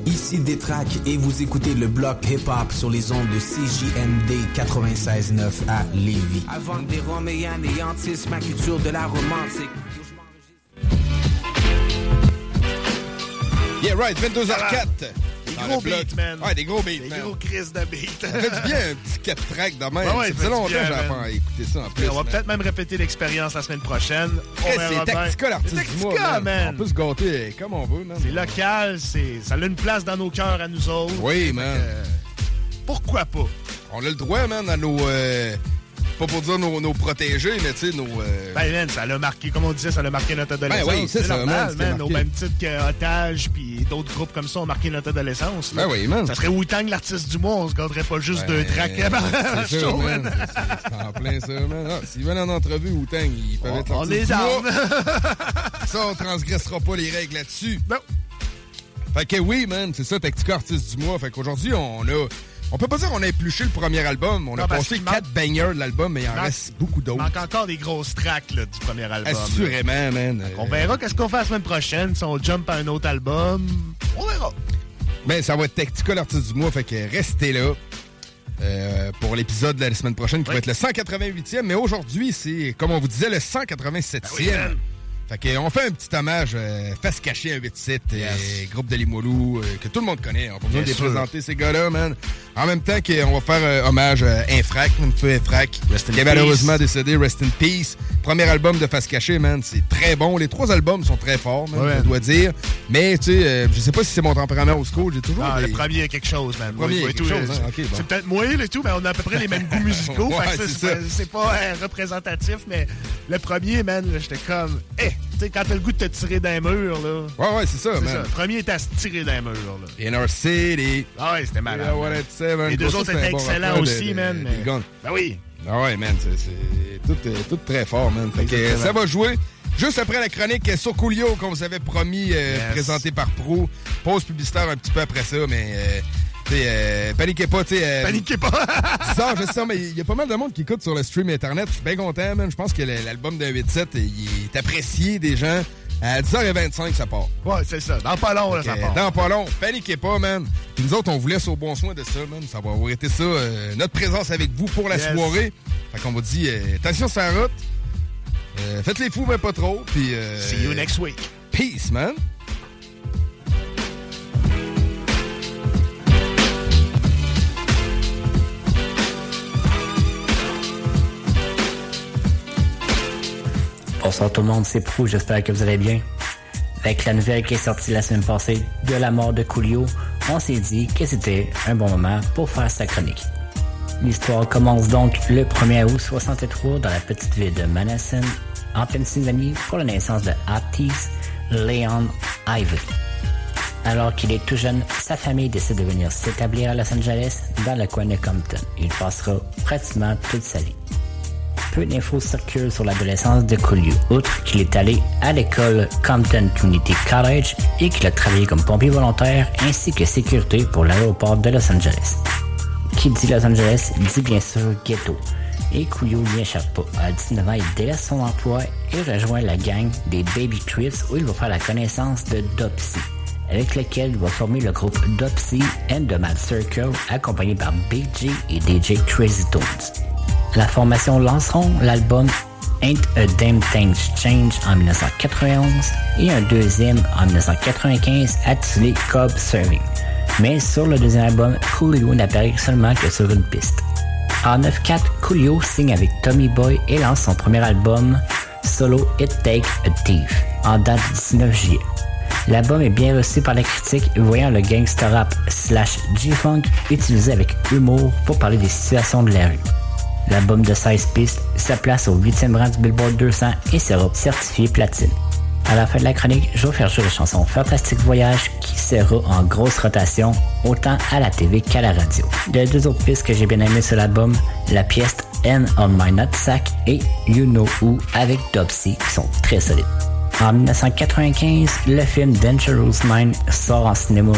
Ici Détrac et vous écoutez le bloc hip-hop sur les ondes de CJMD 96.9 à Lévis. Avant que des Roméens néantissent ma culture de la romantique. Yeah right, 22h04. Gros beats, man. Ouais, des gros beats, man. Des gros crises de beats. Ça fait du bien, un petit 4 tracks de même. Ouais, ça fait longtemps que j'apprends à écouter ça en plus. On va peut-être même répéter l'expérience la semaine prochaine. Hey, c'est Tactica, l'artiste du mois, man. Man. On peut se gâter comme on veut, man. C'est local, ça a une place dans nos cœurs à nous autres. Oui, man. Pourquoi pas? On a le droit, man, à nos... Pas pour dire nos protégés, mais tu sais, nos... Ben, ça l'a marqué, comme on disait, ça l'a marqué notre adolescence. Ben oui, c'est ça, normal, man, au même titre que Otage puis d'autres groupes comme ça ont marqué notre adolescence. Ben oui, man. Ça serait Wu-Tang, l'artiste du mois, on se garderait pas juste deux tracks. C'est ça, man. C'est en plein ça, man. Ah, s'ils veulent en entrevue, Wu-Tang, ils peuvent être... On les arme. Ça, on transgressera pas les règles là-dessus. Non. Fait que oui, man, c'est ça, Tactica, artiste du mois. Fait qu'aujourd'hui, on a... On peut pas dire qu'on a épluché le premier album. On a passé 4 bangers de l'album, mais il en reste beaucoup d'autres. Il manque encore des grosses tracks là, du premier album. Assurément, là. Man. Donc, on verra qu'est-ce qu'on fait la semaine prochaine. Si on jump à un autre album, on verra. Ben, ça va être Tactica, l'artiste du mois. Fait que restez là pour l'épisode de la semaine prochaine qui va être le 188e. Mais aujourd'hui, c'est, comme on vous disait, le 187e. Ben oui, fait que on fait un petit hommage face cachée à 8-7 et groupe de Limoilou que tout le monde connaît. On peut bien les présenter, ces gars-là, man. En même temps qu'on va faire hommage à Infrac, même feu Infrac, qui est malheureusement décédé. Rest in peace. Premier album de face cachée, man. C'est très bon. Les 3 albums sont très forts, man, je dois dire. Mais tu sais, je sais pas si c'est mon tempérament au school. J'ai toujours. Ah, des... le premier est quelque chose, man. Moi, premier quelque chose. Hein? Okay, bon. C'est peut-être moi et tout, mais on a à peu près les mêmes goûts musicaux. Ouais, fait que ça. C'est pas représentatif, mais le premier, man, là, j'étais comme. Tu sais, quand t'as le goût de te tirer d'un mur, là. Ouais, c'est ça, c'est man. Ça. Le premier était à se tirer d'un mur, là. In our city. Ah ouais, c'était malade. Les deux autres étaient excellents aussi, man. Mais... Ben oui. Ah ouais, man, c'est tout très fort, man. Fait que, ça va jouer juste après la chronique sur Coolio qu'on vous avait promis, présentée par Pro. Pause publicitaire un petit peu après ça, mais... paniquez pas, tu sais. Paniquez pas! Ça, je sais, mais il y a pas mal de monde qui écoute sur le stream internet. Je suis bien content, man. Je pense que l'album de 8-7, il est apprécié des gens. À 10h25, ça part. Ouais, c'est ça. Dans pas long, là, ça part. Dans pas long. Paniquez pas, man. Puis nous autres, on vous laisse au bon soin de ça, man. Ça va avoir été ça. Notre présence avec vous pour la soirée. Fait qu'on vous dit, attention sur la route. Faites les fous, mais pas trop. Puis. See you next week. Peace, man. Bonsoir tout le monde, c'est Prou, j'espère que vous allez bien. Avec la nouvelle qui est sortie la semaine passée de la mort de Coolio, on s'est dit que c'était un bon moment pour faire sa chronique. L'histoire commence donc le 1er août 63 dans la petite ville de Madison, en Pennsylvanie, pour la naissance de Haptis Leon Ivey. Alors qu'il est tout jeune, sa famille décide de venir s'établir à Los Angeles, dans le coin de Compton. Il passera pratiquement toute sa vie. Peu d'infos circulent sur l'adolescence de Coolio, outre qu'il est allé à l'école Compton Community College et qu'il a travaillé comme pompier volontaire ainsi que sécurité pour l'aéroport de Los Angeles. Qui dit Los Angeles dit bien sûr ghetto. Et Coolio n'y échappe pas. À 19 ans, il délaisse son emploi et rejoint la gang des Baby Crips où il va faire la connaissance de Dobsy, avec lequel il va former le groupe Dobsy and the Mad Circle, accompagné par Big G et DJ Crazy Tones. La formation lanceront l'album Ain't a Damn Thing Change en 1991 et un deuxième en 1995 intitulé Cobb Serving. Mais sur le deuxième album, Coolio n'apparaît seulement que sur une piste. En 9-4, Coolio signe avec Tommy Boy et lance son premier album solo It Take a Thief en date du 19 juillet. L'album est bien reçu par la critique, voyant le gangster rap slash G-Funk utilisé avec humour pour parler des situations de la rue. L'album de 16 pistes se place au 8e rang du Billboard 200 et sera certifié platine. À la fin de la chronique, je vais faire jouer la chanson Fantastique Voyage qui sera en grosse rotation autant à la TV qu'à la radio. Les deux autres pistes que j'ai bien aimées sur l'album, la pièce End on My Nutsack et You Know Who avec Dobsy qui sont très solides. En 1995, le film Dangerous Minds sort en cinéma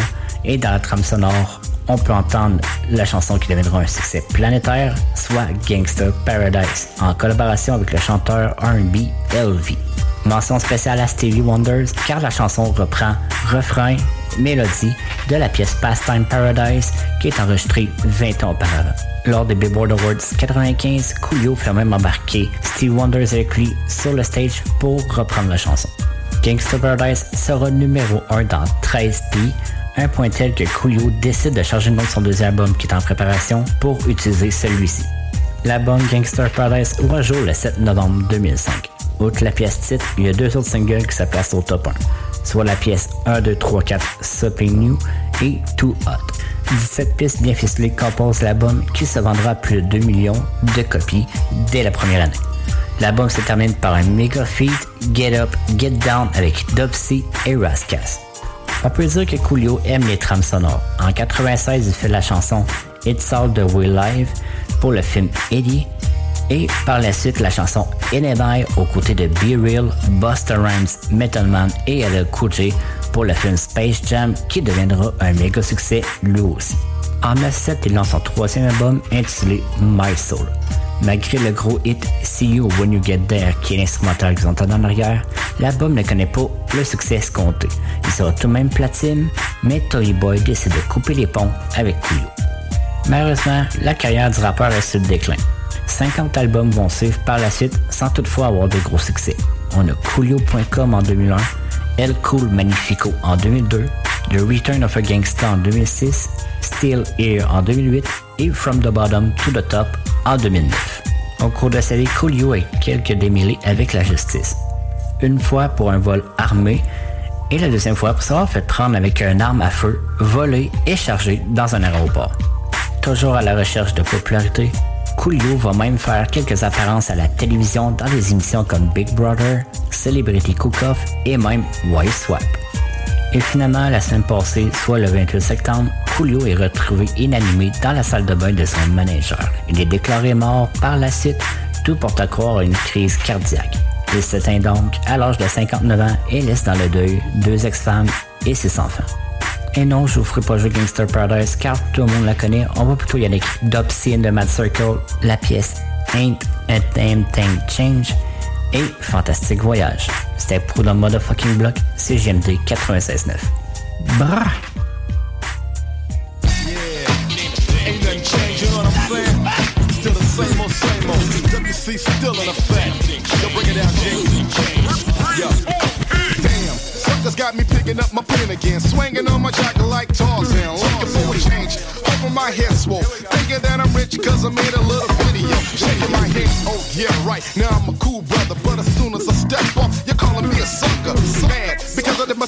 et dans la trame sonore, on peut entendre la chanson qui deviendra un succès planétaire, soit Gangsta Paradise, en collaboration avec le chanteur R&B LV. Mention spéciale à Stevie Wonder, car la chanson reprend refrain, mélodie de la pièce Pastime Paradise, qui est enregistrée 20 ans auparavant. Lors des Billboard Awards 95, Coolio fait même embarquer Stevie Wonder avec lui sur le stage pour reprendre la chanson. Gangsta Paradise sera numéro 1 dans 13 pays, un point tel que Coolio décide de changer le nom de son deuxième album qui est en préparation pour utiliser celui-ci. L'album Gangster Paradise voit jour le 7 novembre 2005. Outre la pièce titre, il y a deux autres singles qui se placent au top 1, soit la pièce 1, 2, 3, 4, Something New et Too Hot. 17 pistes bien ficelées composent l'album qui se vendra à plus de 2 millions de copies dès la première année. L'album se termine par un méga feat Get Up, Get Down avec Dobsy et Raskas. On peut dire que Coolio aime les trames sonores. En 1996, il fait la chanson It's All The Way Live pour le film Eddie et par la suite la chanson Enemy aux côtés de Be Real, Busta Rhymes, Metal Man et LL Cool J pour le film Space Jam qui deviendra un méga succès lui aussi. En 1997, il lance son troisième album intitulé My Soul. Malgré le gros hit See You When You Get There qui est l'instrumental qu'ils entendent en arrière, l'album ne connaît pas le succès escompté. Il sera tout de même platine, mais Toy Boy décide de couper les ponts avec Coolio. Malheureusement, la carrière du rappeur est sur le déclin. 50 albums vont suivre par la suite sans toutefois avoir de gros succès. On a Coolio.com en 2001, El Cool Magnifico en 2002, The Return of a Gangsta en 2006, Still Here en 2008 et From the Bottom to the Top en 2009. Au cours de sa vie, Coolio a eu quelques démêlés avec la justice. Une fois pour un vol armé et la deuxième fois pour s'avoir fait prendre avec une arme à feu, volée et chargée dans un aéroport. Toujours à la recherche de popularité, Coolio va même faire quelques apparences à la télévision dans des émissions comme Big Brother, Celebrity Cook-Off et même Wise Swap. Et finalement, la semaine passée, soit le 28 septembre, Coolio est retrouvé inanimé dans la salle de bain de son manager. Il est déclaré mort par la suite, tout porte à croire à une crise cardiaque. Il s'éteint donc à l'âge de 59 ans et laisse dans le deuil deux ex-femmes et ses enfants. Et non, je vous ferai pas jouer Gangster Paradise car tout le monde la connaît, on va plutôt y aller avec Dobsy and the Mad Circle, la pièce Ain't a Damn Thing Change et Fantastique Voyage. C'était pour le motherfucking block CJMD 96.9. Brrr! Got me picking up my pen again, swinging on my jacket like Tarzan, looking for a change, over my head swole, thinking that I'm rich cause I made a little video, shaking my head, oh yeah right, now I'm a cool brother, but as soon as I step off, you're calling me a sucker, mad, because I did my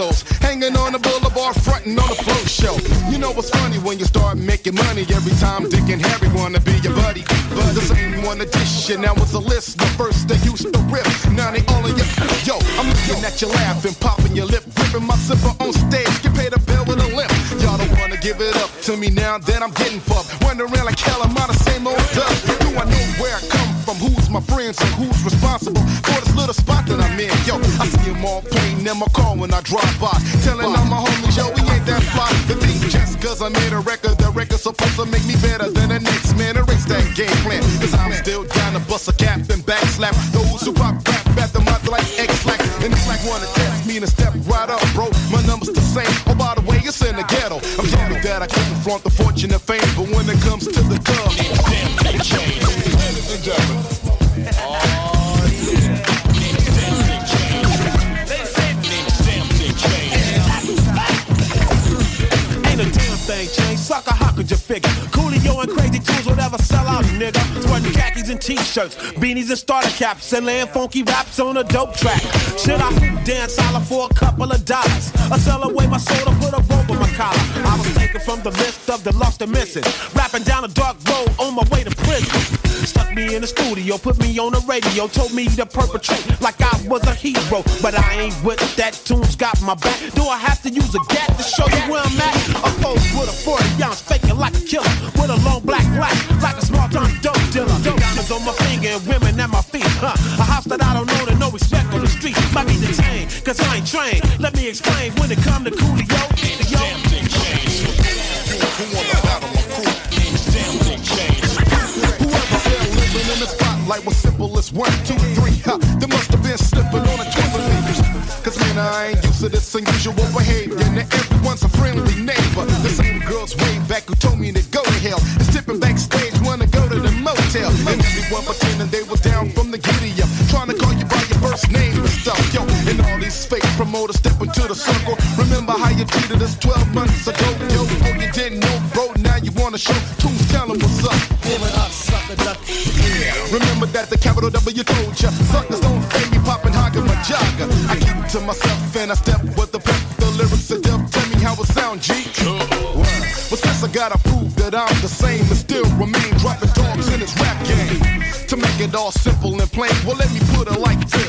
pesos. Hanging on the boulevard, fronting on the float show. You know what's funny when you start making money. Every time Dick and Harry wanna be your buddy. But the same one addition, now it's a list. The first they used to rip, now they all in your... Yo, I'm looking at you laughing, popping your lip, gripping my zipper on stage. Get paid a bill with a limp. Y'all don't wanna give it up to me now that I'm getting fucked. Wondering like hell, am I the same old duck? Do I know where I come from? Who's my friends and who's responsible for this little spot that I'm in? Yo, I see them all playing in my car when I drive by, telling all my homies, yo, we ain't that fly. The thing just cause I made a record, the record's supposed to make me better than the next man. Erase that game plan, cause I'm still down to bust a cap and backslap those who pop rap at the mouth like X-Lax. And it's like wanna test me to step right up, bro. My number's the same, oh by the way, it's in the ghetto. I'm sorry that I couldn't flaunt the fortune of fame, but when it comes to the club, it changed. Ladies and gentlemen, sucker, how could you figure? Coolio and crazy tools would ever sell out, nigga. Sweating khakis and t-shirts, beanies and starter caps, and laying funky raps on a dope track. Should I dance holler for a couple of dollars? I sell away my soul to put a rope on my collar. I was taken from the list of the lost and missing, rapping down a dark road on my way to prison. Stuck me in the studio, put me on the radio, told me to perpetrate like I was a hero. But I ain't with that, tune's got my back. Do I have to use a gat to show you where I'm at? A foe with a 40 ounce, faking like a killer, with a long black black, like a small time dope dealer. Diamonds on my finger and women at my feet, huh? A house that I don't know, to no respect on the street. Might be detained, cause I ain't trained. Let me explain, when it come to Coolio, it's yo. Who wanna battle my crew? In the spotlight was simple as 1, 2, 3, huh? They must have been slipping on a couple niggas. Cause man, I ain't used to this unusual behavior. Now everyone's a friendly neighbor. The same girls way back who told me to go to hell is tipping backstage, wanna go to the motel. And everyone pretending they was down from the giddy up, trying to call you by your first name and stuff. Yo, and all these fake promoters stepping to the circle. Remember how you treated us 12 months ago? Yo, oh you didn't know, bro, now you wanna show. Tunes, tell them what's up. Give it up, sucker duck. Remember that the capital W told ya, suckers don't fade me, poppin' hog in my jogger. I keep it to myself and I step with the pep. The lyrics are deaf, tell me how it sound, G. But since I gotta prove that I'm the same and still remain dropping dogs in this rap game. To make it all simple and plain, well let me put it like this.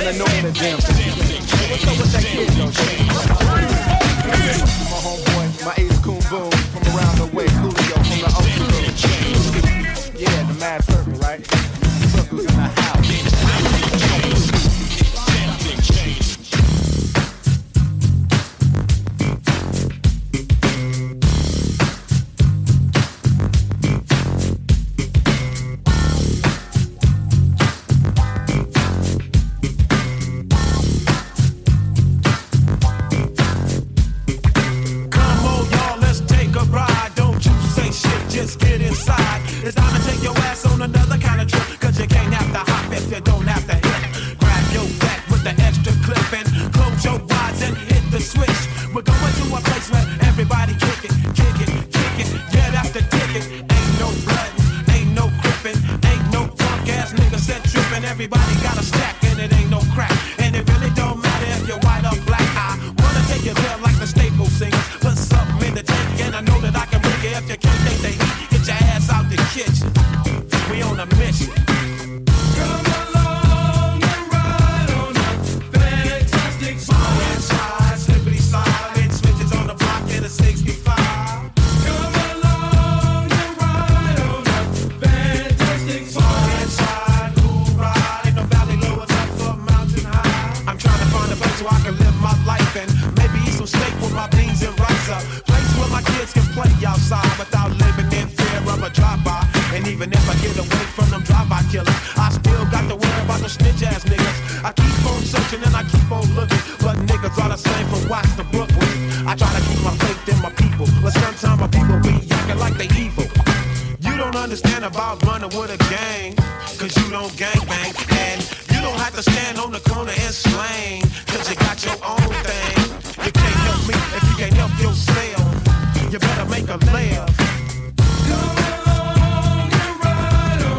And I know what a damn thing. What's up with that kid, though? My homeboy, my ace Coon Boom from around the way, Coolio from the upper. Yeah, the mad circle, right? Circles in the make a laugh. Come along and ride on the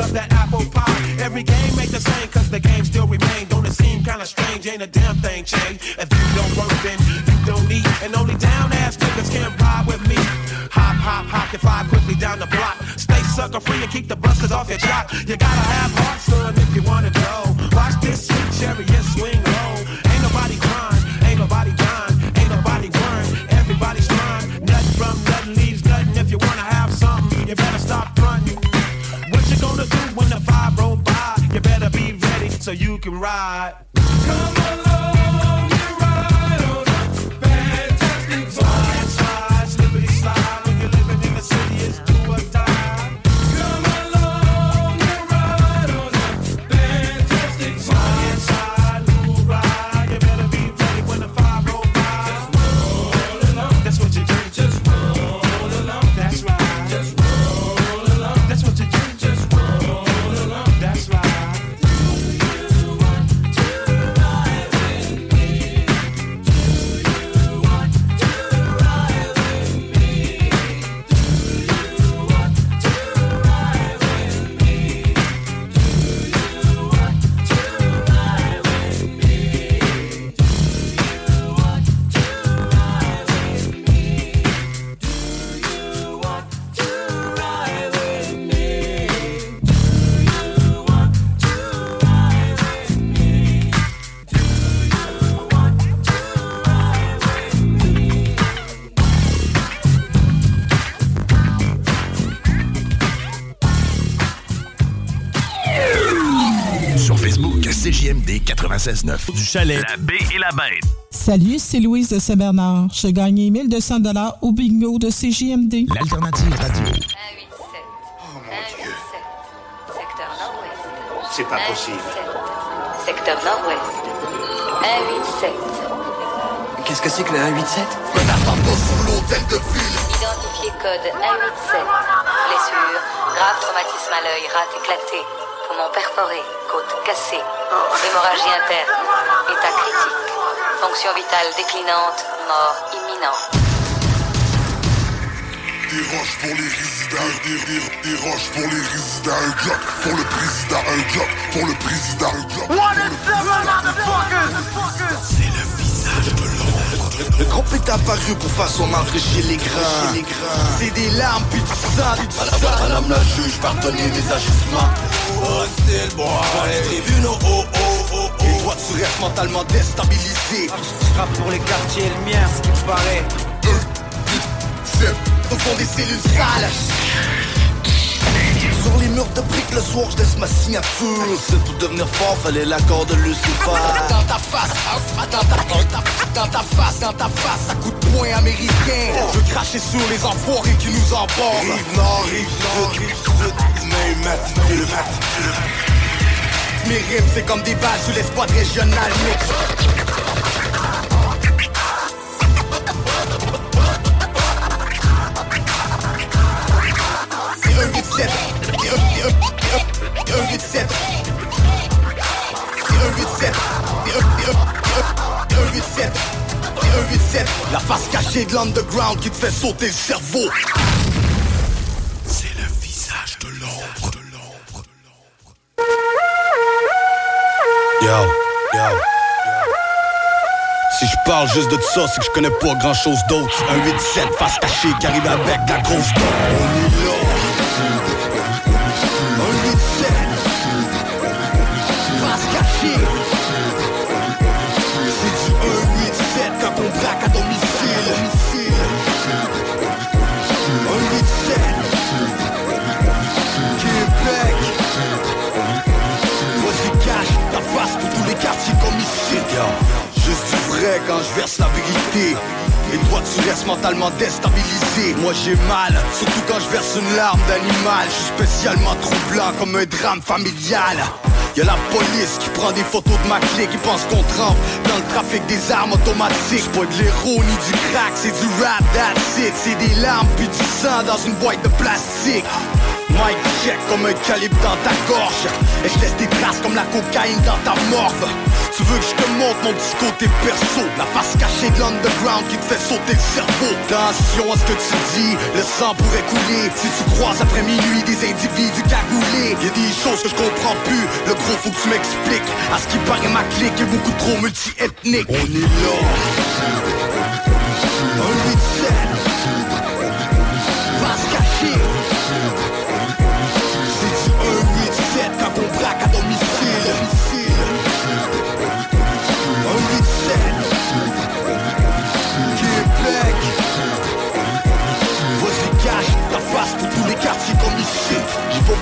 of that apple pie. Every game ain't the same, cause the game still remain. Don't it seem kinda strange, ain't a damn thing changed. If you don't work, then you don't eat. And only down ass niggas can ride with me. Hop, hop, hop your five quickly down the block. Stay sucker free and keep the busters off your jock. You gotta have heart, son, if you wanna go. Watch this sweet chariot swing low. Ain't nobody crying, ain't nobody dying, ain't nobody worrying. Everybody's trying. Nothing from nothing leaves nothing. If you wanna have something, you better stop fronting. What you gonna do when the vibe roll by? You better be ready so you can ride. Come along and ride on a fantastic slide, slide, slippery slide. When you're living in the city, it's do or die. Come along and ride on a fantastic slide, slide, little ride. You better be ready when the vibe roll by. Just roll along, that's what you do. Just roll along, that's right. Just roll along, that's what you do. Just roll along, that's right. CJMD 96.9 du chalet La Baie et la Bête. Salut, c'est Louise de Saint-Bernard. J'ai gagné 1200$ au bingo de CJMD. L'alternative radio. 187. Oh mon Dieu. Secteur nord-ouest. C'est pas possible. Secteur nord-ouest. 187. Qu'est-ce que c'est que le 187? On attend sur l'hôtel de ville. Identifié code 187. Blessure, grave traumatisme à l'œil, rate éclatée. Poumon perforé, côte cassée, hémorragie interne, état critique, fonction vitale déclinante, mort imminente. Des roches pour les résidents, des roches pour les résidents, un job pour le président, un job pour le président, un job. What is that, motherfuckers? C'est le visage de l'ombre. Le groupe est apparu pour faire son entrée chez les grands. C'est des larmes, pis du sang, pis du sang. Madame la juge, pardonnez mes agissements. Hostile boy, dans les tribunaux, oh oh oh oh. Et toi tu restes mentalement déstabilisé. Je frappe pour les quartiers et le mien, ce qui me paraît. 2, 8, 7. Au fond des cellules sales. Sur les murs de briques le soir je laisse ma signature. C'est pour devenir fort, fallait l'accord de Lucifer. Dans ta face, dans ta face, à coups de poing américain. Je veux cracher sur les enfoirés qui nous emportent. Rive nord, rive sud. Mes rimes c'est comme des balles sous l'espoir régional. C'est 187. C'est 187. C'est 187. C'est 187. C'est 187. La face cachée de l'underground qui te fait sauter le cerveau. Yo. Si je parle juste de ça, c'est que je connais pas grand chose d'autre. Un 8-7 face cachée qui arrive avec la grosse dose. Un 8-7 face cachée. C'est du 1-8-7 quand on braque à domicile. Un 8-7 Québec. Pour tous les quartiers comme ici. Je suis vrai quand je verse la vérité. Et toi tu restes mentalement déstabilisé. Moi j'ai mal, surtout quand je verse une larme d'animal. Je suis spécialement troublant comme un drame familial. Y'a la police qui prend des photos de ma clé, qui pense qu'on trempe dans le trafic des armes automatiques. C'est pas de l'héros ni du crack, c'est du rap, that's it. C'est des larmes puis du sang dans une boîte de plastique. Mike check comme un calibre dans ta gorge. Et je laisse des traces comme la cocaïne dans ta morve. Tu veux que je te montre mon petit côté perso, la face cachée de l'underground qui te fait sauter le cerveau. Attention à ce que tu dis, le sang pourrait couler si tu croises après minuit des individus cagoulés. Y'a des choses que je comprends plus, le gros faut que tu m'expliques. À ce qui paraît ma clique est beaucoup trop multi-ethnique. On est là, on est pas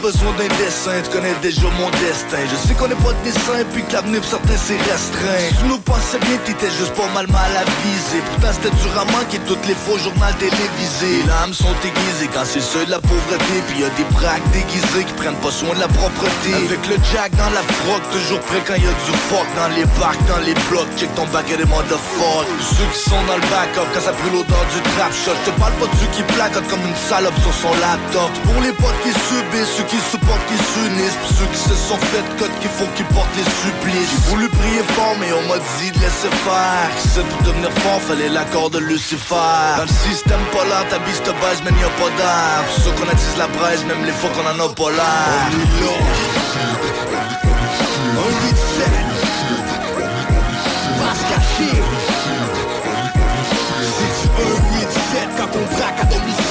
besoin d'un dessin, tu connais déjà mon destin. Je sais qu'on n'est pas de dessin, puis que l'avenir pour certains c'est restreint. Tu nous pensais bien, t'étais juste pas mal avisé. Pourtant c'était dur à manquer toutes les faux journaux télévisés. Les lames sont aiguisées quand c'est ceux de la pauvreté, puis y'a des braques déguisés qui prennent pas soin de la propreté. Avec le jack dans la froc, toujours prêt quand y'a du fuck. Dans les parcs, dans les blocs, check ton baguette des motherfuck. Ceux qui sont dans le back-up quand ça brûle l'odeur du trap shot. Je te parle pas de ceux qui placotent comme une salope sur son laptop. Pour les potes qui subissent, ceux qui supportent, qui s'unissent, pis ceux qui se sont fait de code qu'il faut qu'ils portent les supplices. J'ai voulu prier fort mais on m'a dit de laisser faire. Qui sait pour devenir fort fallait l'accord de Lucifer. Dans le système polaire ta bise te baise mais n'y a pas d'air. Pour ceux qu'on attise la braise même les fois qu'on en a pas l'air. On est là, on est seul, parce qu'à chier. Si tu veux 8-7 quand on braque à domicile.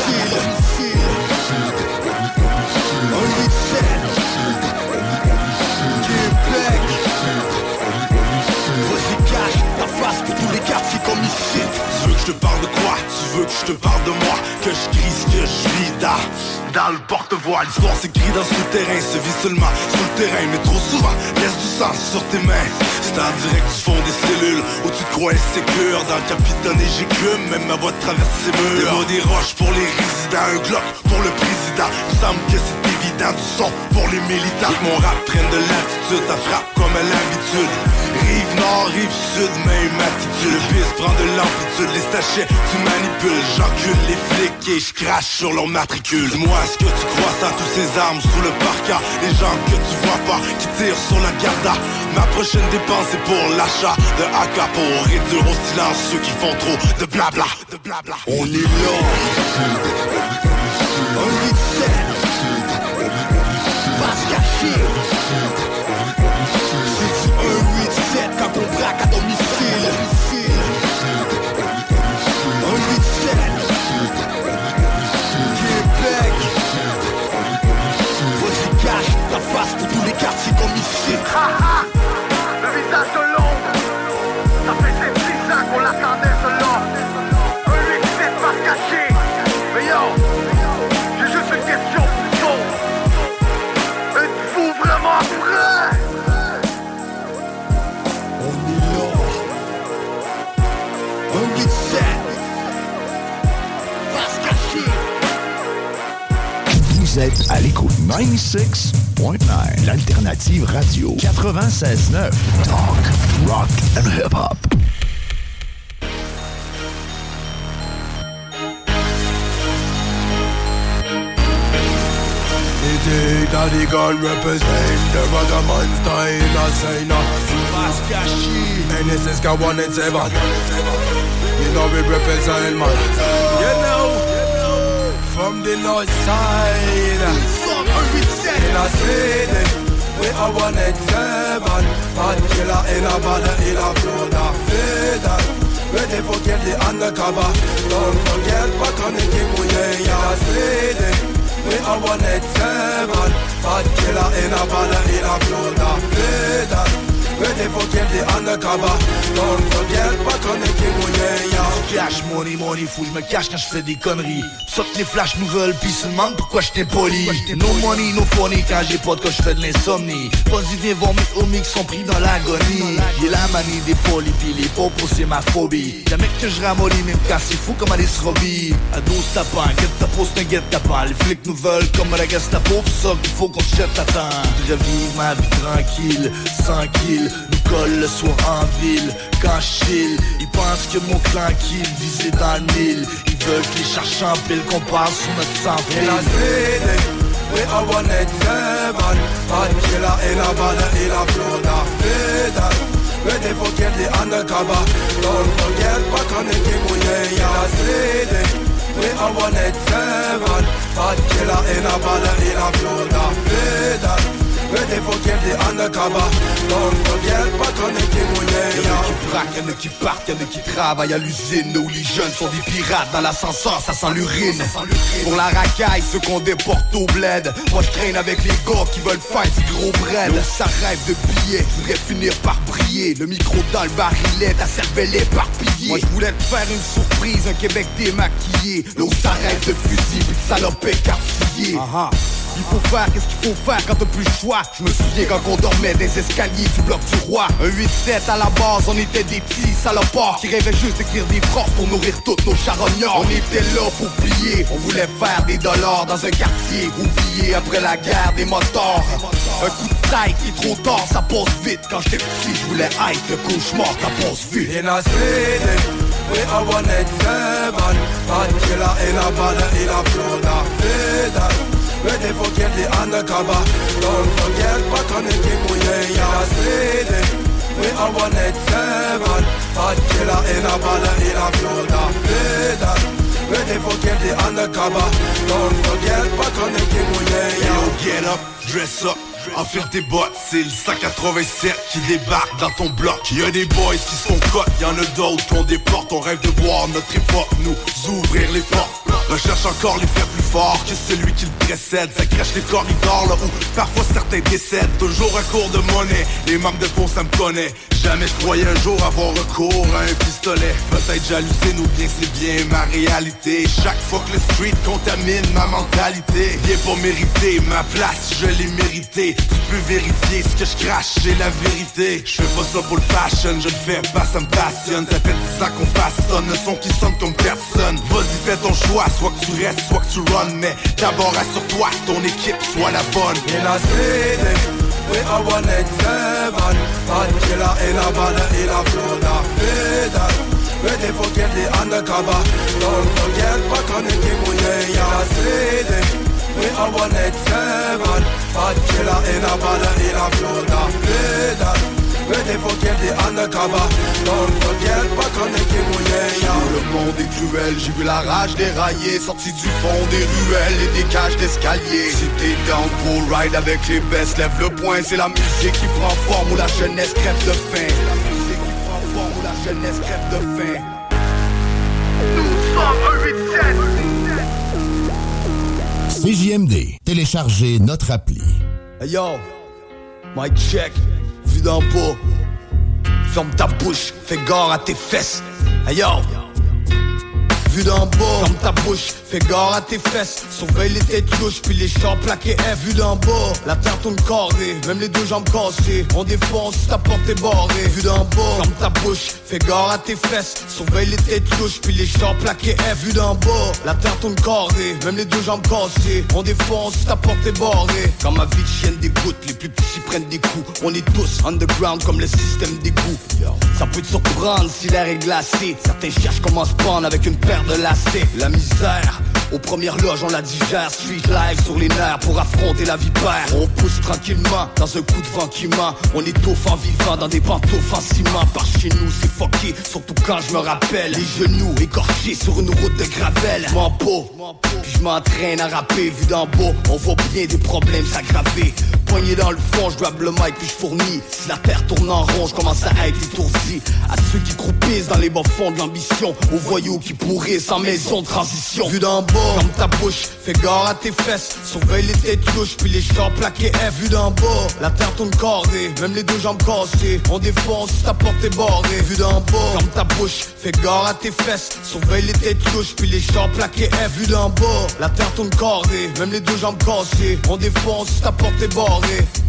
Je te parle de quoi? Tu veux que je te parle de moi? Que je crie ce que je vis dans le porte-voix. L'histoire s'écrit dans ce terrain, se vit seulement sur le terrain. Mais trop souvent, laisse du sang sur tes mains. C'est en direct du fond des cellules où tu te crois insécure. Dans le capitaine et j'écume, même ma voix te traverse ses murs. Des mots des roches pour les résidents, un glock pour le président. Il semble que c'est évident, du son pour les militants. Mon rap traîne de l'altitude, ça frappe comme à l'habitude. Rive nord, rive sud, même attitude. Le piste prend de l'amplitude, les sachets tu manipules. J'encule les flics et j'crache sur leur matricule. Dis-moi, est-ce que tu crois ça, tous ces armes sous le parka? Les gens que tu vois pas, qui tirent sur la garda. Ma prochaine dépense est pour l'achat de AK, pour réduire au silence ceux qui font trop de blabla, de blabla. On est là, on est seul, parce qu'à chier. C'est du 1-8-7 quand on braque à domicile. Pour tous les quartiers comme ici. Ha ha, le visage de l'ombre. Ça fait 6 ans qu'on l'attendait cela. Un 8-7 pas caché. Mais yo, j'ai juste une question pour vous. Êtes-vous vraiment prêts? On est là, un 8-7 pas caché. Vous êtes à l'écoute 96.9, l'alternative radio 96.9. Talk, rock and hip-hop. Easy Daddy Gun represent the Ragaman style. I say nothing fast cashy. And this is got 1 and 7. You know we represent, man. You know, from the north side. In a city, we are 1 and 7. Bad killer in a bottle, in a flood of feather. Ready for kill the undercover. Don't forget back on the team we are. In a city, we are 1 and 7. Bad killer in a bottle, in a flood of feather. Ready for kill the undercover. Don't forget back on the team we are. Cash money money, fou j'me cache quand j'fais des conneries. Sortent les flashs nouvelles pis se demandent pourquoi j't'ai poli. No money, no funny quand j'ai pas de quoi j'fais de l'insomnie. Pas d'idées vont mes homies qui sont pris dans l'agonie. J'ai la manie des folies pis les popos c'est ma phobie. Jamais que je ramollis même quand c'est fou comme Alice Robbie. À 12 tapants, guet-tapos c'est un guet-tapant. Les flics nous veulent comme la Gestapo, pis ça qu'il faut qu'on se jette à temps. Je revive ma vie tranquille, sans kill. Nous colle le soir en ville, quand j'chill. Ils pensent que mon clan kill. Visé dans le mille, ils veulent que les cherchent en pile qu'on passe sous notre santé. In a city, we are 1 and 7. Bad killer in a bottle, in a blood of feather. mais des vocales des anagrava. Don't forget pas qu'on est débrouillé, y'a la CD. We are one at seven. Pas de killer et la balle et la flotte à pédale. Mais des vocales des anagrava. Don't forget pas qu'on est débrouillé, y'a qui braque, y'en a qui partent, y'en a qui travaillent à l'usine. Nous les jeunes sont des pirates, dans l'ascenseur ça sent l'urine. Pour la racaille, ceux qu'on déporte au bled. Moi je traîne avec les gars qui veulent faire du gros bread. Ça rêve de billets, je voudrais finir par briller. Le micro dans le barillet, ta cervelle éparpillée. Moi je voulais te faire une surprise, un Québec démaquillé. Là où ça rêve de fusil, puis de salopé quartier. Il faut faire, qu'est-ce qu'il faut faire quand t'as plus le choix? Je me souviens quand on dormait des escaliers sous bloc du roi. Un 8-7 à la base, on était des petits salopards qui rêvaient juste d'écrire des phrases pour nourrir toutes nos charognards. On était là pour plier, on voulait faire des dollars dans un quartier oublié après la guerre des motards. Un coup de taille qui est trop tard, ça passe vite. Quand j'étais petit, je voulais être le cauchemar, ça passe vite. In a city, we are one at seven. Pas de killer et la balle et la flotte à pédale. Mais des vocales des anagrava. Don't forget pas qu'on est débrouillé, y'a la CD. We are one at seven. Pas de killer et la balle et la flotte à pédale. Mais des vocales des anagrava. Don't forget pas qu'on est débrouillé, y'a la CD. Get up, dress up, enfile tes bottes, c'est le 187 qui débarque dans ton bloc. Y'a des boys qui sont cotes, y'en a d'autres qu'on déporte. On rêve de voir notre époque nous ouvrir les portes. Recherche encore les faits plus forts que celui qui le précède. Ça crèche les corridors là où parfois certains décèdent. Toujours à court de monnaie, les manques de fonds ça me connaît. Jamais je croyais un jour avoir recours à un pistolet. Peut-être jalousine ou bien c'est bien ma réalité. Chaque fois que le street contamine ma mentalité. Viens pour mériter ma place, je l'ai méritée. Tu peux vérifier ce que je crache, j'ai la vérité. Je fais pas ça pour le fashion, je le fais pas, ça me passionne. Ça fait 10 ans qu'on façonne, le son qui sonne comme personne. Vas-y fais ton choix, soit que tu restes, soit que tu runs. Mais d'abord assure-toi que ton équipe soit la bonne. In a city, we are one at seven. Pas de killer et la balle et la flotte à pédale. Mais des vocales des anagrava. Don't forget pas qu'on est débrouillé, y'a la city. We are one at seven. Pas de killer et la balle et la flotte à pédale. Mais des vocales des anagrava. Don't forget pas qu'on est débrouillé, y'a. Le monde est cruel, j'ai vu la rage dérailler. Sorti du fond des ruelles et des cages d'escalier. Si t'es down pour ride avec les bestes, lève le poing. C'est la musique qui prend forme ou la jeunesse crève de faim. C'est la musique qui prend forme ou la jeunesse crève de faim. Nous sommes 187. CJMD, téléchargez notre appli. Hey yo, mic check, vue d'en bas. Ferme ta bouche, fais gare à tes fesses. Hey yo, vue d'en bas. Ferme ta bouche, fais gare à tes fesses. Surveille les têtes louches, puis les chars plaqués. Hey, vue d'en bas, la terre tourne carrée. Même les deux jambes cassées, on défonce, ta porte est barrée. Vue d'en bas, ferme ta bouche, fais gare à tes fesses. Surveille les têtes louches, puis les chars plaqués. Hey, vue d'en bas, la terre tourne carrée. Même les deux jambes cassées, on défonce, ta porte est barrée. Quand ma vie de chienne dégoûte, les plus petits prennent des coups. On est tous underground comme le système des coups. Ça peut te surprendre si l'air est glacé. Certains cherchent comment se prendre avec une paire de lacets. La misère, aux premières loges on la digère. Street life sur les nerfs pour affronter la vipère. On pousse tranquillement dans un coup de vent qui ment. On étouffe en vivant dans des pantoufles en ciment. Par chez nous c'est fucké, surtout quand je me rappelle. Les genoux écorchés sur une route de gravelle. J'm'en peau, puis je m'entraîne à rapper. Vu d'en bas, on voit bien des problèmes s'aggraver. Poigné dans le fond, je grabe le mic puis je fournis. Si la terre tourne en rond, je commence à être étourdi. À ceux qui croupissent dans les bas fonds de l'ambition. Aux voyous qui pourrissent en maison de transition. Vu d'en bas, ferme ta bouche, fais gare à tes fesses. Surveille les têtes louches, puis les chars plaqués. Hey, vu d'en bas, la terre tourne cordée. Même les deux jambes cassées, on défonce, ta porte est barrée. Vu d'en bas, ferme ta bouche, fais gare à tes fesses. Surveille les têtes louches, puis les chars plaqués. Hey, vu d'en bas, la terre tourne cordée. Même les deux jambes cassées, on défonce, ta porte est barrée.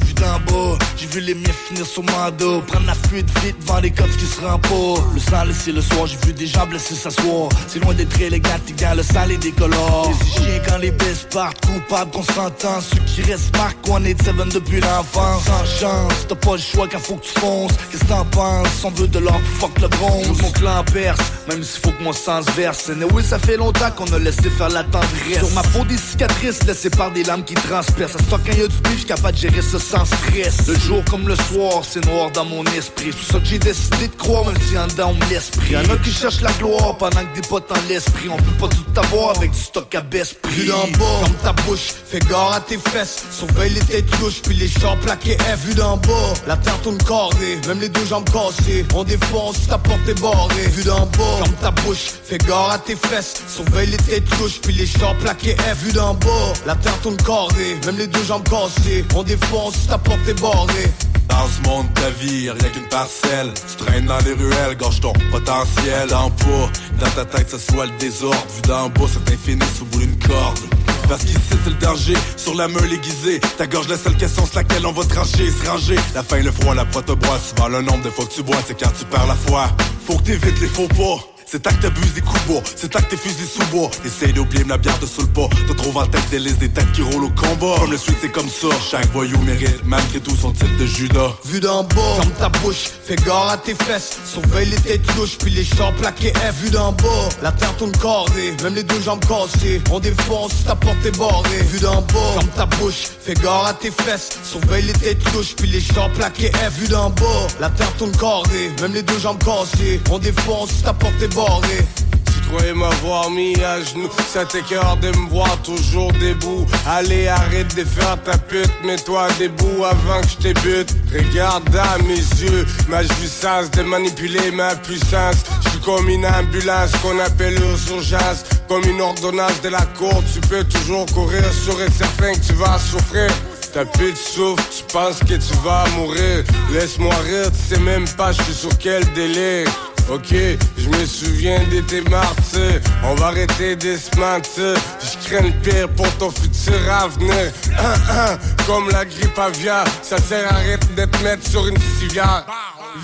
Vu d'en bas, j'ai vu les miens finir sur mon dos. Prendre la fuite vite, vendre des cops qui se rendent pas. Le sang laissé le soir, j'ai vu des gens blessés s'asseoir. C'est loin d'être élégant, t'es dans le sale et décolore. Les chiens quand les baisses partent, coupables qu'on s'entend. Ceux qui restent marquent qu'on est de seven depuis l'enfance. Sans chance, t'as pas le choix quand faut que tu fonces. Qu'est-ce que t'en penses, on veut de l'or, fuck le bronze. Mon clan perce, même s'il faut que mon sang se verse. Mais oui, ça fait longtemps qu'on a laissé faire la tendresse. Sur ma peau des cicatrices, laissées par des lames qui transpercent. À ce temps quand y'a du beef, j'suis capable de gérer ce sens. stress. Le jour comme le soir, c'est noir dans mon esprit. C'est pour ça que j'ai décidé de croire, même si en dedans on me laisse pris. Y'en a qui cherchent la gloire pendant que des potes en l'esprit. On peut pas tout avoir avec du stock à baisse prix. Vu d'en bas, ferme ta bouche, fais gare à tes fesses. Surveille les têtes louches, puis les chars plaqués F. Vu d'en bas, la terre tourne carrée, même les deux jambes cassées. On défonce, ta porte est barrée. Vu d'en bas, ferme ta bouche, fais gare à tes fesses. Surveille les têtes louches, puis les chars plaqués F. Vu d'en bas, la terre tourne carrée, même les deux jambes cassées. On défonce, ta porte est barrée. Dans ce monde ta vie, rien qu'une parcelle. Tu traînes dans les ruelles, gâche ton potentiel. En pas, dans ta tête ça soit le désordre. Vu d'en bas, c'est infini sous bout d'une corde. Parce qu'ici c'est le danger, sur la meule aiguisée. Ta gorge la seule question sur laquelle on va trancher et se ranger. La faim, le froid, la pote te boit. Souvent le nombre de fois que tu bois, c'est quand tu perds la foi. Faut que t'évites les faux pas. C'est tac t'abuses des coups de bois, c'est tac t'es fusils sous bois. Essaye d'oublier la bière de sous le pas. T'as trop en tête des listes, des têtes qui roulent au combat. Comme le suite c'est comme ça, chaque voyou mérite malgré tout son titre de Judas. Vu d'en bas, ferme ta bouche, fais gare à tes fesses. Surveille les têtes louches, puis les chars plaqués F. Vu d'en bas, la terre tourne carrée, même les deux jambes cassées. On défonce, ta porte est barrée. Vu d'en bas, ferme ta bouche, fais gare à tes fesses. Surveille les têtes louches, puis les chars plaqués F. Vu d'en bas, la terre tourne carrée, même les deux jambes cassées. On défonce, ta porte est barrée. Tu croyais m'avoir mis à genoux, ça t'écœure de me voir toujours debout. Allez arrête de faire ta pute, mets-toi debout avant que je débute. Regarde dans mes yeux ma jouissance de manipuler ma puissance. Je suis comme une ambulance qu'on appelle urgence, comme une ordonnance de la cour. Tu peux toujours courir, sûr et certain que tu vas souffrir. Ta pute souffre, tu penses que tu vas mourir. Laisse-moi rire, tu sais même pas je suis sur quel délire. Ok, je me souviens de tes martyrs. On va arrêter de se mentir. Je crains le pire pour ton futur avenir. Comme la grippe aviaire, ça sert à rien de te mettre sur une civière.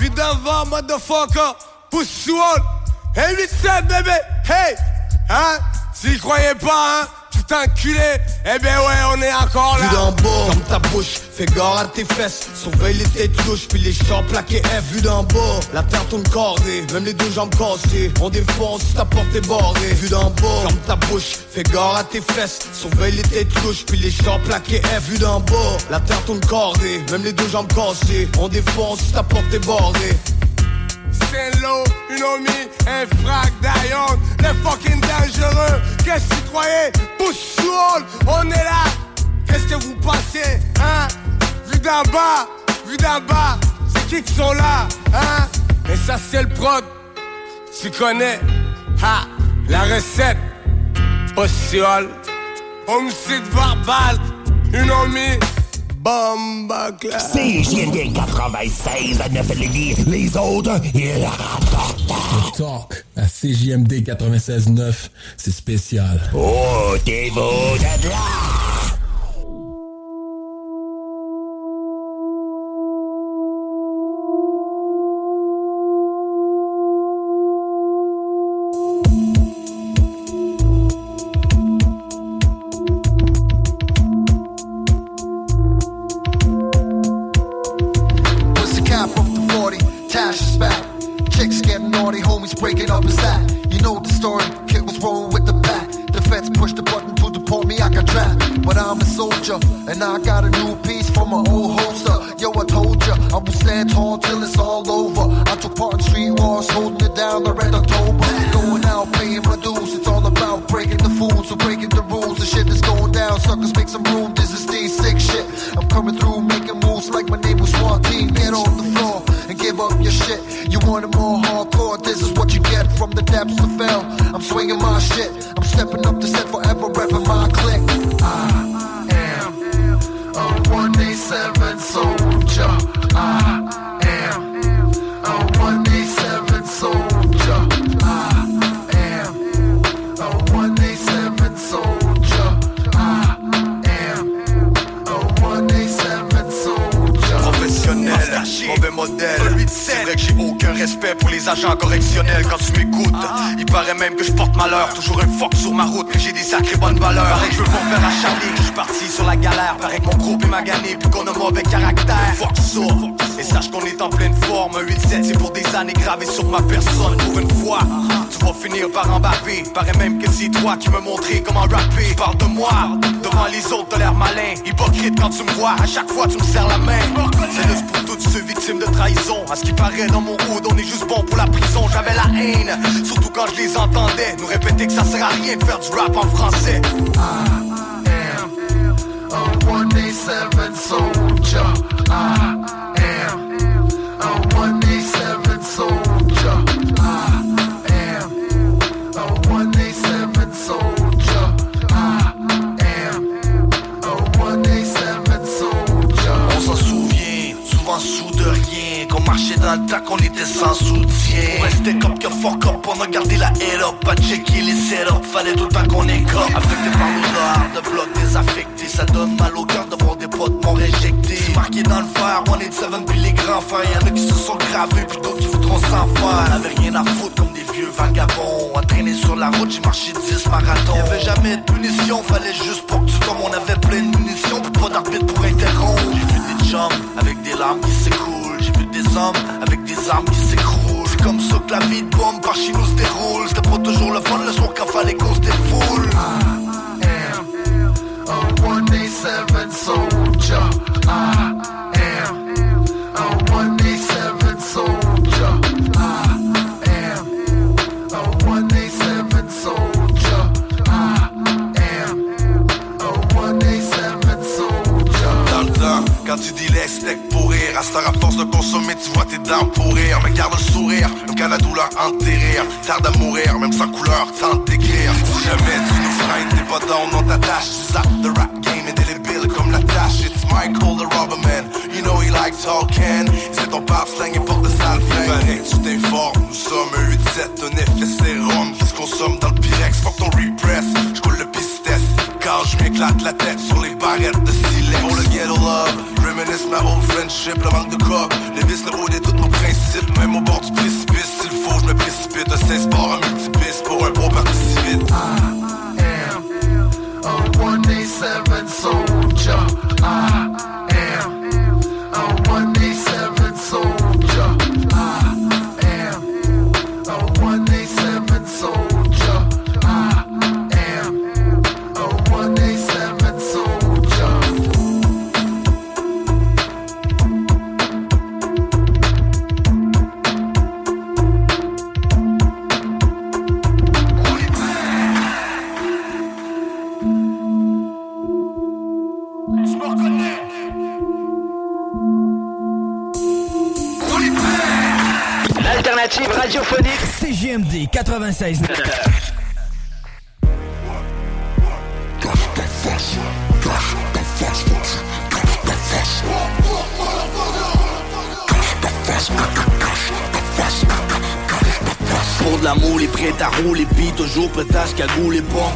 Vie d'avant, motherfucker, push you on. Hey, Lucette, bébé, hey. Hein, tu y croyais pas, hein? T'enculé, eh ben ouais on est encore là. Vu d'en bas, ferme ta bouche, fais gare à tes fesses. Surveille les têtes louches, puis les chars plaqués F. Vu d'en bas, la terre tourne carrée, même les deux jambes cassées. On défonce, ta porte est barrée. Vu d'en bas, ferme ta bouche, fais gare à tes fesses. Surveille les têtes louches, puis les chars plaqués F. Vu d'en bas, la terre tourne carrée, même les deux jambes cassées. On défonce, ta porte est barrée. C'est l'eau, une homie, un frac d'aillon. Le fucking dangereux, qu'est-ce que tu croyais? Push you all, on est là. Qu'est-ce que vous passez, hein? Vu d'en bas, c'est qui sont là, hein? Et ça c'est le prod, tu connais, ha, la recette. Push you all, homicide verbal, une homie. CJMD 96 à 9 Lévis, les autres, ils rapportent. Le talk à CJMD 96.9, c'est spécial. Oh, t'es beau de là! Parti sur la galère, paraît que mon groupe est magané, plus qu'on a mauvais caractère. Fuck ça. Et sache qu'on est en pleine forme. 8-7 c'est pour des années gravées sur ma personne. Pour une fois, tu vas finir par embaver. Paraît même que c'est toi qui me montrais comment rapper. Tu parles de moi, devant les autres t'as l'air malin. Hypocrite quand tu me vois, à chaque fois tu me serres la main. C'est juste pour toutes ceux victimes de trahison. À ce qui paraît dans mon hood, on est juste bon pour la prison. J'avais la haine, surtout quand je les entendais nous répéter que ça sert à rien de faire du rap en français. On s'en souvient, souvent sous de rien. Qu'on marchait dans le tas, qu'on était sans soutien. On restait comme que fort corps pour regarder la head up. Pas checker les setups, fallait tout le temps qu'on est cop. Affecté par l'odeur de blocs désaffectés. Ça donne mal au cœur de voir des potes m'ont réjecté. C'est marqué dans le fer, 187 puis les grands frères. Y'en a qui se sont gravés, puis d'autres qui voudront s'en faire. On avait rien à foutre comme des vieux vagabonds. Entraîné sur la route, j'ai marché 10 marathons. Y'avait jamais de punition, fallait juste pour que tu tombes. On avait plein de munitions, puis pas d'arbitre pour interrompre. J'ai vu des chums avec des larmes qui s'écoulent. J'ai vu des hommes avec des armes qui s'écroulent. C'est comme ça que la vie de bombe par chez nous se déroule. C'était pas toujours le fun le soir quand fallait qu'on se défoule. I am a 187 soldier. I am a 187 soldier. I am a 187 soldier. Quand tu dis laisse, c'était pour rire. À cette heure, à force de consommer, tu vois tes dents pourrir. Mais garde le sourire, même quand la douleur enterrir. Tarde à mourir, même sans couleur, tant d'écrire. Si jamais tu nous freines, t'es pas down, on t'attache. Tu zappes the rap game, indélébile comme la tâche. It's Michael the Rubber Man, you know he likes talking. C'est ton pap slang, il porte de sale flingue. Fallait que tu t'informes, nous sommes un 8-7, un effet sérum qui se consomme dans le Pyrex. Fuck ton repress, j'coule le pistess. Quand je m'éclate la tête sur les barrettes de silex. Pour le ghetto love, reminisce ma old friendship. Le manque de cob, les vices, le haut des toutes nos principes. Même au bord du précipice, s'il faut je me précipite. Un 16 bars, un multipice pour un pro participant. I am a 187 soldier. I am a 187 soldier. I am a 187 soldier. Radiophonique CJMD 96. Pour de l'amour, les prêts à rouler, pis toujours prêt à ce cagouler. Bonk,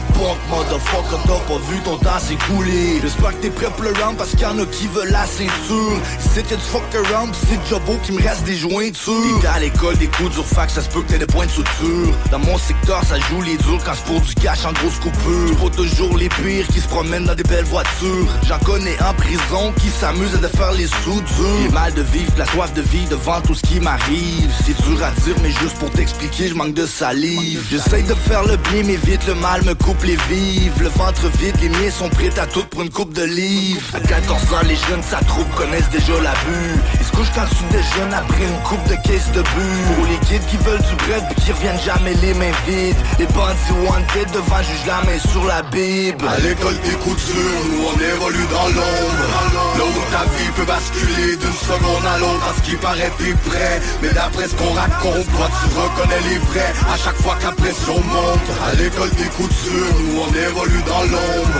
motherfucker, t'as pas vu ton temps s'écouler. J'espère que t'es prêt pour le round, parce qu'il y en a qui veulent la ceinture. C'est que du fuck around, pis c'est déjà beau qu'il me reste des jointures. T'es à l'école, des coups durs, fac, ça se peut que t'aies des points de suture. Dans mon secteur, ça joue les durs quand c'est pour du cash en grosse coupure. Pas toujours les pires qui se promènent dans des belles voitures. J'en connais en prison qui s'amusent à de faire les soudures. J'ai mal de vivre, la soif de vie devant tout ce qui m'arrive. C'est dur à dire, mais juste pour t'expliquer, manque de salive. J'essaye de faire le bien mais vite le mal me coupe les vives. Le ventre vide, les miens sont prêts à tout pour une coupe de livres. À 14 ans les jeunes sa troupe connaissent déjà l'abus. Ils se couchent quand tu déjeunes après une coupe de caisse de but. Pour les kids qui veulent du bread puis qui reviennent jamais les mains vides. Les bandits wanted devant juge la main sur la bible. À l'école des coutures, nous on évolue dans l'ombre. Là où ta vie peut basculer d'une seconde à l'autre. À ce qui paraît t'es prêt, mais d'après ce qu'on raconte, toi tu reconnais les vrai, à chaque fois que la pression monte. À l'école des coutures, nous on évolue dans l'ombre.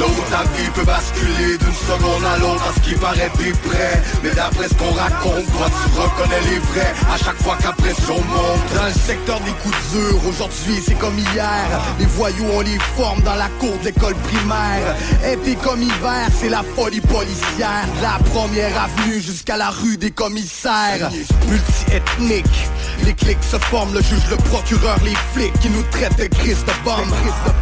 Là où ta vie peut basculer d'une seconde à l'autre. À ce qui paraît t'es prêt, mais d'après ce qu'on raconte, toi tu reconnais les vrais, à chaque fois que la pression monte. Dans le secteur des coutures, aujourd'hui c'est comme hier. Les voyous on les forme dans la cour de l'école primaire. Été comme hiver, c'est la folie policière. La première avenue jusqu'à la rue des commissaires. Multi-ethnique, les cliques se forment. Le juge, le procureur, les flics qui nous traitent de crise de bombe.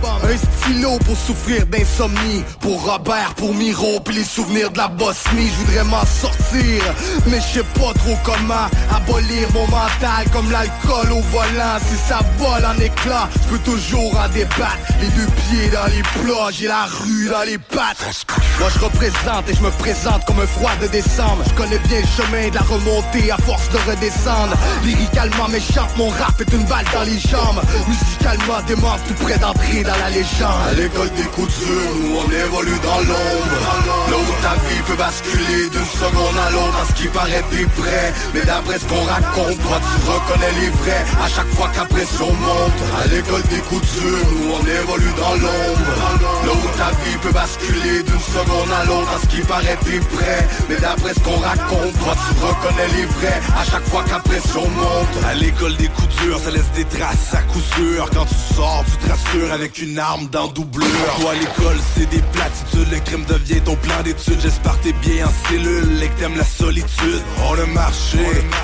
Un stylo pour souffrir d'insomnie. pour Robert, pour Miro, puis les souvenirs de la Bosnie. Je voudrais m'en sortir, mais je sais pas trop comment. Abolir mon mental comme l'alcool au volant. Si ça vole en éclats, je peux toujours en débattre. Les deux pieds dans les plats, j'ai la rue dans les pattes. Moi je représente et je me présente comme un froid de décembre. Je connais bien le chemin de la remontée à force de redescendre. Lyricalement méchant, mon rap est une balle dans les jambes. Musicalement dément, tout près d'entrer dans la légende. À l'école des coutures, nous on évolue dans l'ombre. Là où ta vie peut basculer d'une seconde à l'autre. À ce qui paraît t'es prêt, mais d'après ce qu'on raconte, toi tu reconnais les vrais. À chaque fois qu'impression monte. À l'école des coutures, nous on évolue dans l'ombre. Là où ta vie peut basculer d'une seconde à l'autre. À ce qui paraît t'es prêt, mais d'après ce qu'on raconte, toi tu reconnais les vrais. À chaque fois qu'impression monte. À l'école des coutures, ça laisse des traces à coup sûr. Quand tu sors, tu te rassures avec une arme dans doublure. Toi à l'école, c'est des platitudes. Le crime devient ton plan d'études. J'espère t'es bien en cellule et que t'aimes la solitude. On a marché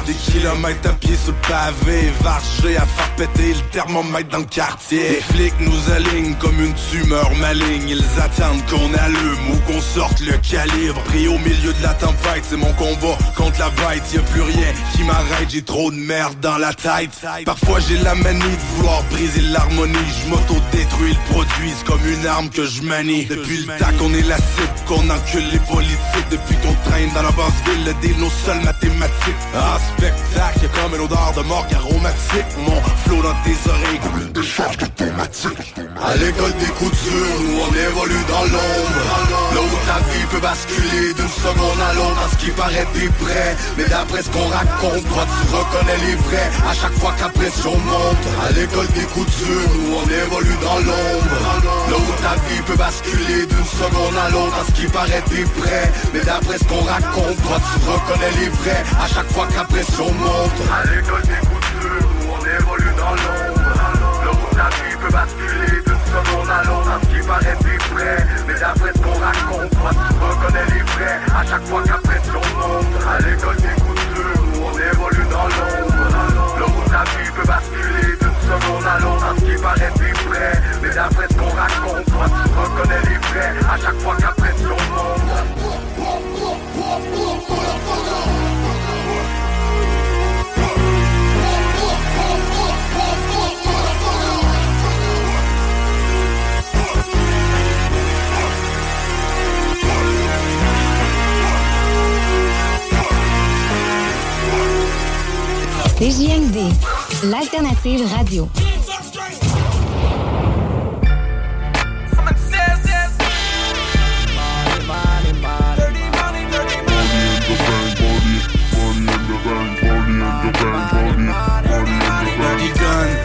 des kilomètres à pied sur le pavé, varché à faire péter le thermomètre dans le quartier. Les flics nous alignent comme une tumeur maligne. Ils attendent qu'on allume ou qu'on sorte le calibre. Pris au milieu de la tempête, c'est mon combat contre la bête. Y'a plus rien qui m'arrête, j'ai trop de merde dans la tête. Parfois j'ai la manie de vouloir briser l'harmonie. Je m'auto-détruis le produit, c'est comme une arme que je manie. Depuis le temps qu'on est la cible, qu'on encule les politiques. Depuis qu'on traîne dans la basse ville, le dé nos seules mathématiques. Ah, spectacle, y'a comme une odeur de morgue aromatique. Mon flow dans tes oreilles comme une décharge de thématique. À l'école des coutures, nous on évolue dans l'ombre. Là où ta vie peut basculer d'une seconde à l'autre. À ce qui paraît t'es prêt, mais d'après ce qu'on raconte, toi tu reconnais les vrais. À chaque fois qu'impression monte. À l'école des coutures, nous on évolue dans l'ombre. Là où ta vie peut basculer d'une seconde à l'autre. À ce qui paraît t'es prêt, mais d'après ce qu'on raconte, toi tu reconnais les vrais. À chaque fois qu'impression monte. À l'école des coutures, nous on évolue dans l'ombre. Là où ta vie peut basculer d'une seconde à l'autre. À ce qui paraît t'es prêt, mais d'après ce qu'on raconte, toi tu reconnais les vrais. À chaque fois qu'impression monte. À l'école des coutures, nous on évolue dans l'ombre. Là où ta vie peut basculer d'une seconde à l'autre. À ce qui paraît t'es prêt, mais d'après ce qu'on raconte, toi tu reconnais les vrais. À chaque fois qu'impression monte. CJMD, l'alternative radio.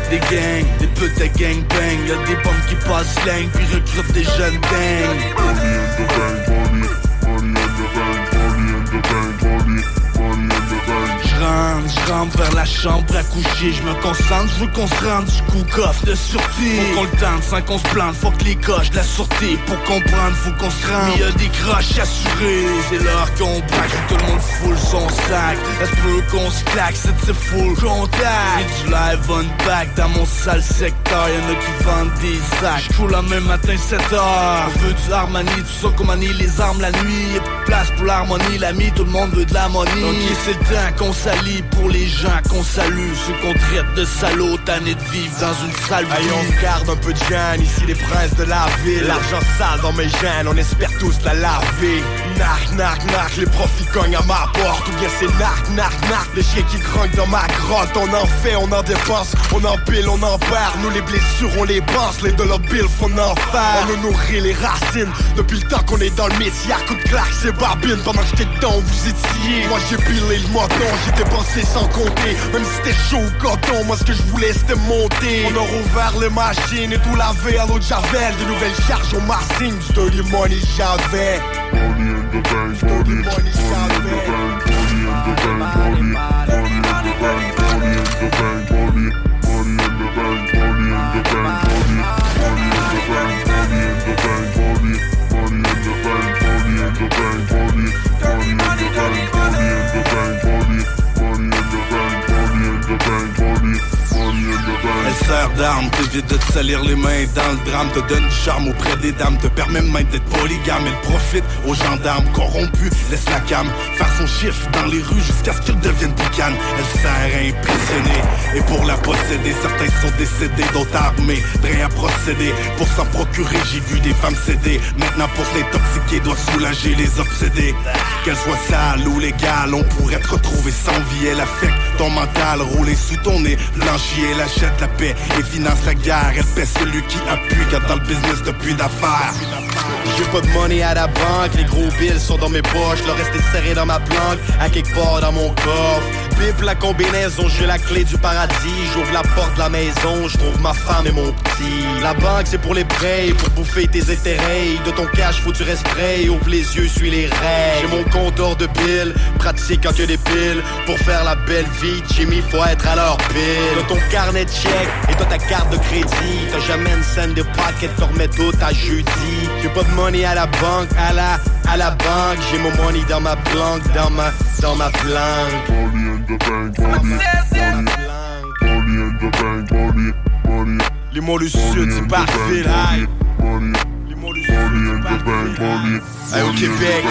Des gangs, des putes à gangbang. Y'a des bombes qui passent slang, puis recrutent des jeunes dingues. Je rentre vers la chambre à coucher. Je me concentre, je veux qu'on se rende du coup coffre de sûreté. Faut qu'on le tente sans qu'on se plante, faut que les coches de la sûreté. Pour comprendre, faut qu'on se rende, y'a des croches assurées. C'est l'heure qu'on braque, tout le monde foule son sac. Est-ce peu qu'on se claque, c'est full contact. J'ai du live on back dans mon sale secteur. Y'en a qui vendent des sacs. J'coule le même matin 7h. On veut du harmonie, tout ça qu'on manie les armes la nuit. Y'a plus de place pour l'harmonie, l'ami, tout le monde veut de l'harmonie. Ok, c'est le temps qu'on s'allie pour les gens qu'on salue. Ceux qu'on traite de salauds, tannés de vivre dans une sale vie. Aïe, on se garde un peu de gêne, ici les princes de la ville. L'argent sale dans mes gènes, on espère tous la laver. Narc, narc, narc, les profits cognent à ma porte. Ou bien c'est narc, narc, narc, les chiens qui grognent dans ma grotte. On en fait, on en dépense, on en pile, on en perd. Nous les blessures, on les pense, les dollars bills font en faire. On nous nourrit les racines, depuis le temps qu'on est dans le métier. Coup de claque, c'est barbine, pendant que j'étais dedans, vous étiez. Moi j'ai pilé le moton, j'ai dépensé sans compter. Même si c'était chaud au coton, moi ce que je voulais c'était monter. On a rouvert les machines et tout lavé à l'eau de Javel. De nouvelles charges, on m'assigne du dirty money j'avais. d'armes. T'évites de te salir les mains dans le drame. Te donne du charme auprès des dames. Te permet même d'être polygame. Elle profite aux gendarmes corrompus. Laisse la cam faire son chiffre dans les rues jusqu'à ce qu'ils deviennent picanes. Elle sert à impressionner et pour la posséder. Certains sont décédés, d'autres armés, prêts à procéder. Pour s'en procurer, j'ai vu des femmes céder. Maintenant pour s'intoxiquer, doivent soulager les obsédés. Qu'elles soient sales ou légales, on pourrait te retrouver sans vie. Elle affecte ton mental, rouler sous ton nez, blanchir. Elle achète la paix et finance la guerre. Elle paie celui qui appuie, car dans le business depuis d'affaires. J'ai pas de money à la banque, les gros bills sont dans mes poches. Le reste est serré dans ma planque, à quelque part dans mon coffre. Bip la combinaison, j'ai la clé du paradis. J'ouvre la porte de la maison, je trouve ma femme et mon petit. La banque c'est pour les prêts, pour bouffer tes intérêts. De ton cash faut que tu restes prêt, ouvre les yeux, suis les rêves. J'ai mon compte hors de pile, pratique quand y'a des piles. Pour faire la belle vie, Jimmy, faut être à leur pile. De ton carnet de chèque et de ta carte de crédit. T'as jamais une scène de pocket, t'en remets d'autres à jeudi. J'ai pas de money à la banque, à la banque. J'ai mon money dans ma planque, dans ma planque. Les mots du sud, ils partent vite, aïe. Les mots du sud, ils partent vite, aïe. Aïe, au Québec.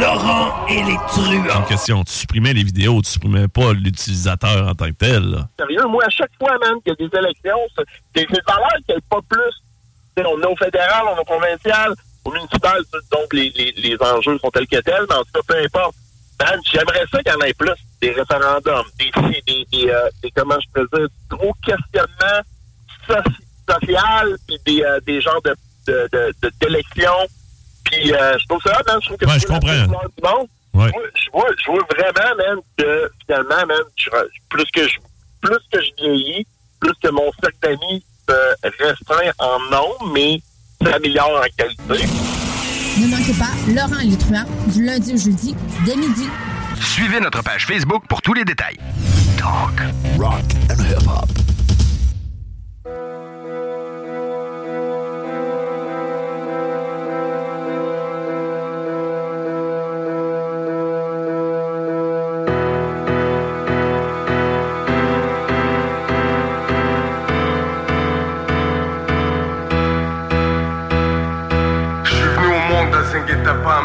Laurent et les truands. Une question, tu supprimais les vidéos, tu supprimais pas l'utilisateur en tant que tel, là. Sérieux, moi, à chaque fois, man, qu'il y a des élections, c'est une valeur qu'il n'y a pas plus. T'sais, on est au fédéral, on est au provincial, au municipal, donc les enjeux sont tels que tels, mais en tout cas, peu importe. Man, j'aimerais ça qu'il y en ait plus, des référendums, des comment je peux dire, du gros questionnement social, puis des genres de d'élections. Puis, je trouve ça, man, je trouve que ouais, c'est la meilleure couleur du monde. Ouais. Moi, je vois vraiment, man, que finalement, man, plus que je vieillis, plus que mon cercle d'amis se restreint en nombre, mais s'améliore en qualité. Ne manquez pas Laurent et les truands, du lundi au jeudi, dès midi. Suivez notre page Facebook pour tous les détails. Talk, rock and hip-hop.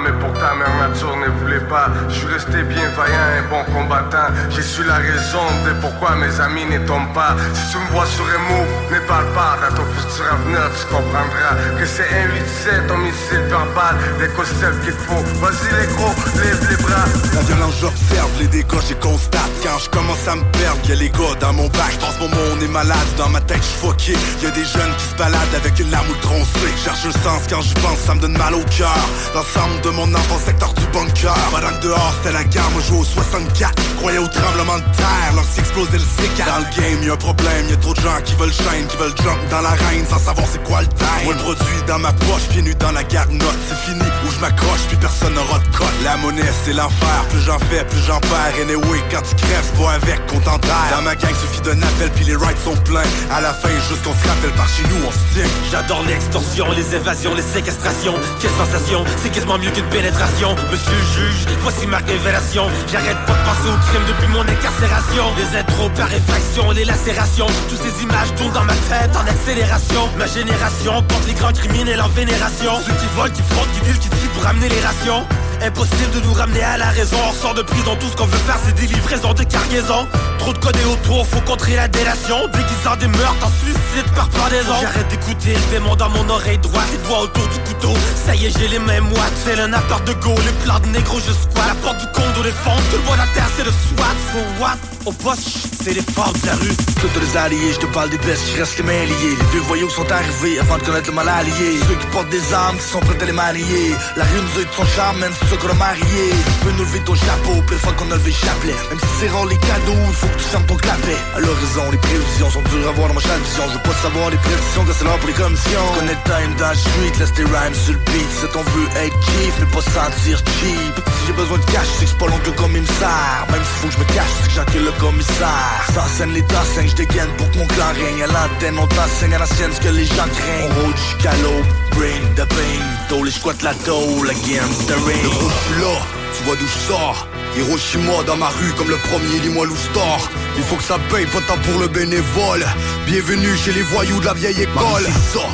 Mais pour ta mère, nature ne voulait pas. Je suis resté bien vaillant et bon combattant. J'ai su la raison de pourquoi mes amis ne tombent pas. Si tu me vois sur un move, ne parle pas. Dans ton futur avenir, tu comprendras que c'est un 8-7, homicide verbal. Des concepts qu'il faut. Vas-y les gros, lève les bras. La violence, j'observe, les dégâts, j'y constate. Quand je commence à me perdre, y'a les gars dans mon bac. En ce moment, on est malade, dans ma tête, j'suis fucké. Y'a des jeunes qui se baladent avec une lame ou le tronçon. Cherche le sens quand je pense, ça me donne mal au cœur. L'ensemble de mon enfant, secteur du bunker. Pendant que dehors, c'était la guerre, moi je joue au 64. Croyais au tremblement de terre, lorsqu'il explosait le C4. Dans le game, y'a un problème, y'a trop de gens qui veulent chaîne, qui veulent jump dans l'arène sans savoir c'est quoi le time. Moi le produit dans ma poche, pieds nus dans la garnotte. C'est fini, où je m'accroche, puis personne n'aura de cote. La monnaie, c'est l'enfer, plus j'en fais, plus j'en perds. Anyway, quand tu crèves, c'est pas avec qu'on t'enterre. Dans ma gang, suffit d'un appel, puis les rides sont pleins. À la fin, juste qu'on se rappelle par chez nous, on se tient. J'adore l'extorsion, les évasions, les séquestrations. Quelle sensation! C'est quasiment mieux qu'une pénétration. Monsieur le juge, voici ma révélation. J'arrête pas de penser au crime depuis mon incarcération. Les intros par effraction, les lacérations. Toutes ces images tournent dans ma tête en accélération. Ma génération porte les grands criminels en vénération. Ceux qui volent, qui fraudent, qui vivent, qui tuent pour ramener les rations. Impossible de nous ramener à la raison. On sort de prison, tout ce qu'on veut faire c'est des livraisons de cargaison. Trop de codés autour, faut contrer la délation. Déguisant des meurtres en suicide par pendaison. J'arrête d'écouter le démon dans mon oreille droite. Les doigts autour du couteau, ça y est j'ai les mêmes. Moi, c'est un appart de go, les plans de négro, je squatte. La porte du condo, les fonds, tout le bois de la terre, c'est le SWAT, so what? au poste, c'est les forces de la rue. Toutes les alliés, je te parle des best, je reste les mains liées. Les deux voyous sont arrivés avant de connaître le mal allié. Ceux qui portent des armes, qui sont prêts à les manier. La rue nous a eu de son charme, même ceux qu'on a mariés. Tu peux nous lever ton chapeau, plus fort qu'on a levé le chapelet. Même si c'est rare les cadeaux, il faut que tu fermes ton clapet. À l'horizon, les prévisions sont dures à voir dans ma chale vision. Je veux pas savoir les prévisions, quand c'est l'heure pour les commissions. Je connais le time dans la street, laisse tes rhymes sur le beat. C'est ton vœu être chief, mais pas sentir cheap. Si j'ai besoin de cash, c'est que c'est pas long que comme il me sert. Même s'il faut que je me cache, c'est que j'encule le commissaire. Ça scène les tasses, je dégaine pour que mon clan règne. À l'antenne, on t'enseigne à la sienne ce que les gens craignent. On roule jusqu'à l'aube, bring the pain. Tôt les squats la tôle against the rain. Le rouge là, tu vois d'où je sors. Hiroshima dans ma rue comme le premier, dis-moi l'oustore. Il faut que ça paye, pas tant pour le bénévole. Bienvenue chez les voyous de la vieille école. C'est ça.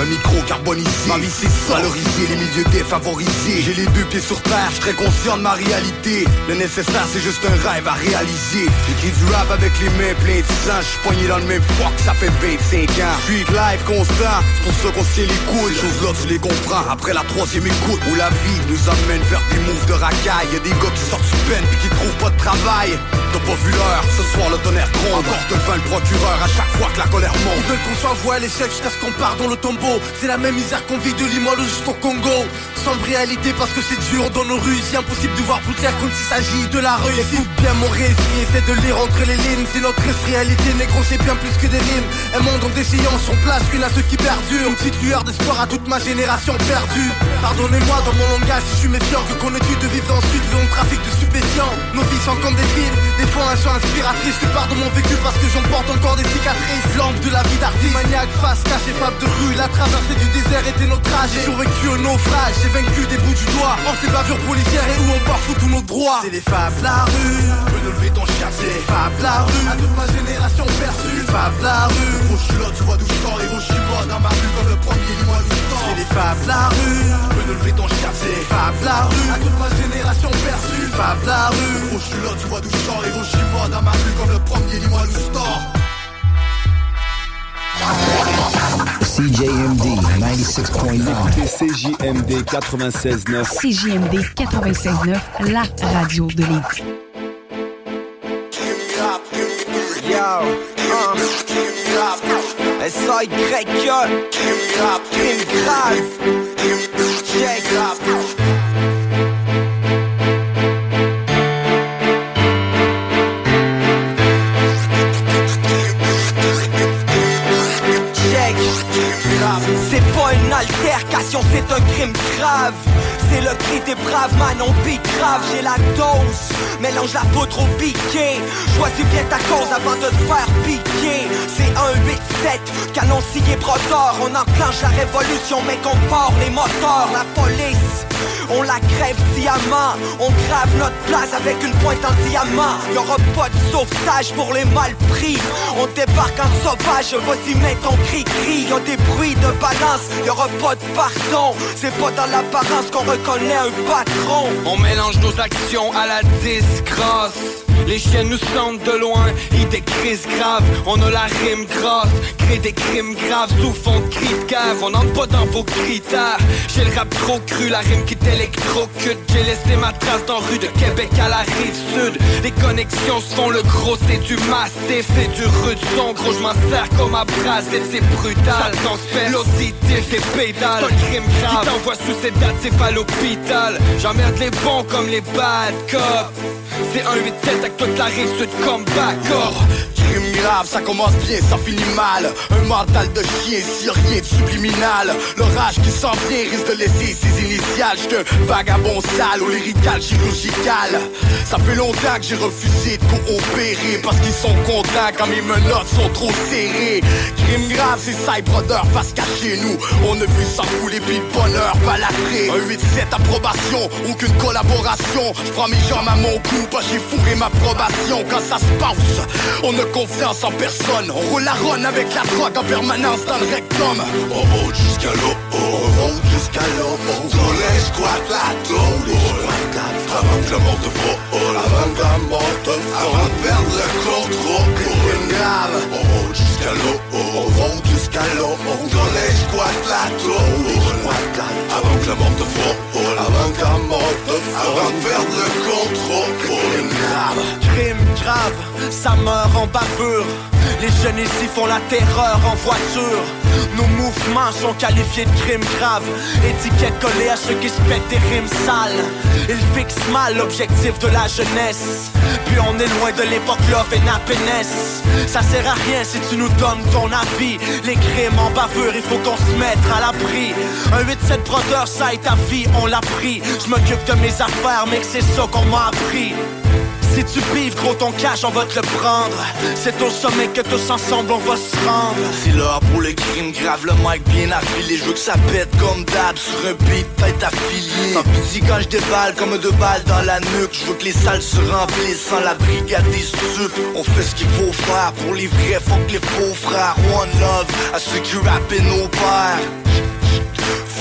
Un micro carbonisé, ma vie c'est ça. Valoriser les milieux défavorisés. J'ai les deux pieds sur terre, j'suis très conscient de ma réalité. Le nécessaire c'est juste un rêve à réaliser. J'écris du rap avec les mains pleines de sang. J'suis poigné dans le même fuck, ça fait 25 ans. J'suis live constant, c'est pour ça qu'on tient les couilles. Choses là tu les comprends, après la troisième écoute. Où la vie nous amène vers des moves de racaille. Y'a des gars qui sortent sous peine pis qui trouvent pas de travail. T'as pas vu l'heure, ce soir le tonnerre gronde. Encore devant le procureur à chaque fois que la colère monte. Ils veulent qu'on s'envoie à l'échec jusqu'à ce qu'on part dans le tombeau. C'est la même misère qu'on vit de Limoilou jusqu'au Congo. Sombre réalité parce que c'est dur dans nos rues. C'est impossible de voir plus clair comme s'il s'agit de la rue. Écoute bien mon récit, essaie de lire entre les lignes. C'est notre réalité, négro c'est bien plus que des rimes. Un monde en déchéance, on place une à ceux qui perdurent. Une petite lueur d'espoir à toute ma génération perdue. Pardonnez-moi dans mon langage si je suis méfiant. Que qu'on étudie de vivre ensuite le long trafic de stupéfiants. Nos vies sont comme des films, des fois elles sont inspiratrices. Je te parle de mon vécu parce que j'en porte encore des cicatrices. Lampe de la vie d'artiste, maniaque, face cachée, fable de rue. La traversée du désert était notre trajet. J'ai survécu au naufrage, j'ai vaincu des bouts du doigt. Entre les bavures policières et où on parfoue tous nos droits. C'est les fables la rue, tu peux nous lever ton chapeau. C'est les fables la rue, à toute ma génération perçue. Les fables la rue, gros je suis là, tu vois d'où je sors. Les gros je suis mort dans ma rue comme le premier, dis-moi d'où je sors. C'est les fables la rue, tu peux nous lever ton chapeau. C'est les fables la rue, à toute ma génération perçue. Les fables la rue, gros je suis là, tu vois d'où je sors. Les gros je suis mort dans ma rue comme le premier, dis-moi d'où je sors. CJMD 96.9. CJMD 96.9. CJMD 96.9, la radio de l'île. C'est pas une altercation, c'est un crime grave. C'est le cri des braves, manon beat grave. J'ai la dose, mélange la poudre au piqué. Choisis bien ta cause avant de te faire piquer. C'est 1-8-7, canon scié brosseur. On enclenche la révolution mais qu'on part les moteurs. La police, on la crève diamant. On grave notre place avec une pointe en diamant. Y'aura pas de sauvetage pour les mal pris. On débarque en sauvage, vas-y mets ton cri-cri. Y'a des bruits de balance, y'aura pas de pardon. C'est pas dans l'apparence qu'on reconnaît un patron. On mélange nos actions à la disgrâce. Les chiens nous sentent de loin, ils des crises graves. On a la rime grosse, crée des crimes graves. Sous fond de cris de guerre, on n'entre pas dans vos critères. J'ai le rap trop cru, la rime qui t'électrocute. J'ai laissé ma trace dans rue de Québec à la rive sud. Les connexions se font, le gros c'est du massif. C'est du rude son, gros je m'en sers comme à brasser. C'est brutal, ça transfère, l'auditif et pédale. C'est un crime grave, qui t'envoie sous sédatif à l'hôpital. J'emmerde les bons comme les bad cops. C'est 1-8-7 avec toute la rive sud comme backor. Crime grave, ça commence bien, ça finit mal. Un mental de chien, si rien de subliminal. L'orage qui s'en vient risque de laisser ses initiales. J'suis un vagabond sale ou lyrical chirurgical. Ça fait longtemps que j'ai refusé de coopérer parce qu'ils sont contents quand mes menottes sont trop serrées. Crime grave, c'est ça, brother, face cachée nous. On a vu ça couler puis le bonheur balafré. Un 8-7 approbation, aucune collaboration. J'prends mes jambes à mon cou, pas j'ai fourré ma probation. Quand ça se passe, on ne confiance en personne. On roule la ronde avec la drogue en permanence dans le rectum. On monte jusqu'à l'eau, on monte jusqu'à l'eau. On les squatte la tôle. Avant que la mort te frôle, avant que la mort te frôle, avant de perdre le contrôle. Crime grave. On monte jusqu'à l'eau, on monte jusqu'à l'eau. On les squatte la tôle. Avant que la mort te frôle, avant que la mort te frôle, avant de perdre le contrôle. Crime grave. crime grave, ça meurt en bavure. Les jeunes ici font la terreur en voiture. Nos mouvements sont qualifiés de crimes graves, étiquette collée à ceux qui se pètent des rimes sales. Ils fixent mal l'objectif de la jeunesse, puis on est loin de l'époque love et nappénesse. Ça sert à rien si tu nous donnes ton avis. Les crimes en bavure, il faut qu'on se mette à l'abri. Un 8-7 brother, ça est ta vie, on l'a pris. Je m'occupe de mes affaires, mec, c'est ça qu'on m'a appris. Si tu pives, gros, ton cash, on va te le prendre. C'est au sommet que tous ensemble, on va se rendre. C'est l'heure pour le crime grave, le mic bien affilé. Je veux que ça pète comme d'hab, sur un beat, tête affiliée. Sans pitié quand je déballe, comme deux balles dans la nuque. Je veux que les salles se remplissent sans la brigade des stupes. On fait ce qu'il faut faire, pour les vrais, faut que les faux frères. One love, à ceux qui rappellent nos pères.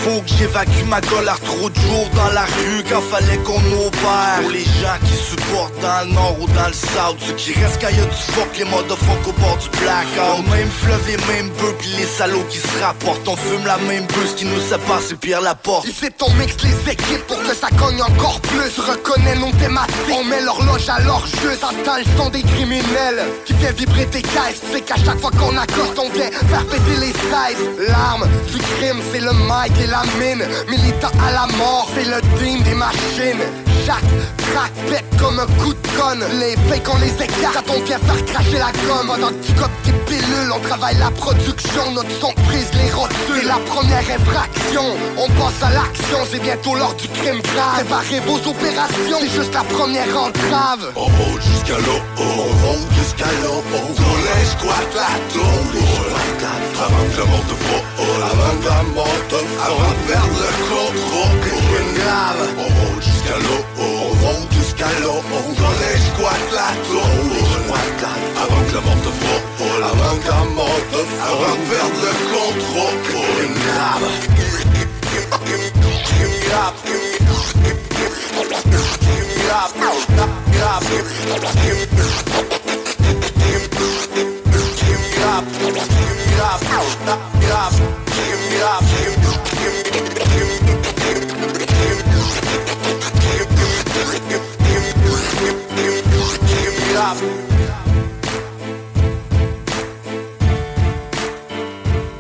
Faut que j'évacue ma colère, trop de jours dans la rue quand fallait qu'on opère. Pour les gens qui supportent dans le nord ou dans le south, ceux qui restent quand y'a du fuck, les motherfuck au bord du blackout. Le même fleuve, les mêmes bœufs, pis les salauds qui se rapportent. On fume la même bœuf, ce qui nous sépare c'est Pierre Laporte. Ici on mixe les équipes pour que ça cogne encore plus. Reconnais non thématique, on met l'horloge à leur jeu. T'entends le son des criminels qui fait vibrer tes caisses. C'est qu'à chaque fois qu'on accorde, on vient faire péter les sizes. L'arme du crime, c'est le mic et la mine, militant à la mort, c'est le team des machines. Chaque track pète comme un coup de conne. Les fakes, on les écarte quand on vient faire cracher la gomme. Pendant que tu copes tes pilules, on travaille la production. Notre son prise, les rotules, c'est la première infraction. On passe à l'action, c'est bientôt l'heure du crime grave. Préparez vos opérations, c'est juste la première entrave. On monte jusqu'à l'eau, on monte jusqu'à l'eau. Dans les squats, la tombe, les squats. Avant que la mort te faut, avant que la mort te faut, avant de perdre le contrôle, c'est crime grave. On monte jusqu'à l'eau, on monte jusqu'à l'eau. Dans les squats, la tombe, les squats. Avant que la mort te faut, avant que la mort te faut, avant de perdre le contrôle, c'est crime grave. Crime grave,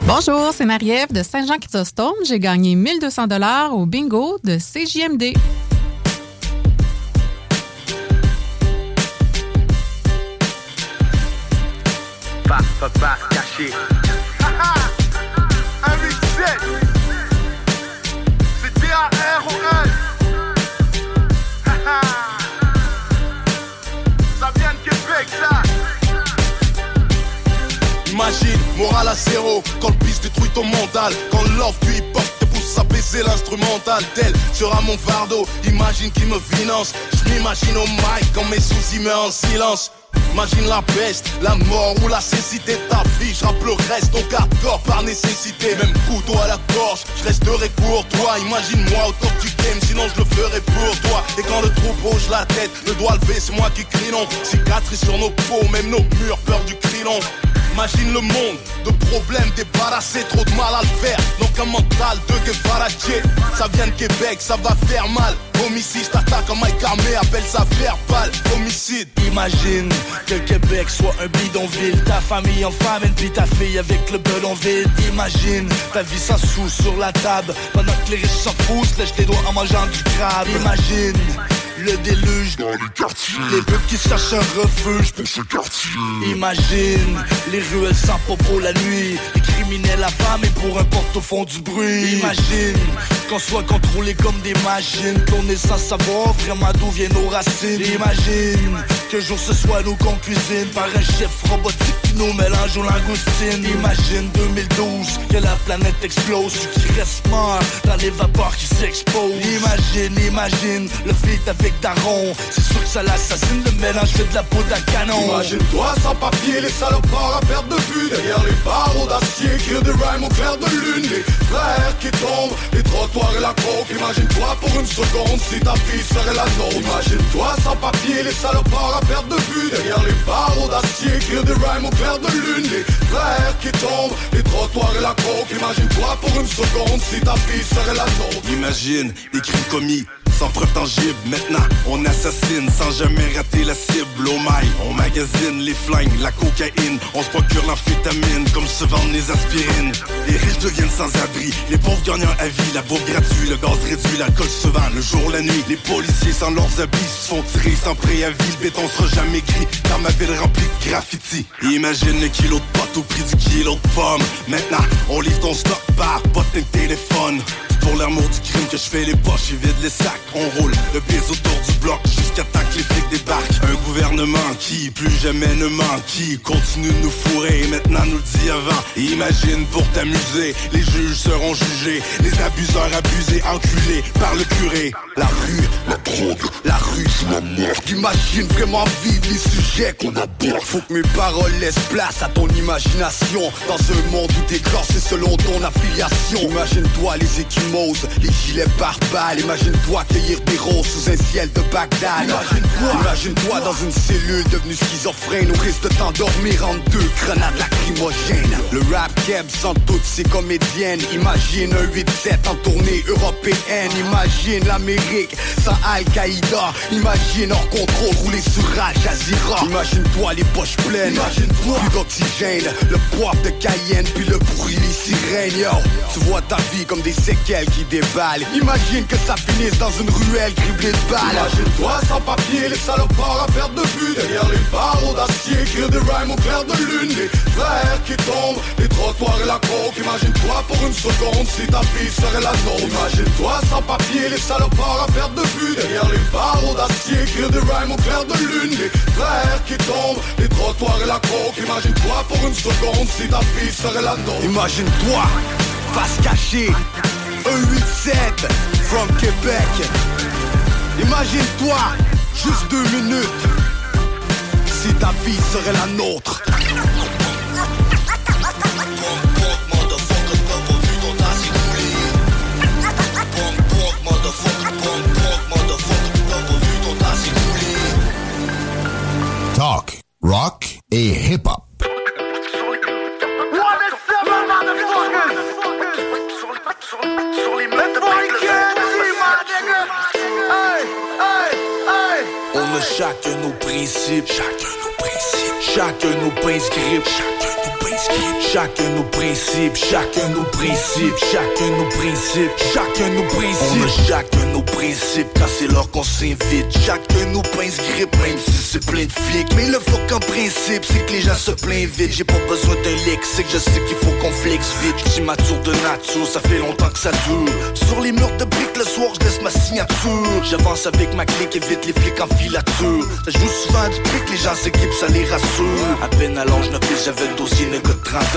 Bonjour, c'est Marie-Ève de Saint-Jean-Chrysostome. J'ai gagné 1200$ au bingo de CJMD. Pas caché. Un reset. C'est D-A-R-O-S. Ça vient de Québec, ça. Imagine, morale à zéro. Quand le pisse détruit ton mental. Quand l'off du hip-hop te pousse à baiser l'instrumental. Tel sera mon fardeau. Imagine qui me finance. Je m'imagine au mic quand mes soucis me en silence. Imagine la peste, la mort ou la cécité de ta vie. Je rappe le reste, donc hardcore par nécessité. Même couteau à la gorge, je resterai pour toi. Imagine-moi au top du game, sinon je le ferai pour toi. Et quand le trou bouge la tête, le doigt levé, c'est moi qui crie non. Cicatrices sur nos peaux, même nos murs, peur du crilon. Imagine le monde, de problèmes débarrassés, trop de mal à le faire. Donc un mental de débarrassé, ça vient de Québec, ça va faire mal. Homicide, t'attaque un mic armé, appelle ça verbal, homicide. Imagine que Québec soit un bidonville, ta famille en famine, puis ta fille avec le belon vide. Imagine ta vie sans sous sur la table, pendant que les riches s'en foutent, lèche les doigts en mangeant du crabe. Imagine le déluge dans les quartiers, les peuples qui cherchent un refuge pour ce quartier. Imagine les ruelles sans propos la nuit, les criminels à femme et pour un porte au fond du bruit. Imagine qu'on soit contrôlé comme des machines, tourner sans savoir vraiment d'où viennent nos racines. Imagine qu'un jour ce soit nous qu'on cuisine par un chef robotique qui nous mélange aux langoustines. Imagine 2012 que la planète explose, ceux qui restent morts dans les vapeurs qui s'exposent. Imagine le feat avec Daron, c'est sûr que ça l'assassine, le mélange fait de la peau d'un canon. Imagine-toi sans papier, les salopards à perte de vue, derrière les barreaux d'acier, écrire des rhymes au clair de lune. Les frères qui tombent, les trottoirs et la coke. Imagine-toi pour une seconde, si ta fille serait la nôtre. Imagine-toi sans papier, les salopards à perte de vue, derrière les barreaux d'acier, écrire des rhymes au clair de lune. Les frères qui tombent, les trottoirs et la coke. Imagine-toi pour une seconde, si ta fille serait la nôtre. Imagine les crimes commis sans preuve tangible. Maintenant, on assassine sans jamais rater la cible. Au mail, on magasine les flingues, la cocaïne. On se procure l'amphétamine comme se vendent les aspirines. Les riches deviennent sans abri, les pauvres gagnant à vie. La bouffe gratuite, le gaz réduit, l'alcool se vend le jour, la nuit. Les policiers sans leurs habits se font tirer sans préavis. Le béton sera jamais gris car ma ville remplie de graffiti. Imagine le kilo de potes au prix du kilo de pommes. Maintenant, on livre ton stock par pote et téléphone. Pour l'amour du crime que je fais les poches, ils vident les sacs. On roule le pied autour du bloc jusqu'à temps que les flics débarquent. Un gouvernement qui plus jamais ne ment, qui continue de nous fourrer et maintenant nous le dit avant. Imagine pour t'amuser, les juges seront jugés, les abuseurs abusés, enculés par le curé. La rue, la drogue, la rue c'est la mort. Imagine vraiment vivre les sujets qu'on aborde. Faut que mes paroles laissent place à ton imagination. Dans un monde où t'es corsé selon ton affiliation. Imagine-toi les équipements, les gilets pare-balles, imagine-toi cueillir des roses sous un ciel de Bagdad. Imagine-toi, imagine-toi dans une cellule devenue schizophrène, au risque de t'endormir en deux grenades lacrymogènes. Le rap keb sans toutes ses comédiennes. Imagine un 8-7 en tournée européenne. Imagine l'Amérique sans Al-Qaïda. Imagine hors contrôle rouler sur Al Jazeera. Imagine-toi les poches pleines, imagine-toi plus d'oxygène, le poivre de Cayenne puis le bruit des sirènes. Yo, tu vois ta vie comme des séquelles qui déballe. Imagine que ça finisse dans une ruelle criblée de balles. Imagine-toi sans papier, les salopards à perte de vue. Derrière les barreaux d'acier, écrire des rhymes au clair de lune. Des frères qui tombent, les trottoirs et la coke. Imagine-toi pour une seconde si ta vie serait la nôtre. Imagine-toi sans papier, les salopards à perte de vue. Derrière les barreaux d'acier, écrire des rhymes au clair de lune. Des frères qui tombent, les trottoirs et la coke. Imagine-toi pour une seconde si ta vie serait la nôtre. Imagine-toi, face cachée, 187 from Québec. Imagine-toi, juste 2 minutes, si ta vie serait la nôtre. Talk, rock et hip-hop. On a chacun nos principes, chacun nos principes, chacun nos prescripts, chacun nos prescripts, chacun nos principes, chacun nos principes, chacun nos principes, chacun nos principes. On a chacun nos principes quand c'est l'heure qu'on s'invite. Chacun nos prescripts, même si c'est plein de flics. Mais le fuck en principe, c'est que les gens se plaignent vite. J'ai pas besoin d'un lexique, je sais qu'il faut qu'on flex vite. J'suis mature de nature, ça fait longtemps que ça dure. Sur les murs de briques le soir, j'laisse ma signature. J'avance avec ma clique, évite les flics en filature. Ça joue souvent du prix que les gens s'équipent, ça les rassure. À peine à l'ange 9, j'avais le dossier nègre de 30 ans.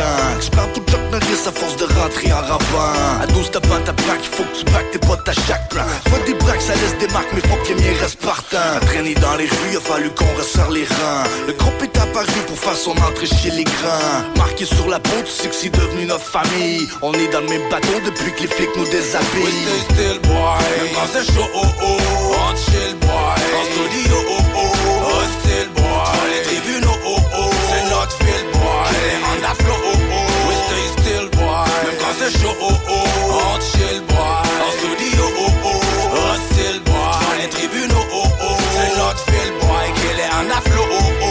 J'prends tout Chuck Norris à force de rentrer en rampant. À 12 t'as pas ta plaque, il faut que tu back tes potes à chaque plan. Faut des braques, ça laisse des marques, mais faut que les miens restent partants. À traîner dans les rues, il a fallu qu'on resserre les rangs. Le groupe est apparu pour faire son entrée chez les grands. Marqué sur la peau, tu sais que c'est devenu notre famille. On est dans le même bateau depuis que les flics nous déshabillent. We still boy, même quand c'est chaud, oh oh, on chill boy. Oh oh oh, hostile boy. Dans les tribunaux, oh oh, c'est notre fil boy. Killing on the floor, oh oh, we stay still boy. Même quand c'est chaud, oh oh, on chill boy. En studio, oh oh, hostile boy. Dans les tribunaux, oh oh, c'est notre fil boy. Killing on the floor, oh oh.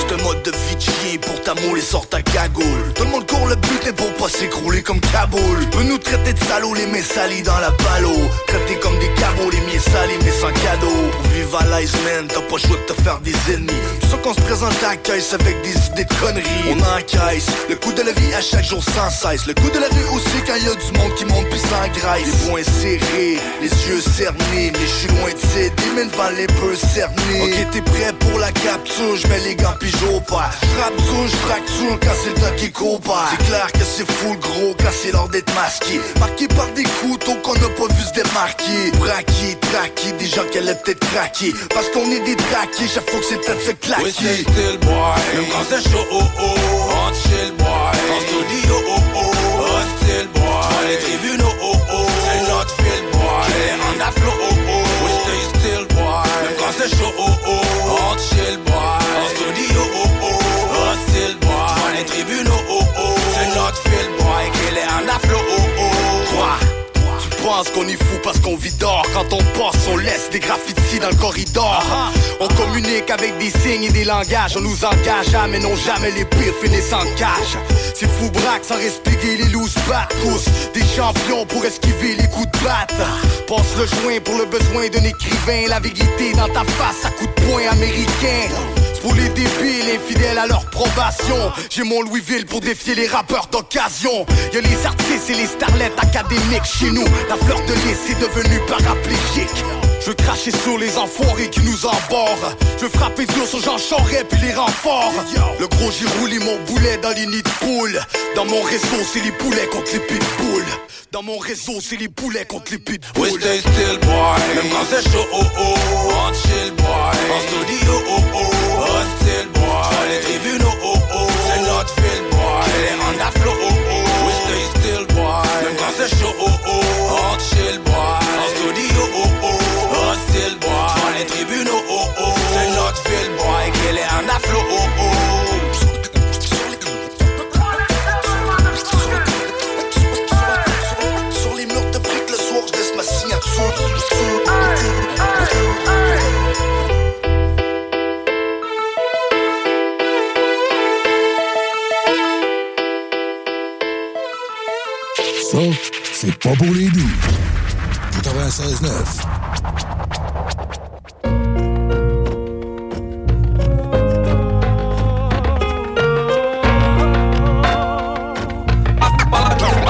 J'te mode de vie chier pour ta moule et sort ta cagoule. Tout le monde court le but et pour pas s'écrouler comme Kaboul. Tu peux nous traiter de salauds, les mains salies dans la ballot. Traiter comme des cabots, les miens salis mais sans cadeau. Vive à l'Iceman, t'as pas le choix de te faire des ennemis. C'est sûr qu'on se présente à la caisse avec des idées de conneries. On encaisse le coup de la vie à chaque jour sans cesse. Le coup de la vie aussi quand y'a du monde qui monte pis s'engraisse. Les poings serrés, les yeux cernés, mais j'suis loin de céder, mais devant les peu cernés. Ok, t'es prêt pour la capture, j'mets les gants pis j'opère. J'rapture, j'fracture quand c'est le temps qui coopère. C'est clair que c'est fou le gros quand c'est l'heure d'être masqué. Marqué par des couteaux qu'on a pas vu se démarquer. Braqué, traqué, des gens qu'elle a peut-être craqué. Parce qu'on est des traqués, chaque fois que c'est peut-être se claquer. We stay still boy, même quand c'est chaud, oh oh, on chill boy. En studio, oh oh, hostile boy. Dans les tribunaux, oh oh, c'est notre field boy. Killing on the floor, oh oh, we stay still boy. Même quand c'est chaud, oh oh, on chill boy. En studio, oh oh, hostile boy. Dans les tribunaux, oh oh, c'est notre field boy. Killing on the floor, oh oh. Toi, tu penses qu'on est fou parce qu'on vit d'or. quand on passe, on laisse des graffitis dans le corridor. On communique avec des signes et des langages. On nous engage à mais non jamais les pires finissent en cage. C'est fou braque sans respirer les loose battes. Tous des champions pour esquiver les coups de batte. Passe le joint pour le besoin d'un écrivain. La vérité dans ta face à coups de poing américains. Pour les débiles, infidèles à leur probation. J'ai mon Louisville pour défier les rappeurs d'occasion. Y'a les artistes et les starlettes académiques chez nous. La fleur de lys est devenue paraplégique. Je veux cracher sur les enfoirés qui nous embarrent. Je veux frapper dur sur Jean Charest puis les renforts. Le gros j'ai roulé mon boulet dans les nids de poules. Dans mon réseau c'est les poulets contre les pitbulls. Dans mon réseau c'est les poulets contre les pitbulls. We stay still boy, même quand c'est chaud oh oh. On chill boy, en studio oh oh. Hostile boy, sur les tribunes oh oh. C'est notre field boy, elle est en aflo oh oh. We stay still boy, même quand c'est chaud oh oh. On chill boy, en studio oh oh. Hostile boy, dans les tribunes oh oh oh. C'est notre fil boy, qu'elle est en afflo oh oh. Sur les murs de briques le soir je laisse ma signature. Ça, c'est pas pour les doux. 96.9.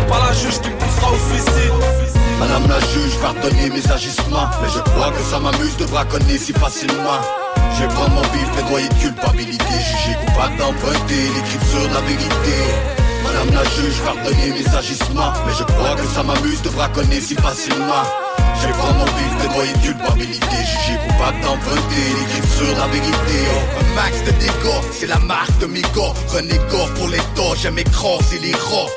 Par la juge qui pousse ça au suicide. Madame la juge, pardonnez mes agissements. Mais je crois que ça m'amuse de braconner si facilement. Je prends mon bif, plaidoyer de culpabilité. Jugé coupable d'emprunter l'écriture de la vérité. Madame la juge, pardonnez mes agissements. Mais je crois que ça m'amuse de braconner si facilement. J'ai pas mon bif, plaidoyer de culpabilité. Jugé coupable d'emprunter l'écriture de la vérité. Un max de dégâts, c'est la marque de mes gars. Renégat pour les torts, j'aime écraser les rats.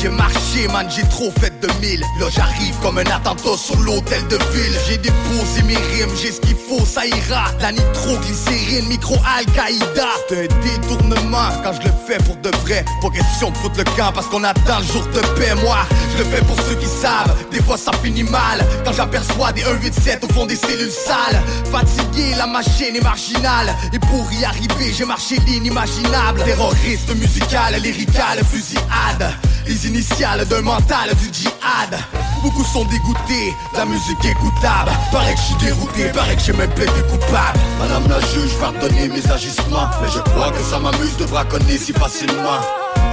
J'ai marché, man, j'ai trop fait de mille. Là j'arrive comme un attentat sur l'hôtel de ville. J'ai déposé mes rimes, j'ai ce qu'il faut, ça ira. La nitroglycérine, micro-Al-Qaïda. C'est un détournement quand je le fais pour de vrai. Pas question de foutre le camp parce qu'on attend le jour de paix. Moi, je le fais pour ceux qui savent. Des fois ça finit mal quand j'aperçois des 187 au fond des cellules sales. Fatigué, la machine est marginale. Et pour y arriver, j'ai marché l'inimaginable. Terroriste musical, lyrical, fusillade. Les initiales d'un mental du djihad. Beaucoup sont dégoûtés, la musique est goûtable. Paraît que je suis dérouté, paraît que j'ai même plaidé coupable. Madame la juge, pardonnez mes agissements. Mais je crois que ça m'amuse de braconner si facilement.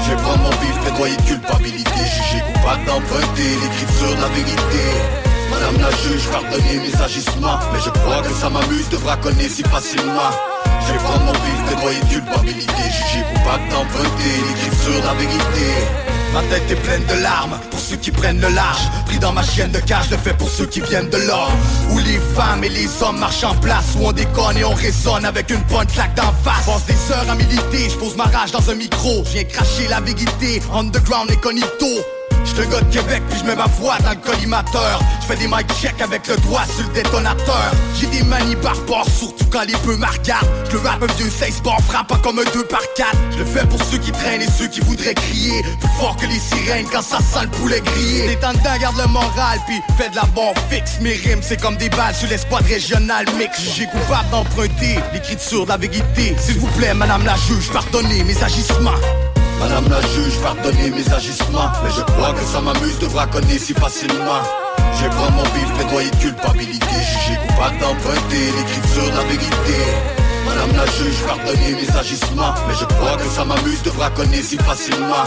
J'ai pas mon bif, plaidoyer de culpabilité. Jugé coupable d'emprunter l'écriture de la vérité. Madame la juge, pardonnez mes agissements. Mais je crois que ça m'amuse de braconner si facilement. J'ai pas mon bif, plaidoyer de culpabilité. Jugé coupable d'emprunter l'écriture de la vérité. Ma tête est pleine de larmes, pour ceux qui prennent le large. Pris dans ma chaîne de cage, le fait pour ceux qui viennent de l'or. Où les femmes et les hommes marchent en place. Où on déconne et on résonne avec une bonne claque d'en face. Pense des heures à militer, je pose ma rage dans un micro. Je viens cracher la vérité, underground et cognito. J'suis le gars de Québec puis j'mets ma voix dans le collimateur. J'fais des mic check avec le doigt sur le détonateur. J'ai des manies barbares, surtout quand les peu m'argardent. J'le rappe un vieux 16 bars frappant comme un 2x4. J'le fais pour ceux qui traînent et ceux qui voudraient crier plus fort que les sirènes quand ça sent le poulet grillé. T'es en dedans, garde le moral puis fais de la bombe fixe. Mes rimes c'est comme des balles sur l'espoir régional mix. J'ai coupable d'emprunter l'écriture de la vérité. S'il vous plaît madame la juge, pardonnez mes agissements. Madame la juge, pardonnez mes agissements. Mais je crois que ça m'amuse de braconner si facilement. J'ai pas mon bif, plaidoyer de culpabilité. Jugé coupable d'emprunter l'écriture de la vérité. Madame la juge, pardonnez mes agissements. Mais je crois que ça m'amuse de braconner si facilement.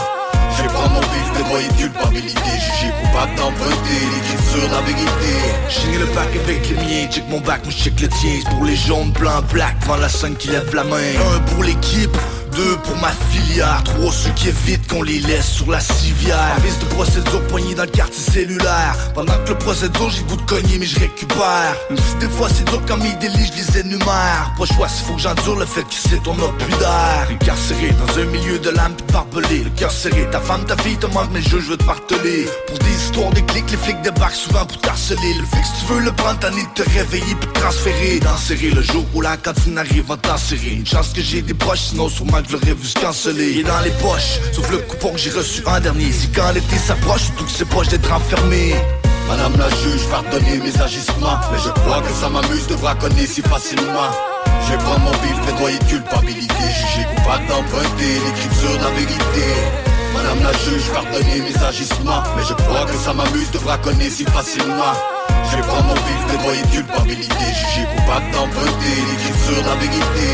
J'ai pas mon bif, plaidoyer de culpabilité. Jugé coupable d'emprunter l'écriture de la vérité. J'ai le bac avec les miens, check mon bac, moi check le tien. C'est pour les jaunes, blancs, black, devant la scène qui lève la main. Un pour l'équipe, deux pour ma filière, trois ceux qui évitent qu'on les laisse sur la civière. Service de procédure poignée dans le quartier cellulaire. Pendant que le procédure j'ai goût de cogner mais je récupère. Même si des fois c'est dur quand mes délits je les énumère. Pas choix s'il faut que j'endure le fait qu'ici on a plus d'air. Incarcéré dans un milieu de l'âme tout barbelé. Le cœur serré, ta femme, ta fille te manque mais je veux te marteler. Pour des histoires de clics, les flics débarquent souvent pour t'harceler. Le fixe tu veux le prendre, t'en es de te réveiller puis te transférer. D'enserrer le jour où la cantine arrive à t'enserrer. Une chance que j'ai des proches sinon sur ma je l'aurais vu se canceler. Il est dans les poches, sauf le coupon que j'ai reçu en dernier. Si quand l'été s'approche, surtout que c'est proche d'être enfermé. Madame la juge, pardonnez mes agissements, mais je crois que ça m'amuse de braconner si facilement. Je vais prendre mon bif, plaidoyer de culpabilité, jugé coupable d'emprunter les crimes sur la vérité. Madame la juge, pardonnez mes agissements, mais je crois que ça m'amuse de braconner si facilement. Je vais prendre mon bif, plaidoyer de culpabilité, jugé coupable d'emprunter les crimes sur la vérité.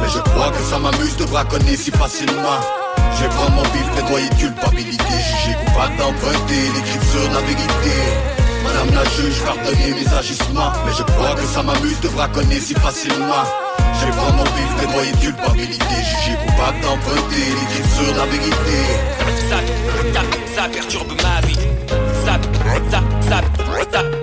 Mais je crois que ça m'amuse de braconner si facilement. Je vais prendre mon bif, plaidoyer de culpabilité, jugé coupable d'emprunter les crimes sur la vérité. Madame la juge, pardonnez mes agissements, mais je crois que ça m'amuse de braconner si facilement. Je vais prendre mon bif, plaidoyer de culpabilité, jugé coupable d'emprunter les crimes sur la vérité. Ça perturbe ma vie. Ça perturbe ma vie.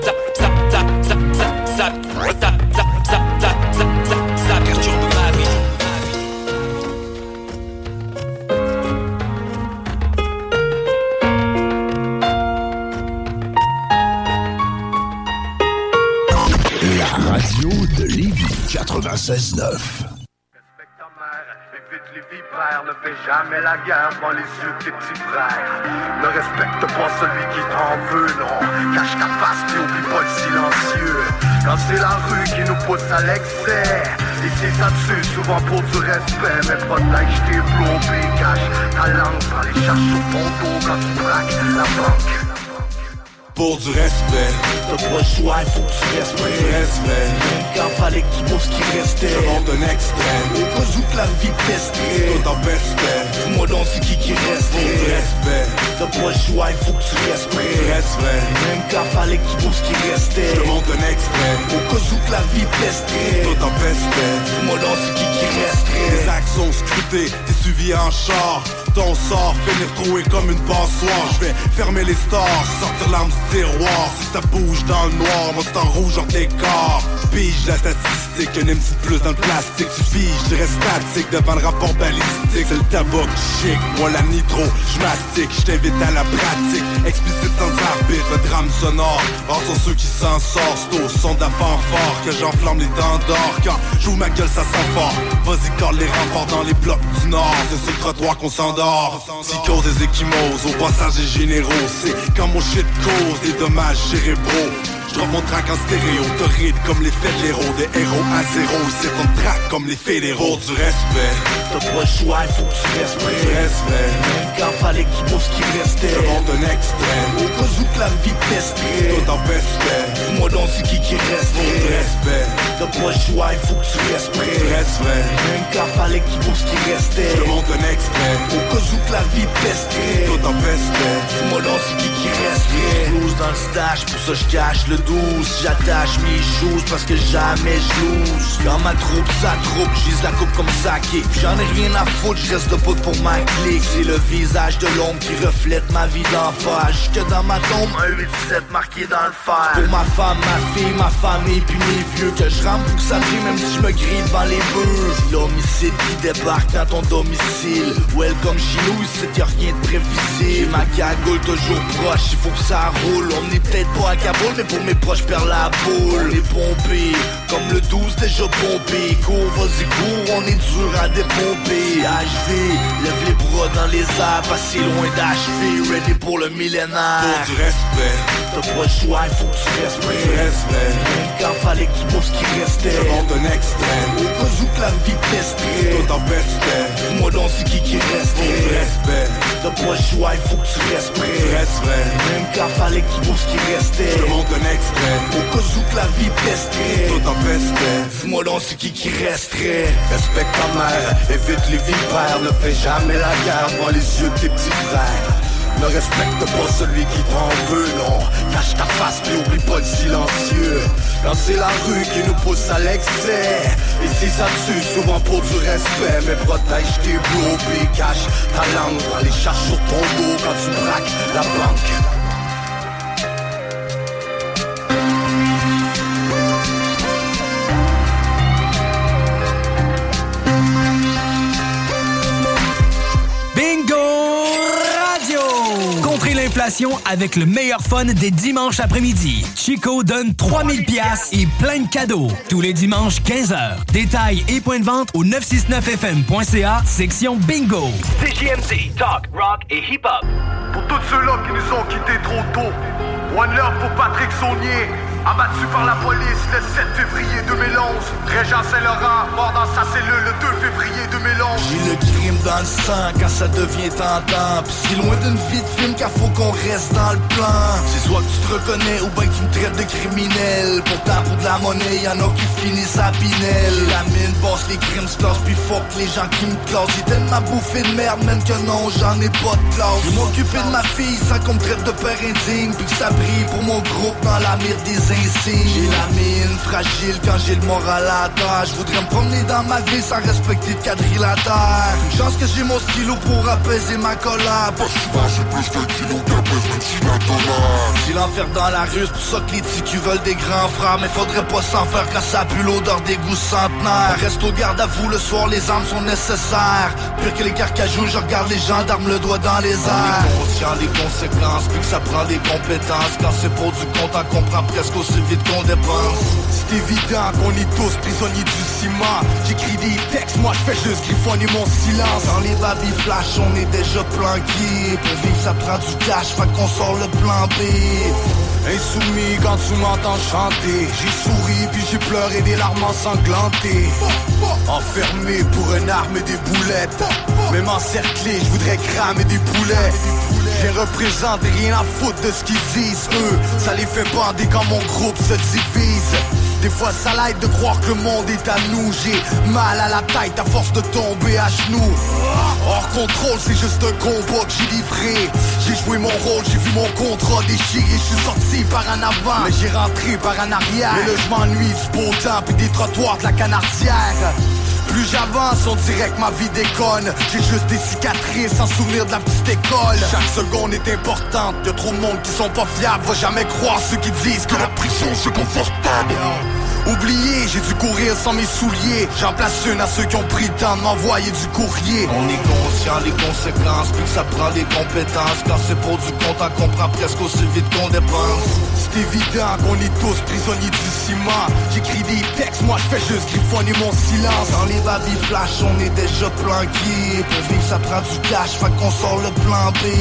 La radio de Lévis 96.9. Les vipères ne fait jamais la guerre dans les yeux de tes petits frères. Ne respecte pas celui qui t'en veut, non. Cache ta face et oublie pas le silencieux. Quand c'est la rue qui nous pousse à l'excès, et c'est ça dessus souvent pour du respect. Mais protège tes plombés, cache ta langue par les charges au fond d'eau quand tu braques la banque. Pour du respect, t'as pas le choix, faut que tu restes, ouais, du respect. Même quand fallait que tu bouffes ce qui restait, je monte un extrême, au cas où que la vie pestait, toi t'en pestais, dis-moi donc c'est qui restait. Pour du respect, t'as pas le choix, faut que tu restes, ouais, du respect. Même quand fallait que tu bouffes ce qui restait, je monte un extrême, au cas où que la vie pestait, toi t'en pestais, dis-moi donc c'est qui restait. Tes actions scrutées, t'es suivi en char, ton sort finir troué comme une passoire. Je vais fermer les stores, sortir l'arme du tiroir, si ça bouge dans le noir, moi c'est en rouge entre les corps. Pige la statistique, un MC de plus dans le plastique. Tu figes, je reste statique devant le rapport balistique. C'est le tabac chic, moi la nitro, je mastique. Je t'invite à la pratique, explicite sans arbitre, le drame sonore. Or sont ceux qui s'en sortent, c'est au son d'avant fort que j'enflamme les dents d'or. Quand j'ouvre ma gueule ça sent fort, vas-y corps les remports dans les blocs du nord. C'est sur le trottoir qu'on s'endort, psychose des échymoses, au passage des généraux. C'est quand mon shit cause des dommages cérébraux. Je drop mon track en stéréo, te ride comme les fédéraux, des héros à zéro, c'est ton track comme les fédéraux. Du respect, t'as pas le choix, faut que tu restes, ouais, du respect. Même quand fallait qu'il bouffe ce qui restait, je monte un extrême, au cas où que la vie pestait, toi t'en pestais, dis-moi donc c'est qui restait. Pour du respect, t'as pas le choix, faut que tu restes, ouais, du respect. Même quand fallait qu'il bouffe ce qui restait, je monte un extrême, au cas où que la vie pestait, toi t'en pestais, dis-moi donc c'est qui restait. J'blouse dans le stash, pour ça j'cache le 12, j'attache mes choses parce que jamais je lose. Quand ma troupe s'attroupe, j'vise la coupe comme ça kick. J'en ai rien à foutre, j'reste debout pour ma clique. C'est le visage de l'ombre qui reflète ma vie d'enfer. Jusque dans ma tombe, un 8-7 marqué dans le fer. Pour ma femme, ma fille, ma famille puis mes vieux, que je rampe pour que ça brille même si je me grille devant les bœufs. L'homicide qui débarque dans ton domicile, welcome chez nous, c'est y'a rien de prévisible. J'ai ma cagoule toujours proche, il faut que ça roule. On est peut-être pas à Kaboul, mais pour mes proches perd la boule. On est pompé, comme le 12 déjà pompé. Cours, vas-y cours, on est dur à dépomper. HV, lève les bras dans les airs, pas si loin d'achever, ready pour le millénaire. Pour du respect, t'as pas le choix, faut que tu restes, ouais, du respect. Même quand fallait qu'il bouffe ce qui restait, je monte un extrême, au cas où que la vie pestait, toi t'en pestais, dis-moi donc c'est qui restait. Pour du respect, t'as pas le choix, faut que tu restes, ouais, du respect. Même quand fallait qu'il bouffe ce qui restait, je monte un extrême, au cas où que la vie pestait, toi t'en pestais, dis-moi donc c'est qui resterait. Respecte ta mère, évite les vipères, ne fais jamais la guerre dans les yeux de tes petits frères. Ne respecte pas celui qui t'en veut, non. Cache ta face mais oublie pas le silencieux. Quand c'est la rue qui nous pousse à l'excès, et c'est ça dessus souvent pour du respect. Mais protège tes bleus, oublie, cache ta langue, prends les charges sur ton dos quand tu braques la banque. Constellation avec le meilleur fun des dimanches après-midi. Chico donne 3 000 $ et plein de cadeaux. Tous les dimanches, 15h. Détails et points de vente au 969fm.ca, section Bingo. CJMD, talk, rock et hip-hop. Pour tous ceux-là qui nous ont quittés trop tôt, one love pour Patrick Saunier, abattu par la police le 7 février 2011. Régent Saint-Laurent, mort dans sa cellule le 2 février 2011. J'ai le crime dans le sang quand ça devient tentant. Pis c'est loin d'une vie de film car faut qu'on reste dans le plan. C'est soit que tu te reconnais ou bien que tu me traites de criminel. Pourtant pour de la monnaie, y'en a qui finissent à Pinel. La mine bosse, les crimes se classent, pis fuck les gens qui me classent. J'ai tellement bouffé de merde, man, que non, j'en ai pas de classe. Je m'occupais de ma fille sans qu'on me traite de père indigne. Pis que ça brille pour mon groupe dans la mire des insignes. J'ai la mine fragile quand j'ai le moral à terre. Je voudrais me promener dans ma vie sans respecter de quadrilatère. Chance que j'ai mon stylo pour apaiser ma colère. Parce que souvent j'ai plus qu'un kilo qu'apaise même si ma colère. J'ai l'enfer dans la rue, c'est pour ça que les ticus veulent des grands frères. Mais faudrait pas s'en faire quand ça pue l'odeur des goûts centenaires. Reste au garde à vous le soir, les armes sont nécessaires. Pire que les carcajous, je regarde les gendarmes le doigt dans les airs. On est conscient des conséquences, puis que ça prend des compétences. Quand c'est pour du compte, on comprend presque aussi vite qu'on dépense. C'est évident qu'on est tous prisonniers du ciment. J'écris des textes, moi je fais juste griffonner mon silence. Dans les baby flash, on est déjà planqués. Pour vivre ça prend du cash, fait qu'on sort le plan B. Insoumis quand tu m'entends chanter, j'ai souri puis j'ai pleuré des larmes ensanglantées. Enfermé pour une arme et des boulettes, même encerclé, je voudrais cramer des poulets. Je représente rien à foutre de ce qu'ils disent, eux. Ça les fait bander quand mon groupe se divise. Des fois ça l'aide de croire que le monde est à nous. J'ai mal à la tête à force de tomber à genoux. Hors contrôle, c'est juste un combat que j'ai livré. J'ai joué mon rôle, j'ai vu mon contrat déchiré. Je suis sorti par en avant, mais j'ai rentré par en arrière. Mais là je m'ennuie du beau temps pis des trottoirs de la Canardière. Plus j'avance, on dirait que ma vie déconne. J'ai juste des cicatrices sans souvenir de la petite école. Chaque seconde est importante, y'a trop de monde qui sont pas fiables. Va jamais croire ceux qui disent que la prison c'est confortable. Oublié, j'ai dû courir sans mes souliers. J'en place une à ceux qui ont pris le temps de m'envoyer du courrier. On est conscient des conséquences, puis que ça prend des compétences. Quand c'est pour du compte, on comprend presque aussi vite qu'on dépense. C'est évident qu'on est tous prisonniers du ciment. J'écris des textes, moi je fais juste griffonner mon silence. Dans les baby flash, on est déjà planqués. Pour vivre, ça prend du cash, fait qu'on sort le plan B.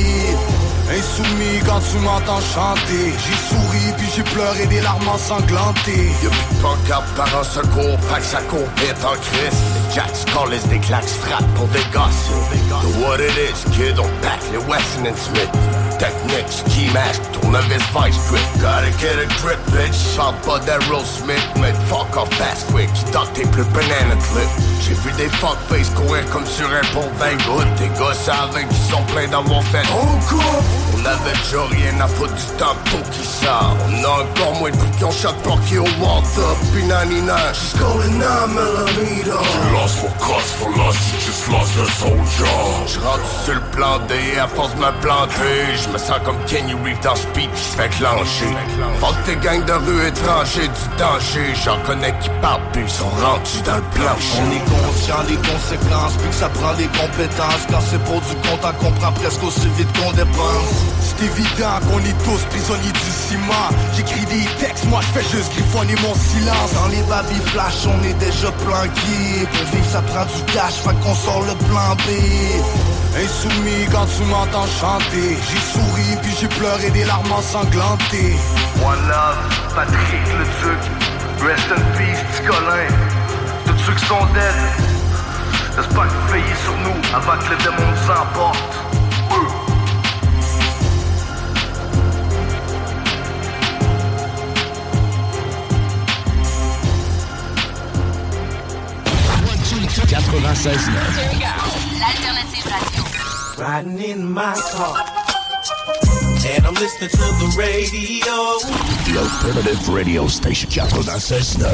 Insoumis quand tu m'entends chanter, j'ai souri puis j'ai pleuré des larmes ensanglantées. Y'a plus de pancarte par un secours, fait que ça court pète en crise. Les jacks, collins, des claques, frappent pour des gosses. The what it is, kid, on pack les Wesson and Smith. Technique, ski mask, tournevis, vice grip. Gotta get a grip, bitch. Chante pas d'Aerosmith, mais fuck off fast quick. Tu dock tes plus banana clip. J'ai vu des fuckface courir comme sur un pont dingo. Tes gars savent qu'ils sont pleins dans mon fait. On court. On avait déjà rien à foutre du tampon qui sort. On a encore moins de coups qu'on choque bloqué au water. Puis nanina, she's calling 9mm. You lost for cause for lost, you just lost a soldier. J'rentre sur le plan D, à force de me planter. J'me sens comme Kenny Reeves dans Speed, j'fais clencher. Fuck tes gangs de rue étrangers du danger. J'en connais qui partent, puis ils sont rendus dans le plancher. On est conscient des conséquences, puis que ça prend des compétences. Quand c'est pour du compte, on comprend presque aussi vite qu'on dépense. C'est évident qu'on est tous prisonniers du ciment. J'écris des textes, moi je fais juste griffonner mon silence. Dans les baby flash, on est déjà planqués. Pour vivre ça prend du cash, fait qu'on sort le plan B. Insoumis quand tu m'entends chanter, j'ai souri puis j'ai pleuré des larmes ensanglantées. One love, Patrick le Duc, rest in peace, petit Colin. Tous ceux qui sont dead, laisse pas que veiller sur nous avant que le démon nous emporte. Riding in my car, and I'm listening to the radio. The alternative radio station 96.9.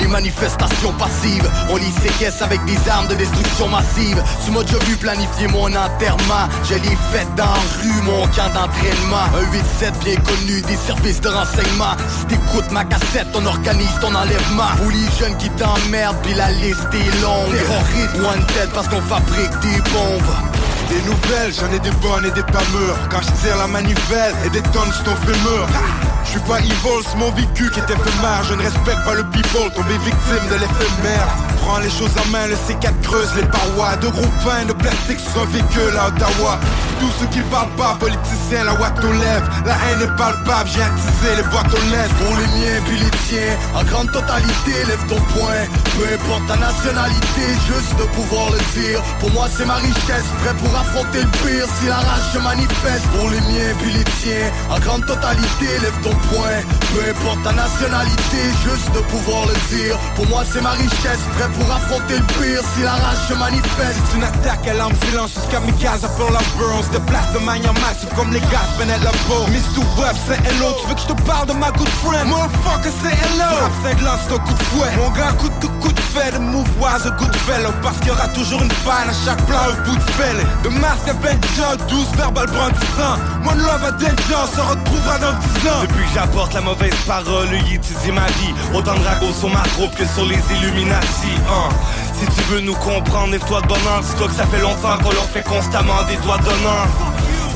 les manifestations passives. On lit ses caisses avec des armes de destruction massive. Tu m'as déjà vu planifier mon enterrement. Je l'ai fait dans la rue, mon camp d'entraînement. Un 8-7 bien connu des services de renseignement. Si t'écoutes ma cassette, on organise ton enlèvement. Pour les jeunes qui t'emmerdent, pis la liste est longue. Terroriste wanted parce qu'on fabrique des bombes. Des nouvelles, j'en ai des bonnes et des pas mûres. Quand je tire la manivelle et des tonnes sur ton fémur. Je suis pas evil, c'est mon vécu qui est éphémère. Je ne respecte pas le people, tombé victime de l'éphémère. Prends les choses en main, le C4 creuse les parois. De gros pains de plastique sur un véhicule à Ottawa. Tous ceux qui parlent pas, politiciens, la ouate aux lèvres. La haine est palpable, j'ai attisé les boîtes aux lettres. Pour les miens puis les tiens, en grande totalité, lève ton poing. Peu importe ta nationalité, juste de pouvoir le dire. Pour moi c'est ma richesse, prêt pour affronter le pire. Si la rage se manifeste, pour les miens puis les tiens, en grande totalité, lève ton poing. Peu importe ta nationalité, juste de pouvoir le dire. Pour moi c'est ma richesse, prêt pour affronter le pire. Si la rage se manifeste, c'est une attaque à l'arme silence jusqu'à Mikasa pour la burn. De place de manière massive comme les gars venaient la peau. Miss to Web, c'est hello. Tu veux que je te parle de ma good friend? Motherfucker, c'est hello. Rap c'est glace, ton coup de fouet. Mon gars, coup de fête. The move was a good fellow. Parce qu'il y aura toujours une fan à chaque plat, un bout de fêle. De mars à 20 ans, 12 verbal brandissant. Mon love à danger, se retrouvera dans 10 ans. Depuis que j'apporte la mauvaise parole, il étudie ma vie. Autant de ragots sur ma troupe que sur les Illuminati. Si tu veux nous comprendre, lève-toi de bonheur. Dis-toi que ça fait longtemps qu'on leur fait constamment des doigts d'honneur.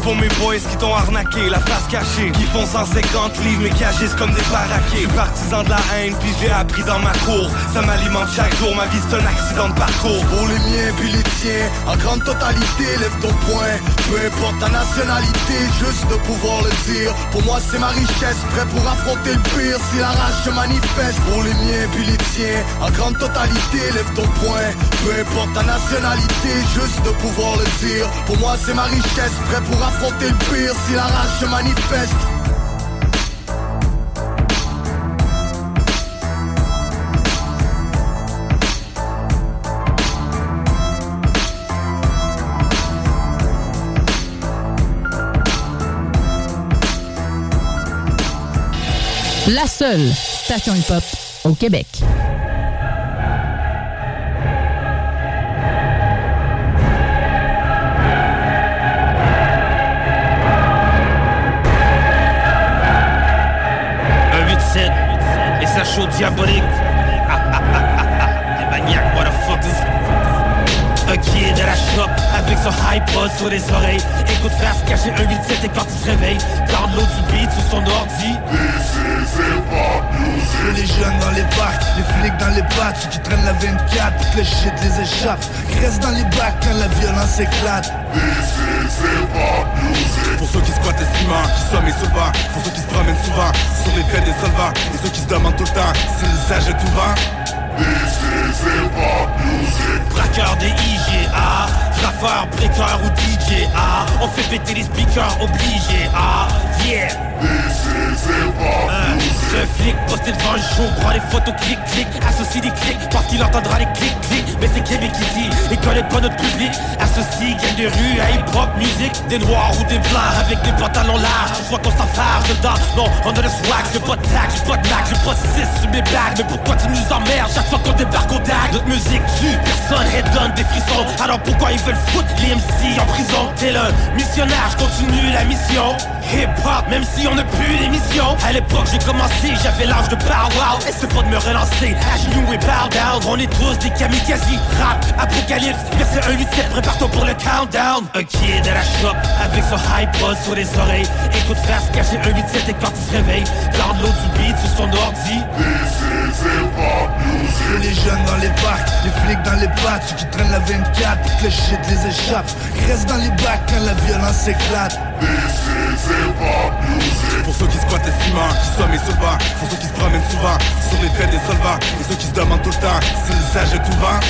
Pour mes boys qui t'ont arnaqué, la face cachée, qui font 150 livres mais qui agissent comme des baraqués. Partisan de la haine, puis j'ai appris dans ma cour. Ça m'alimente chaque jour, ma vie c'est un accident de parcours. Pour les miens puis les tiens, en grande totalité, lève ton poing. Peu importe ta nationalité, juste de pouvoir le dire. Pour moi c'est ma richesse, prêt pour affronter le pire. Si la rage se manifeste, pour les miens puis les tiens, en grande totalité, lève ton poing. Peu importe ta nationalité, juste de pouvoir le dire. Pour moi c'est ma richesse, prêt pour affronter le pire si la rage se manifeste. La seule station hip-hop au Québec. Show diabolique. Les maniaques, motherfuckers. Un qui est de la shop avec son iPod sur les oreilles. Écoute frère se cacher un 8-7 et quand il se réveille, garde l'eau du beat sur son ordi. This is hip-hop music. Les jeunes dans les bacs, les flics dans les pattes, ceux qui traînent la 24 pour que le shit les échappe. Reste dans les bacs quand la violence éclate. This is hip-hop music. Pour ceux qui squattent les ciments, qui somment et se battent. Pour ceux qui se promènent souvent, sur les faits des solvants. Et ceux qui se demandent tout le temps, si le sage est ouvert. This is hip-hop music. Braqueur des IGA, graveur, breaker ou DJ. Ah, on fait péter les speakers obligés. Ah, yeah. This is hip-hop music. Ce flic posté devant le show, prend les photos, clic, clic. Associe des clics, parce qu'il entendra les clics, clics. Mais c'est Québec ici, et connaît pas notre public. Associe gang de rue à hip-hop musique. Des noirs ou des blancs avec des pantalons larges. Tu vois qu'on s'enferme dedans, non, on a le swag. J'ai pas de tag, j'ai pas de nac, j'ai pas de 6 sur mes blagues. Mais pourquoi tu nous emmerdes chaque fois qu'on débarque au dag? Notre musique tue, personne redonne des frissons. Alors pourquoi ils veulent foutre les MC en prison? T'es le missionnaire, j'continue la mission. Hip-hop, même si on n'a plus l'émission. À l'époque j'ai commencé, j'avais l'âge de power wow. Essaie pas de me relancer, H-New et power down. On est tous des kamikazes, rap, apocalypse. Verset 187, prépare-toi pour le countdown. Un kid de la shop, avec son iPod sur les oreilles. Écoute frère se cacher 187 et quand il se réveille, garde l'eau du beat sur son ordi. This is hip-hop music. Les jeunes dans les bacs, les flics dans les pattes, ceux qui traînent la 24 pour que le shit les échappe. Reste dans les bacs quand la violence éclate. This is hip-hop music. Pour ceux qui squattent les ciments, qui somment et se battent. Pour ceux qui se promènent souvent, sur les faits des solvants. Et ceux qui se demandent tout le temps, si le sage est ouvert.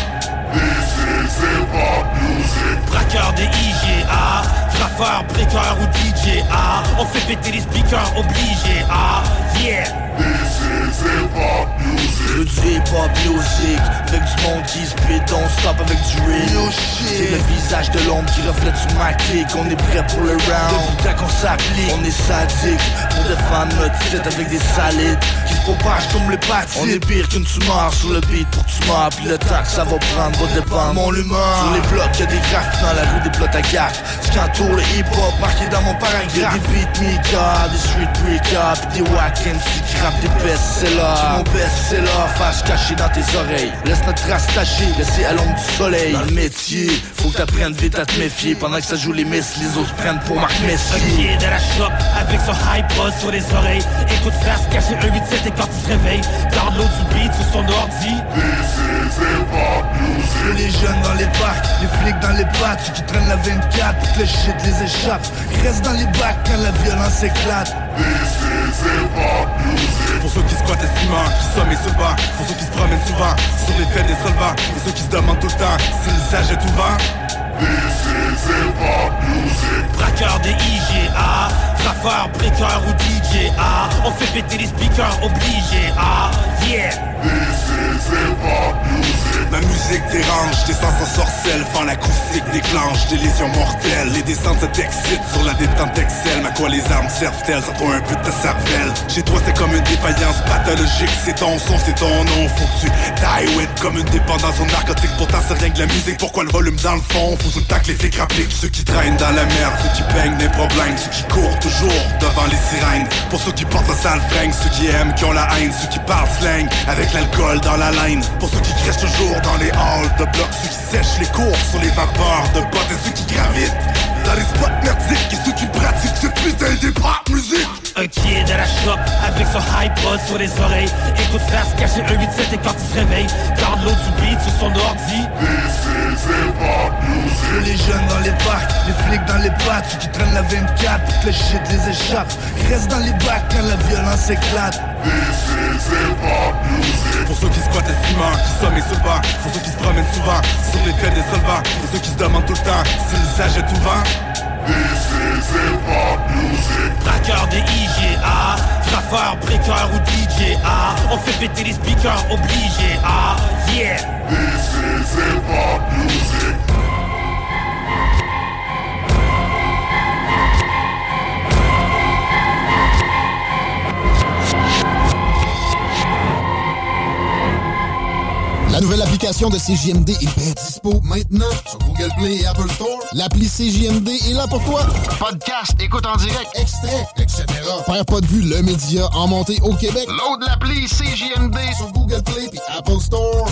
This is hip-hop music. Braqueur des IGA, graffeur, breaker ou DJ. Ah, on fait péter les speakers obligés. Ah, yeah. This is Je du hip-hop music, avec du monde qui se pète, on stop avec du rap. C'est le visage de l'ombre qui reflète sur ma clique. On est prêt pour le round, depuis le temps qu'on s'applique. On est sadique, pour défendre notre titre avec des salides qui se propagent comme l'hépatite. On est pire qu'une tumeur, sur le beat pour que tu meurs. Puis le tac ça va prendre, va dépendre mon humeur. Sur les blocs y'a des graphes, dans la rue des plots à gaffe. Ce qu'entoure le hip-hop, marqué dans mon paragraphe. Y'a des beatmakers, des street breakers, pis des wack-ins qui rappent des best-sellers. J'ai mon best-seller, face cachée dans tes oreilles. Laisse notre trace tachée, laissée à l'ombre du soleil. Dans le métier, faut que t'apprennes vite à te méfier. Pendant que ça joue les messes, les autres prennent pour Marc Messier. Un pied dans la shop, avec son high buzz sur les oreilles. Écoute face cachée, 187 et quand il se réveille. Dans l'eau du beat, sur son ordi. This is hip-hop music. Les jeunes dans les parcs, les flics dans les pattes. Ceux qui traînent la 24, pour que le shit les échappe. Reste dans les bacs quand la violence éclate. This is hip-hop music. Pour ceux qui squattent et s'y marquent, qui somment et se battent. Pour ceux qui se promènent souvent, qui sont des faibles et solvants. Et ceux qui se demandent tout le temps, s'ils sachent et tout va. This is hip-hop music. Braqueur des IGA, trafeur, breaker ou DJ. Ah, on fait péter les speakers obligés. Ah, yeah. This is hip-hop music. Ma musique dérange, des sens en sorcelle. Vent l'acoustique déclenche, des lésions mortelles. Les descentes ça t'excite, sur la détente excelle. À quoi les armes servent-elles, sans toi un peu de ta cervelle. Chez toi c'est comme une défaillance pathologique. C'est ton son, c'est ton nom, faut que tu die with. Comme une dépendance au narcotique, pourtant c'est rien que la musique. Pourquoi le volume dans le fond, faut tout le temps que les écrans cliquent. Ceux qui traînent dans la merde, ceux qui baignent des problèmes. Ceux qui courent toujours devant les sirènes. Pour ceux qui portent un sale fringue, ceux qui aiment, qui ont la haine. Ceux qui parlent slang, avec l'alcool dans la line. Pour ceux qui crèchent toujours dans les halls de blocs. Ceux qui sèchent les cours sur les vapeurs de bottes. Et ceux qui gravitent dans les spots merdiques, et ceux qui pratiquent cette putain d'hip-hop musique. Un qui est dans la shop, avec son iPod sur les oreilles. Écoute face caché 187 et quand il se réveille. Dans l'eau du beat sur son ordi. This is hip-hop music. Les jeunes dans les parcs, les flics dans les pattes. Ceux qui traînent la 24 pour que le shit les échappe. Reste dans les bacs quand la violence éclate. This is hip-hop music. Pour ceux qui squattent et s'y marquent, qui somment et se battent. Pour ceux qui se promènent souvent, sur les faits des solvants. Pour ceux qui se demandent tout le temps, s'ils achètent tout vent. This is hip-hop music. Braqueur des IGA, trafeur, breaker ou DJ. Ah, on fait péter les speakers obligés. Ah, yeah. This is hip-hop music. La nouvelle application de CJMD est bien dispo maintenant sur Google Play et Apple Store. L'appli CJMD est là pour toi. Podcast, écoute en direct, extrait, etc. Père pas de vue, le média en montée au Québec. Load l'appli CJMD sur Google Play et Apple Store.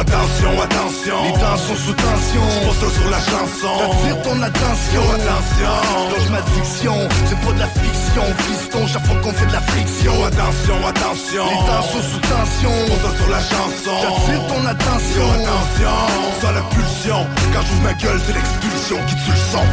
Attention, attention, les temps sont sous tension. J'pose ça sur la chanson, j'attire ton attention. Yo, attention, loge ma diction, c'est pas de la fiction. Fiston, chaque fois qu'on fait de la friction. Yo, attention, attention, les temps sont sous tension. J'pose ça sur la chanson, j'attire ton attention. Yo, attention, sans la pulsion. Quand j'ouvre ma gueule, c'est l'expulsion qui tue le sang.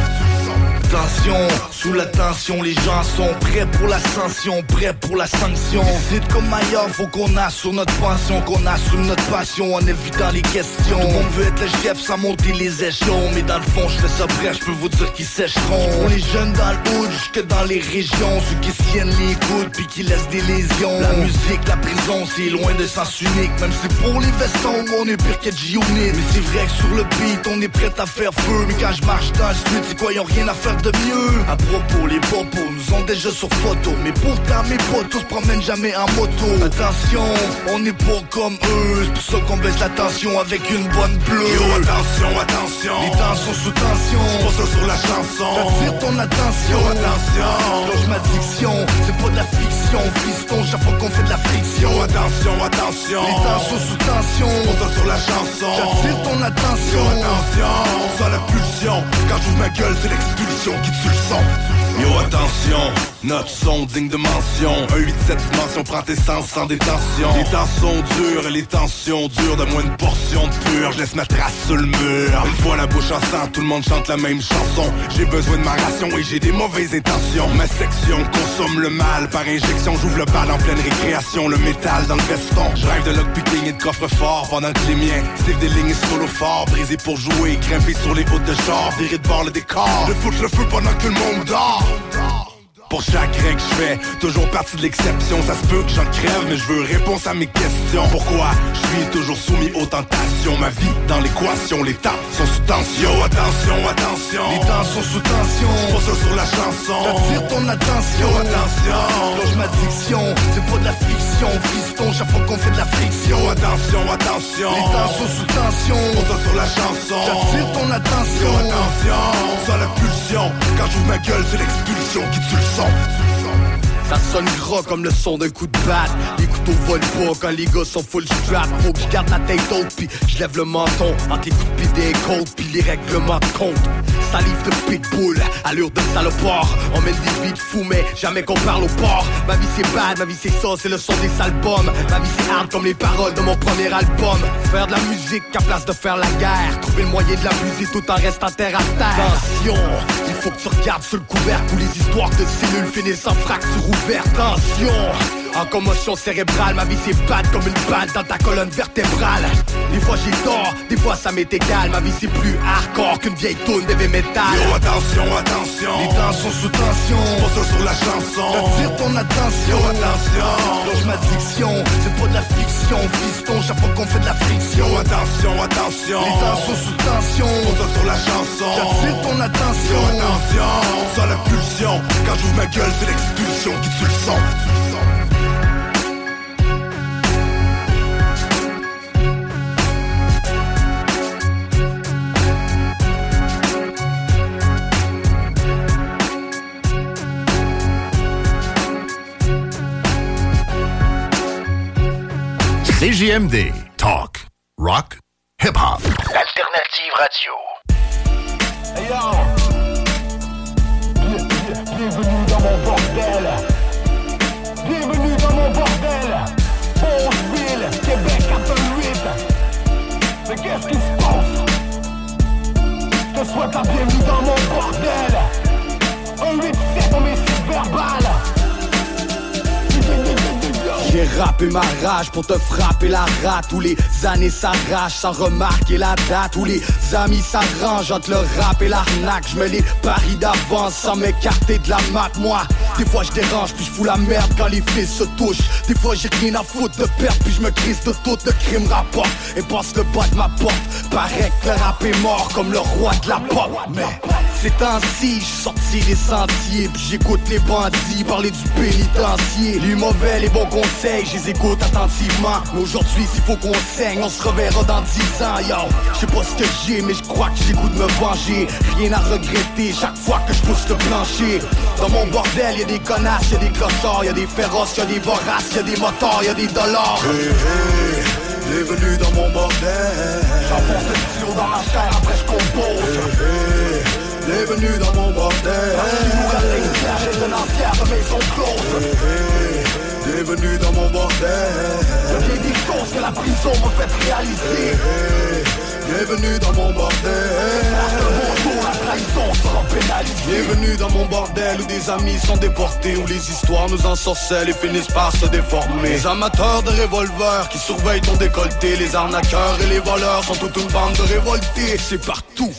Attention, sous la tension, les gens sont prêts pour l'ascension, prêts pour la sanction. Dites comme ailleurs, faut qu'on assure notre pension, qu'on assume notre passion en évitant les questions. Tout le monde veut être le chef sans monter les échelons, mais dans le fond, je fais ça prêt, je peux vous dire qu'ils sécheront. Pour les jeunes dans le hood, jusque dans les régions, ceux qui siennent les coudes puis qui laissent des lésions. La musique, la prison, c'est loin de sens unique, même si pour les vestons, on est pire que G-Unit. Mais c'est vrai que sur le beat, on est prêt à faire feu, mais quand je marche dans le street, c'est quoi, ils ont rien à faire de mieux. À propos, les bobos nous ont déjà sur photo, mais pourtant mes potos se promènent jamais en moto. Attention, on est pas comme eux, c'est pour ça qu'on baisse la tension avec une bonne bleue. Yo, attention, attention, les temps sont sous tension. J'pose ça sur la chanson, j'attire ton attention. Yo, attention, loge ma diction, c'est pas de la fiction. Fiston, chaque fois qu'on fait de la friction. Yo, attention, attention, les temps sont sous tension. J'pose ça sur la chanson, j'attire ton attention. Yo, attention, sans la pulsion. Quand j'ouvre ma gueule, c'est l'expulsion qui tue le sang. Yo attention, notre son digne de mention. Un 8-7 dimension, prends tes sens sans détention. Les temps sont durs et les tensions durent. De moins une portion de pure, je laisse ma trace sur le mur. Une fois la bouche en sang, tout le monde chante la même chanson. J'ai besoin de ma ration et j'ai des mauvaises intentions. Ma section consomme le mal par injection. J'ouvre le bal en pleine récréation, le métal dans le veston. Je rêve de lockpicking et de coffre-fort pendant que les miens Steve des lignes solo fort, brisé pour jouer, grimper sur les hautes de genre, virer de bord le décor. Je foutre le feu pendant que tout le monde dort. Pour chaque règle je fais toujours partie de l'exception. Ça se peut que j'en crève, mais je veux réponse à mes questions. Pourquoi je suis toujours soumis aux tentations? Ma vie dans l'équation, les temps sont sous tension. Yo, attention, attention, les temps sont sous tension. C'est pas ça sur la chanson, j'attire ton attention. Yo, attention, plonge ma diction. C'est pas de la fiction, fiston, chaque fois qu'on fait de la friction. Yo, attention, attention, les temps sont sous tension. C'est pas ça sur la chanson, j'attire ton attention. Yo, attention, sans la pulsion. Quand j'ouvre ma gueule, c'est l'expulsion qui tue le. Ça sonne gras comme le son d'un coup de batte. Les couteaux volent pas quand les gars sont full strap. Faut que je garde la tête haute pis je lève le menton. Entre les coups de pied des côtes pis les règlements de compte. Salive de pitbull, allure de salopard. On met des vides fous mais jamais qu'on parle au port. Ma vie c'est bad, ma vie c'est ça, c'est le son des sales bombes. Ma vie c'est hard comme les paroles de mon premier album. Faire de la musique qu'à place de faire la guerre. Trouver le moyen de l'abuser tout en restant terre à terre. Attention, il faut que tu regardes sur le couvercle où les histoires de cellules finissent en fracture ouverte. Attention, en commotion cérébrale, ma vie c'est bad comme une balle dans ta colonne vertébrale. Des fois j'ai tort, des fois ça m'est égal. Ma vie c'est plus hardcore qu'une vieille toune d'heavy metal. Yo attention, attention, les temps sont sous tension. C'est pas ça sur la chanson, j'attire ton attention. Yo attention, plonge ma diction. C'est pas de la fiction, fiston, chaque fois qu'on fait de la friction. Yo attention, attention, les temps sont sous tension. C'est pas ça sur la chanson, j'attire ton attention. Yo attention, sans la pulsion. Quand j'ouvre ma gueule c'est l'expulsion qui tue le son. CJMD, talk, rock, hip-hop. Alternative radio. Hey yo! Bienvenue dans mon bordel. Bienvenue dans mon bordel. Beauceville, Québec 88. Mais qu'est-ce qui se passe? Je te souhaite la bienvenue dans mon bordel. 187 dans mes sites verbales. J'ai rappé ma rage pour te frapper la rate. Où les années s'arrachent sans remarquer la date. Où les amis s'arrangent entre le rap et l'arnaque. Je me les parie d'avance sans m'écarter de la mat. Moi, des fois je dérange puis je fous la merde quand les fils se touchent. Des fois j'ai rien à foutre de perdre puis je me crisse de tout. Le crime rapporte et passe le bas de ma porte. Paraît que le rap est mort comme le roi de la pop. Mais ces temps-ci, j'suis sorti des sentiers puis j'écoute les bandits parler du pénitencier. Les mauvais, les bons conseils, je les écoute attentivement. Mais aujourd'hui s'il faut qu'on saigne, on se reverra dans 10 ans. Yo, je sais pas ce que j'ai mais je crois que j'ai goût de me venger. Rien à regretter chaque fois que je pousse le plancher. Dans mon bordel y'a des connasses, y'a des clochards, y'a des féroces, y'a des voraces, y'a des motards, y'a des dollars. Hey, hey, bienvenue dans mon bordel. J'enfonce le tuyau dans ma chair après je compose. Hey, hey. Bienvenue dans mon bordel. J'ai de l'entière de maison close. Hey, hey, bienvenue dans mon bordel. Il y a des choses que la prison me fait réaliser. Hey, hey, bienvenue dans mon bordel. Bonjour, la trahison sera pénalisée. Bienvenue dans mon bordel où des amis sont déportés, où les histoires nous ensorcellent et finissent par se déformer. Les amateurs de revolvers qui surveillent ton décolleté. Les arnaqueurs et les voleurs sont toute une bande de révoltés. C'est partout,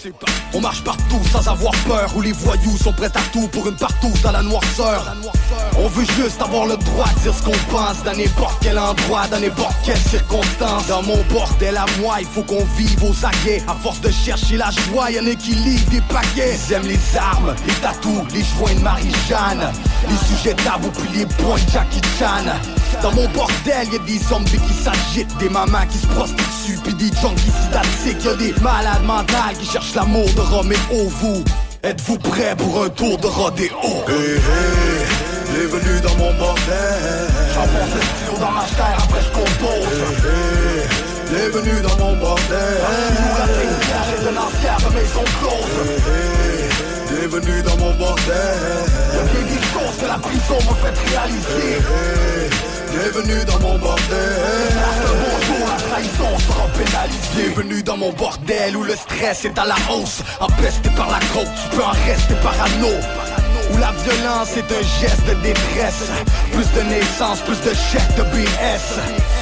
on marche partout sans avoir peur. Où les voyous sont prêts à tout pour une partout dans la noirceur. On veut juste avoir le droit de dire ce qu'on pense, dans n'importe quel endroit, dans n'importe quelle circonstance. Dans mon bordel à moi, il faut qu'on vive au. À force de chercher la joie, y'en a qui livrent des paquets. Ils aiment les armes, les tatous, les joints de Marie-Jeanne, les sujets tabous puis les points de Jackie Chan. Dans mon bordel, y'a des zombies qui s'agitent, des mamans qui se prostituent puis des junkies sudatiques. Y'a des malades mentales qui cherchent l'amour de Roméo. Vous, êtes-vous prêts pour un tour de rodéo? Hey, hey, bienvenue dans mon bordel. J'enfonce le tuyau dans ma chair, après je compose. Hey, hey. Bienvenue dans mon bordel. Bienvenue dans mon bordel. mon bordel. Bonjour, la trahison sera pénalisée. Bienvenue dans mon bordel où le stress est à la hausse. Empesté par la côte, tu peux en rester parano. Où la violence est un geste de détresse. Plus de naissance, plus de chèques de BS.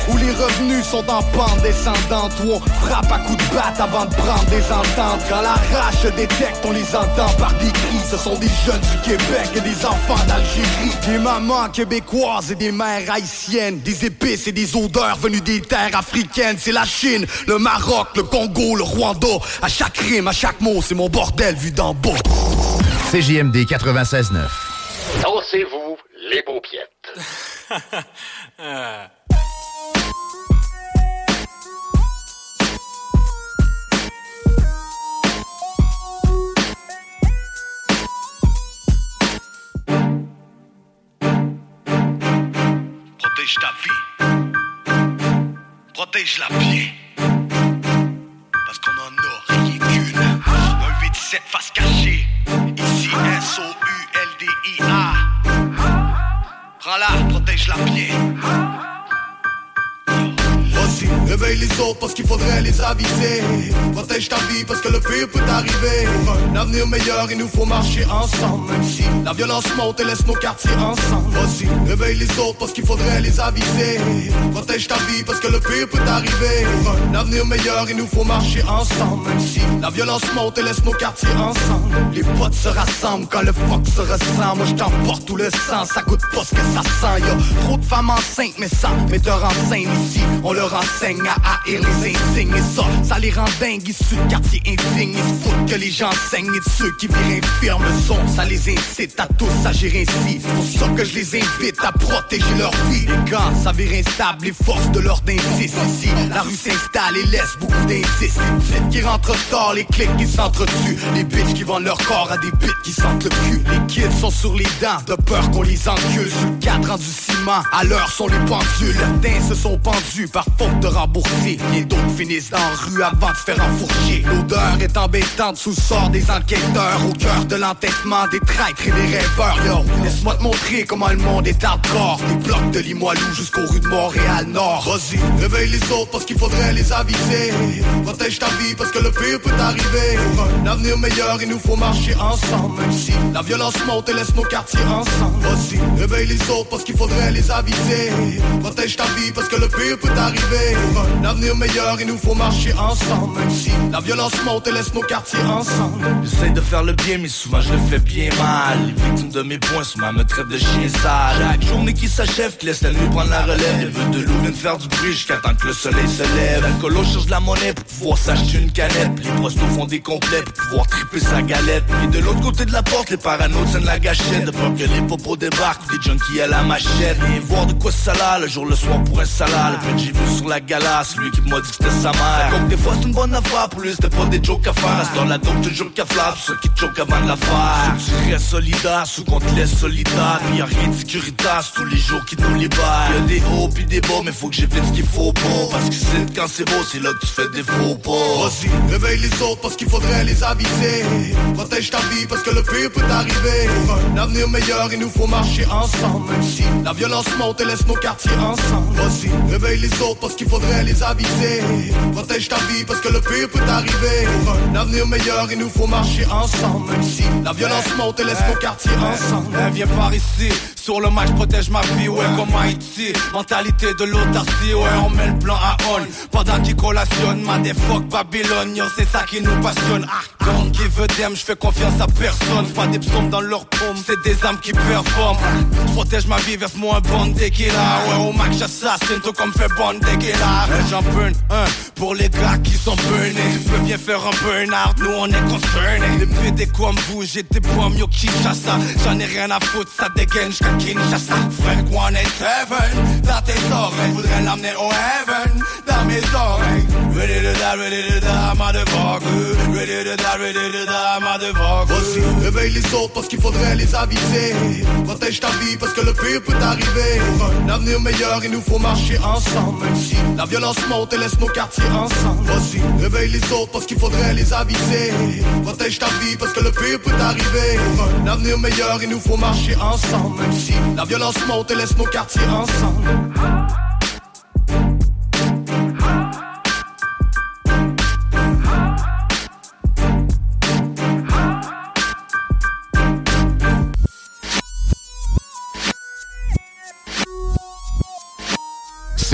Où les revenus sont en pente descendante. Où on frappe à coups de batte avant de prendre des ententes. Quand la rage se détecte, on les entend par des cris. Ce sont des jeunes du Québec et des enfants d'Algérie. Des mamans québécoises et des mères haïtiennes. Des épices et des odeurs venues des terres africaines. C'est la Chine, le Maroc, le Congo, le Rwanda. À chaque rime, à chaque mot, c'est mon bordel vu d'en bas. CJMD 96.9. Dansez-vous les paupiètes. Protège ta vie. Protège la vie. Parce qu'on en a rien qu'une. Un 8-7 face cachée. S-O-U-L-D-I-A. Prends-la, protège-la bien. Voici, réveille les autres parce qu'il faudrait les aviser. Protège ta vie parce que le pire peut arriver. Pour un avenir meilleur, il nous faut marcher ensemble. Même si la violence monte et laisse nos quartiers ensemble. Voici, réveille les autres parce qu'il faudrait les aviser. Protège ta vie parce que le pire peut arriver. Pour un avenir meilleur, il nous faut marcher ensemble. Même si la violence monte et laisse nos quartiers ensemble. Les potes se rassemblent quand le fuck se ressent. Moi je t'emporte tout le sang, ça coûte pas ce que ça sent. Y'a trop de femmes enceintes, mais ça metteur en scène ici. On leur enseigne à haïr les insignes. Et ça, ça les rend dingues. Issus de quartiers indignes, ils foutent que les gens saignent. Et de ceux qui virent infirmes sont. Ça les incite à tous agir ainsi. C'est pour ça que je les invite à protéger leur vie. Les gars, ça vire instable, les forces de l'ordre insistent. Ici, la rue s'installe et laisse beaucoup d'indices. Les flics qui rentrent tard, les clics qui s'entretuent. Les bitches qui vendent leur corps à des bitches qui sentent le cul. Les kids sont sur les dents, de peur qu'on les encule. Sur le cadre en du ciment, à l'heure sont les pendules. Certains se sont pendus par faute de rembourser. Et d'autres finissent dans la rue avant de se faire enfourcher. L'odeur est embêtante sous le sort des enquêteurs. Au cœur de l'entêtement des traîtres et des rêveurs. Yo, laisse-moi te montrer comment le monde est hardcore. Des blocs de Limoilou jusqu'aux rues de Montréal-Nord. Vas-y, réveille les autres parce qu'il faudrait les aviser. Protège ta vie parce que le pire peut arriver. Pour un avenir meilleur, il nous faut marcher ensemble. Même si la violence monte et laisse nos quartiers ensemble. Vas-y, réveille les autres parce qu'il faudrait les aviser. Protège ta vie parce que le pire peut arriver. Pour un avenir meilleur, il nous faut marcher ensemble. Même si la violence monte et laisse nos quartiers ensemble. J'essaie de faire le bien, mais souvent je le fais bien mal. Les victimes de mes poings souvent me traitent de chien sale. Chaque journée qui s'achève, qui laisse la nuit prendre la relève. Les de loup viennent faire du bruit jusqu'à temps que le soleil se lève. L'alcoolo cherche de la monnaie pour pouvoir s'acheter une canette. Les prostos font des complets pour pouvoir triper sa galette. Et de l'autre côté de la porte, les parano tiennent la gâchette. De peur que les popos débarquent, des junkies à la machette. Et voir de quoi ça là, le jour le soir pour un salade. J'ai vu sur la galasse, lui qui m'a dit que c'était sa mère. Donc des fois c'est une bonne affaire, pour lui c'était pas des jokes à faire. C'est dans la dope, toujours qu'à flappe, ceux qui te choquent avant de la faire. Ceux qui restent solidaires, ceux qu'on te laisse solitaire. Pis y'a rien de sécuritaire, c'est tous les jours qui nous libèrent. Y'a des hauts pis des bas, mais faut que j'évite ce qu'il faut pas. Parce que c'est quand c'est beau, c'est là que tu fais des faux pas. Vas-y, réveille les autres parce qu'il faudrait les aviser. Protège ta vie parce que le pire peut arriver. Pour un avenir meilleur, il nous faut marcher ensemble. Même si la violence monte et laisse nos quartiers ensemble. Vas-y, réveille les autres parce qu'il faudrait les aviser. Protège ta vie parce que le pire peut arriver. Pour un avenir meilleur, il nous faut marcher ensemble. Même si la violence monte et laisse nos quartiers ensemble. Viens par ici, sur le match, protège ma vie, ouais, comme Haïti. Mentalité de l'autarcie, ouais, on met le blanc à on. Pendant qu'ils collationnent, ma défoque Babylone, yo, c'est ça qui nous passionne. Comme qui veut d'aime, j'fais confiance à personne. Pas des psaumes dans leur paume, c'est des âmes qui performent. Protège ma vie, verse-moi un bon tequila. Ouais, au mac, j'assassine, tout comme fait bon tequila. J'en burn un pour les gars qui sont burnés. Tu peux bien faire un burn-out, nous on est concernés. Les pédés comme vous, j'ai des bombes, yo, Kinshasa. J'en ai rien à foutre, ça dégaine jusqu'à Kinshasa. Frank One is heaven, dans tes oreilles. Voudrais l'amener au heaven, dans mes oreilles. Ready to die, ready to die, I'm out of order. Ready to die, ready to die, I'm out of order. Voici, réveille les autres parce qu'il faudrait les aviser. Protège ta vie parce que le pire peut arriver. Pour un avenir meilleur, il nous faut marcher ensemble. Même si la violence monte et laisse nos quartiers ensemble. Voici, réveille les autres parce qu'il faudrait les aviser. Protège ta vie parce que le pire peut arriver. Pour un avenir meilleur, il nous faut marcher ensemble. Même si la violence monte et laisse nos quartiers ensemble.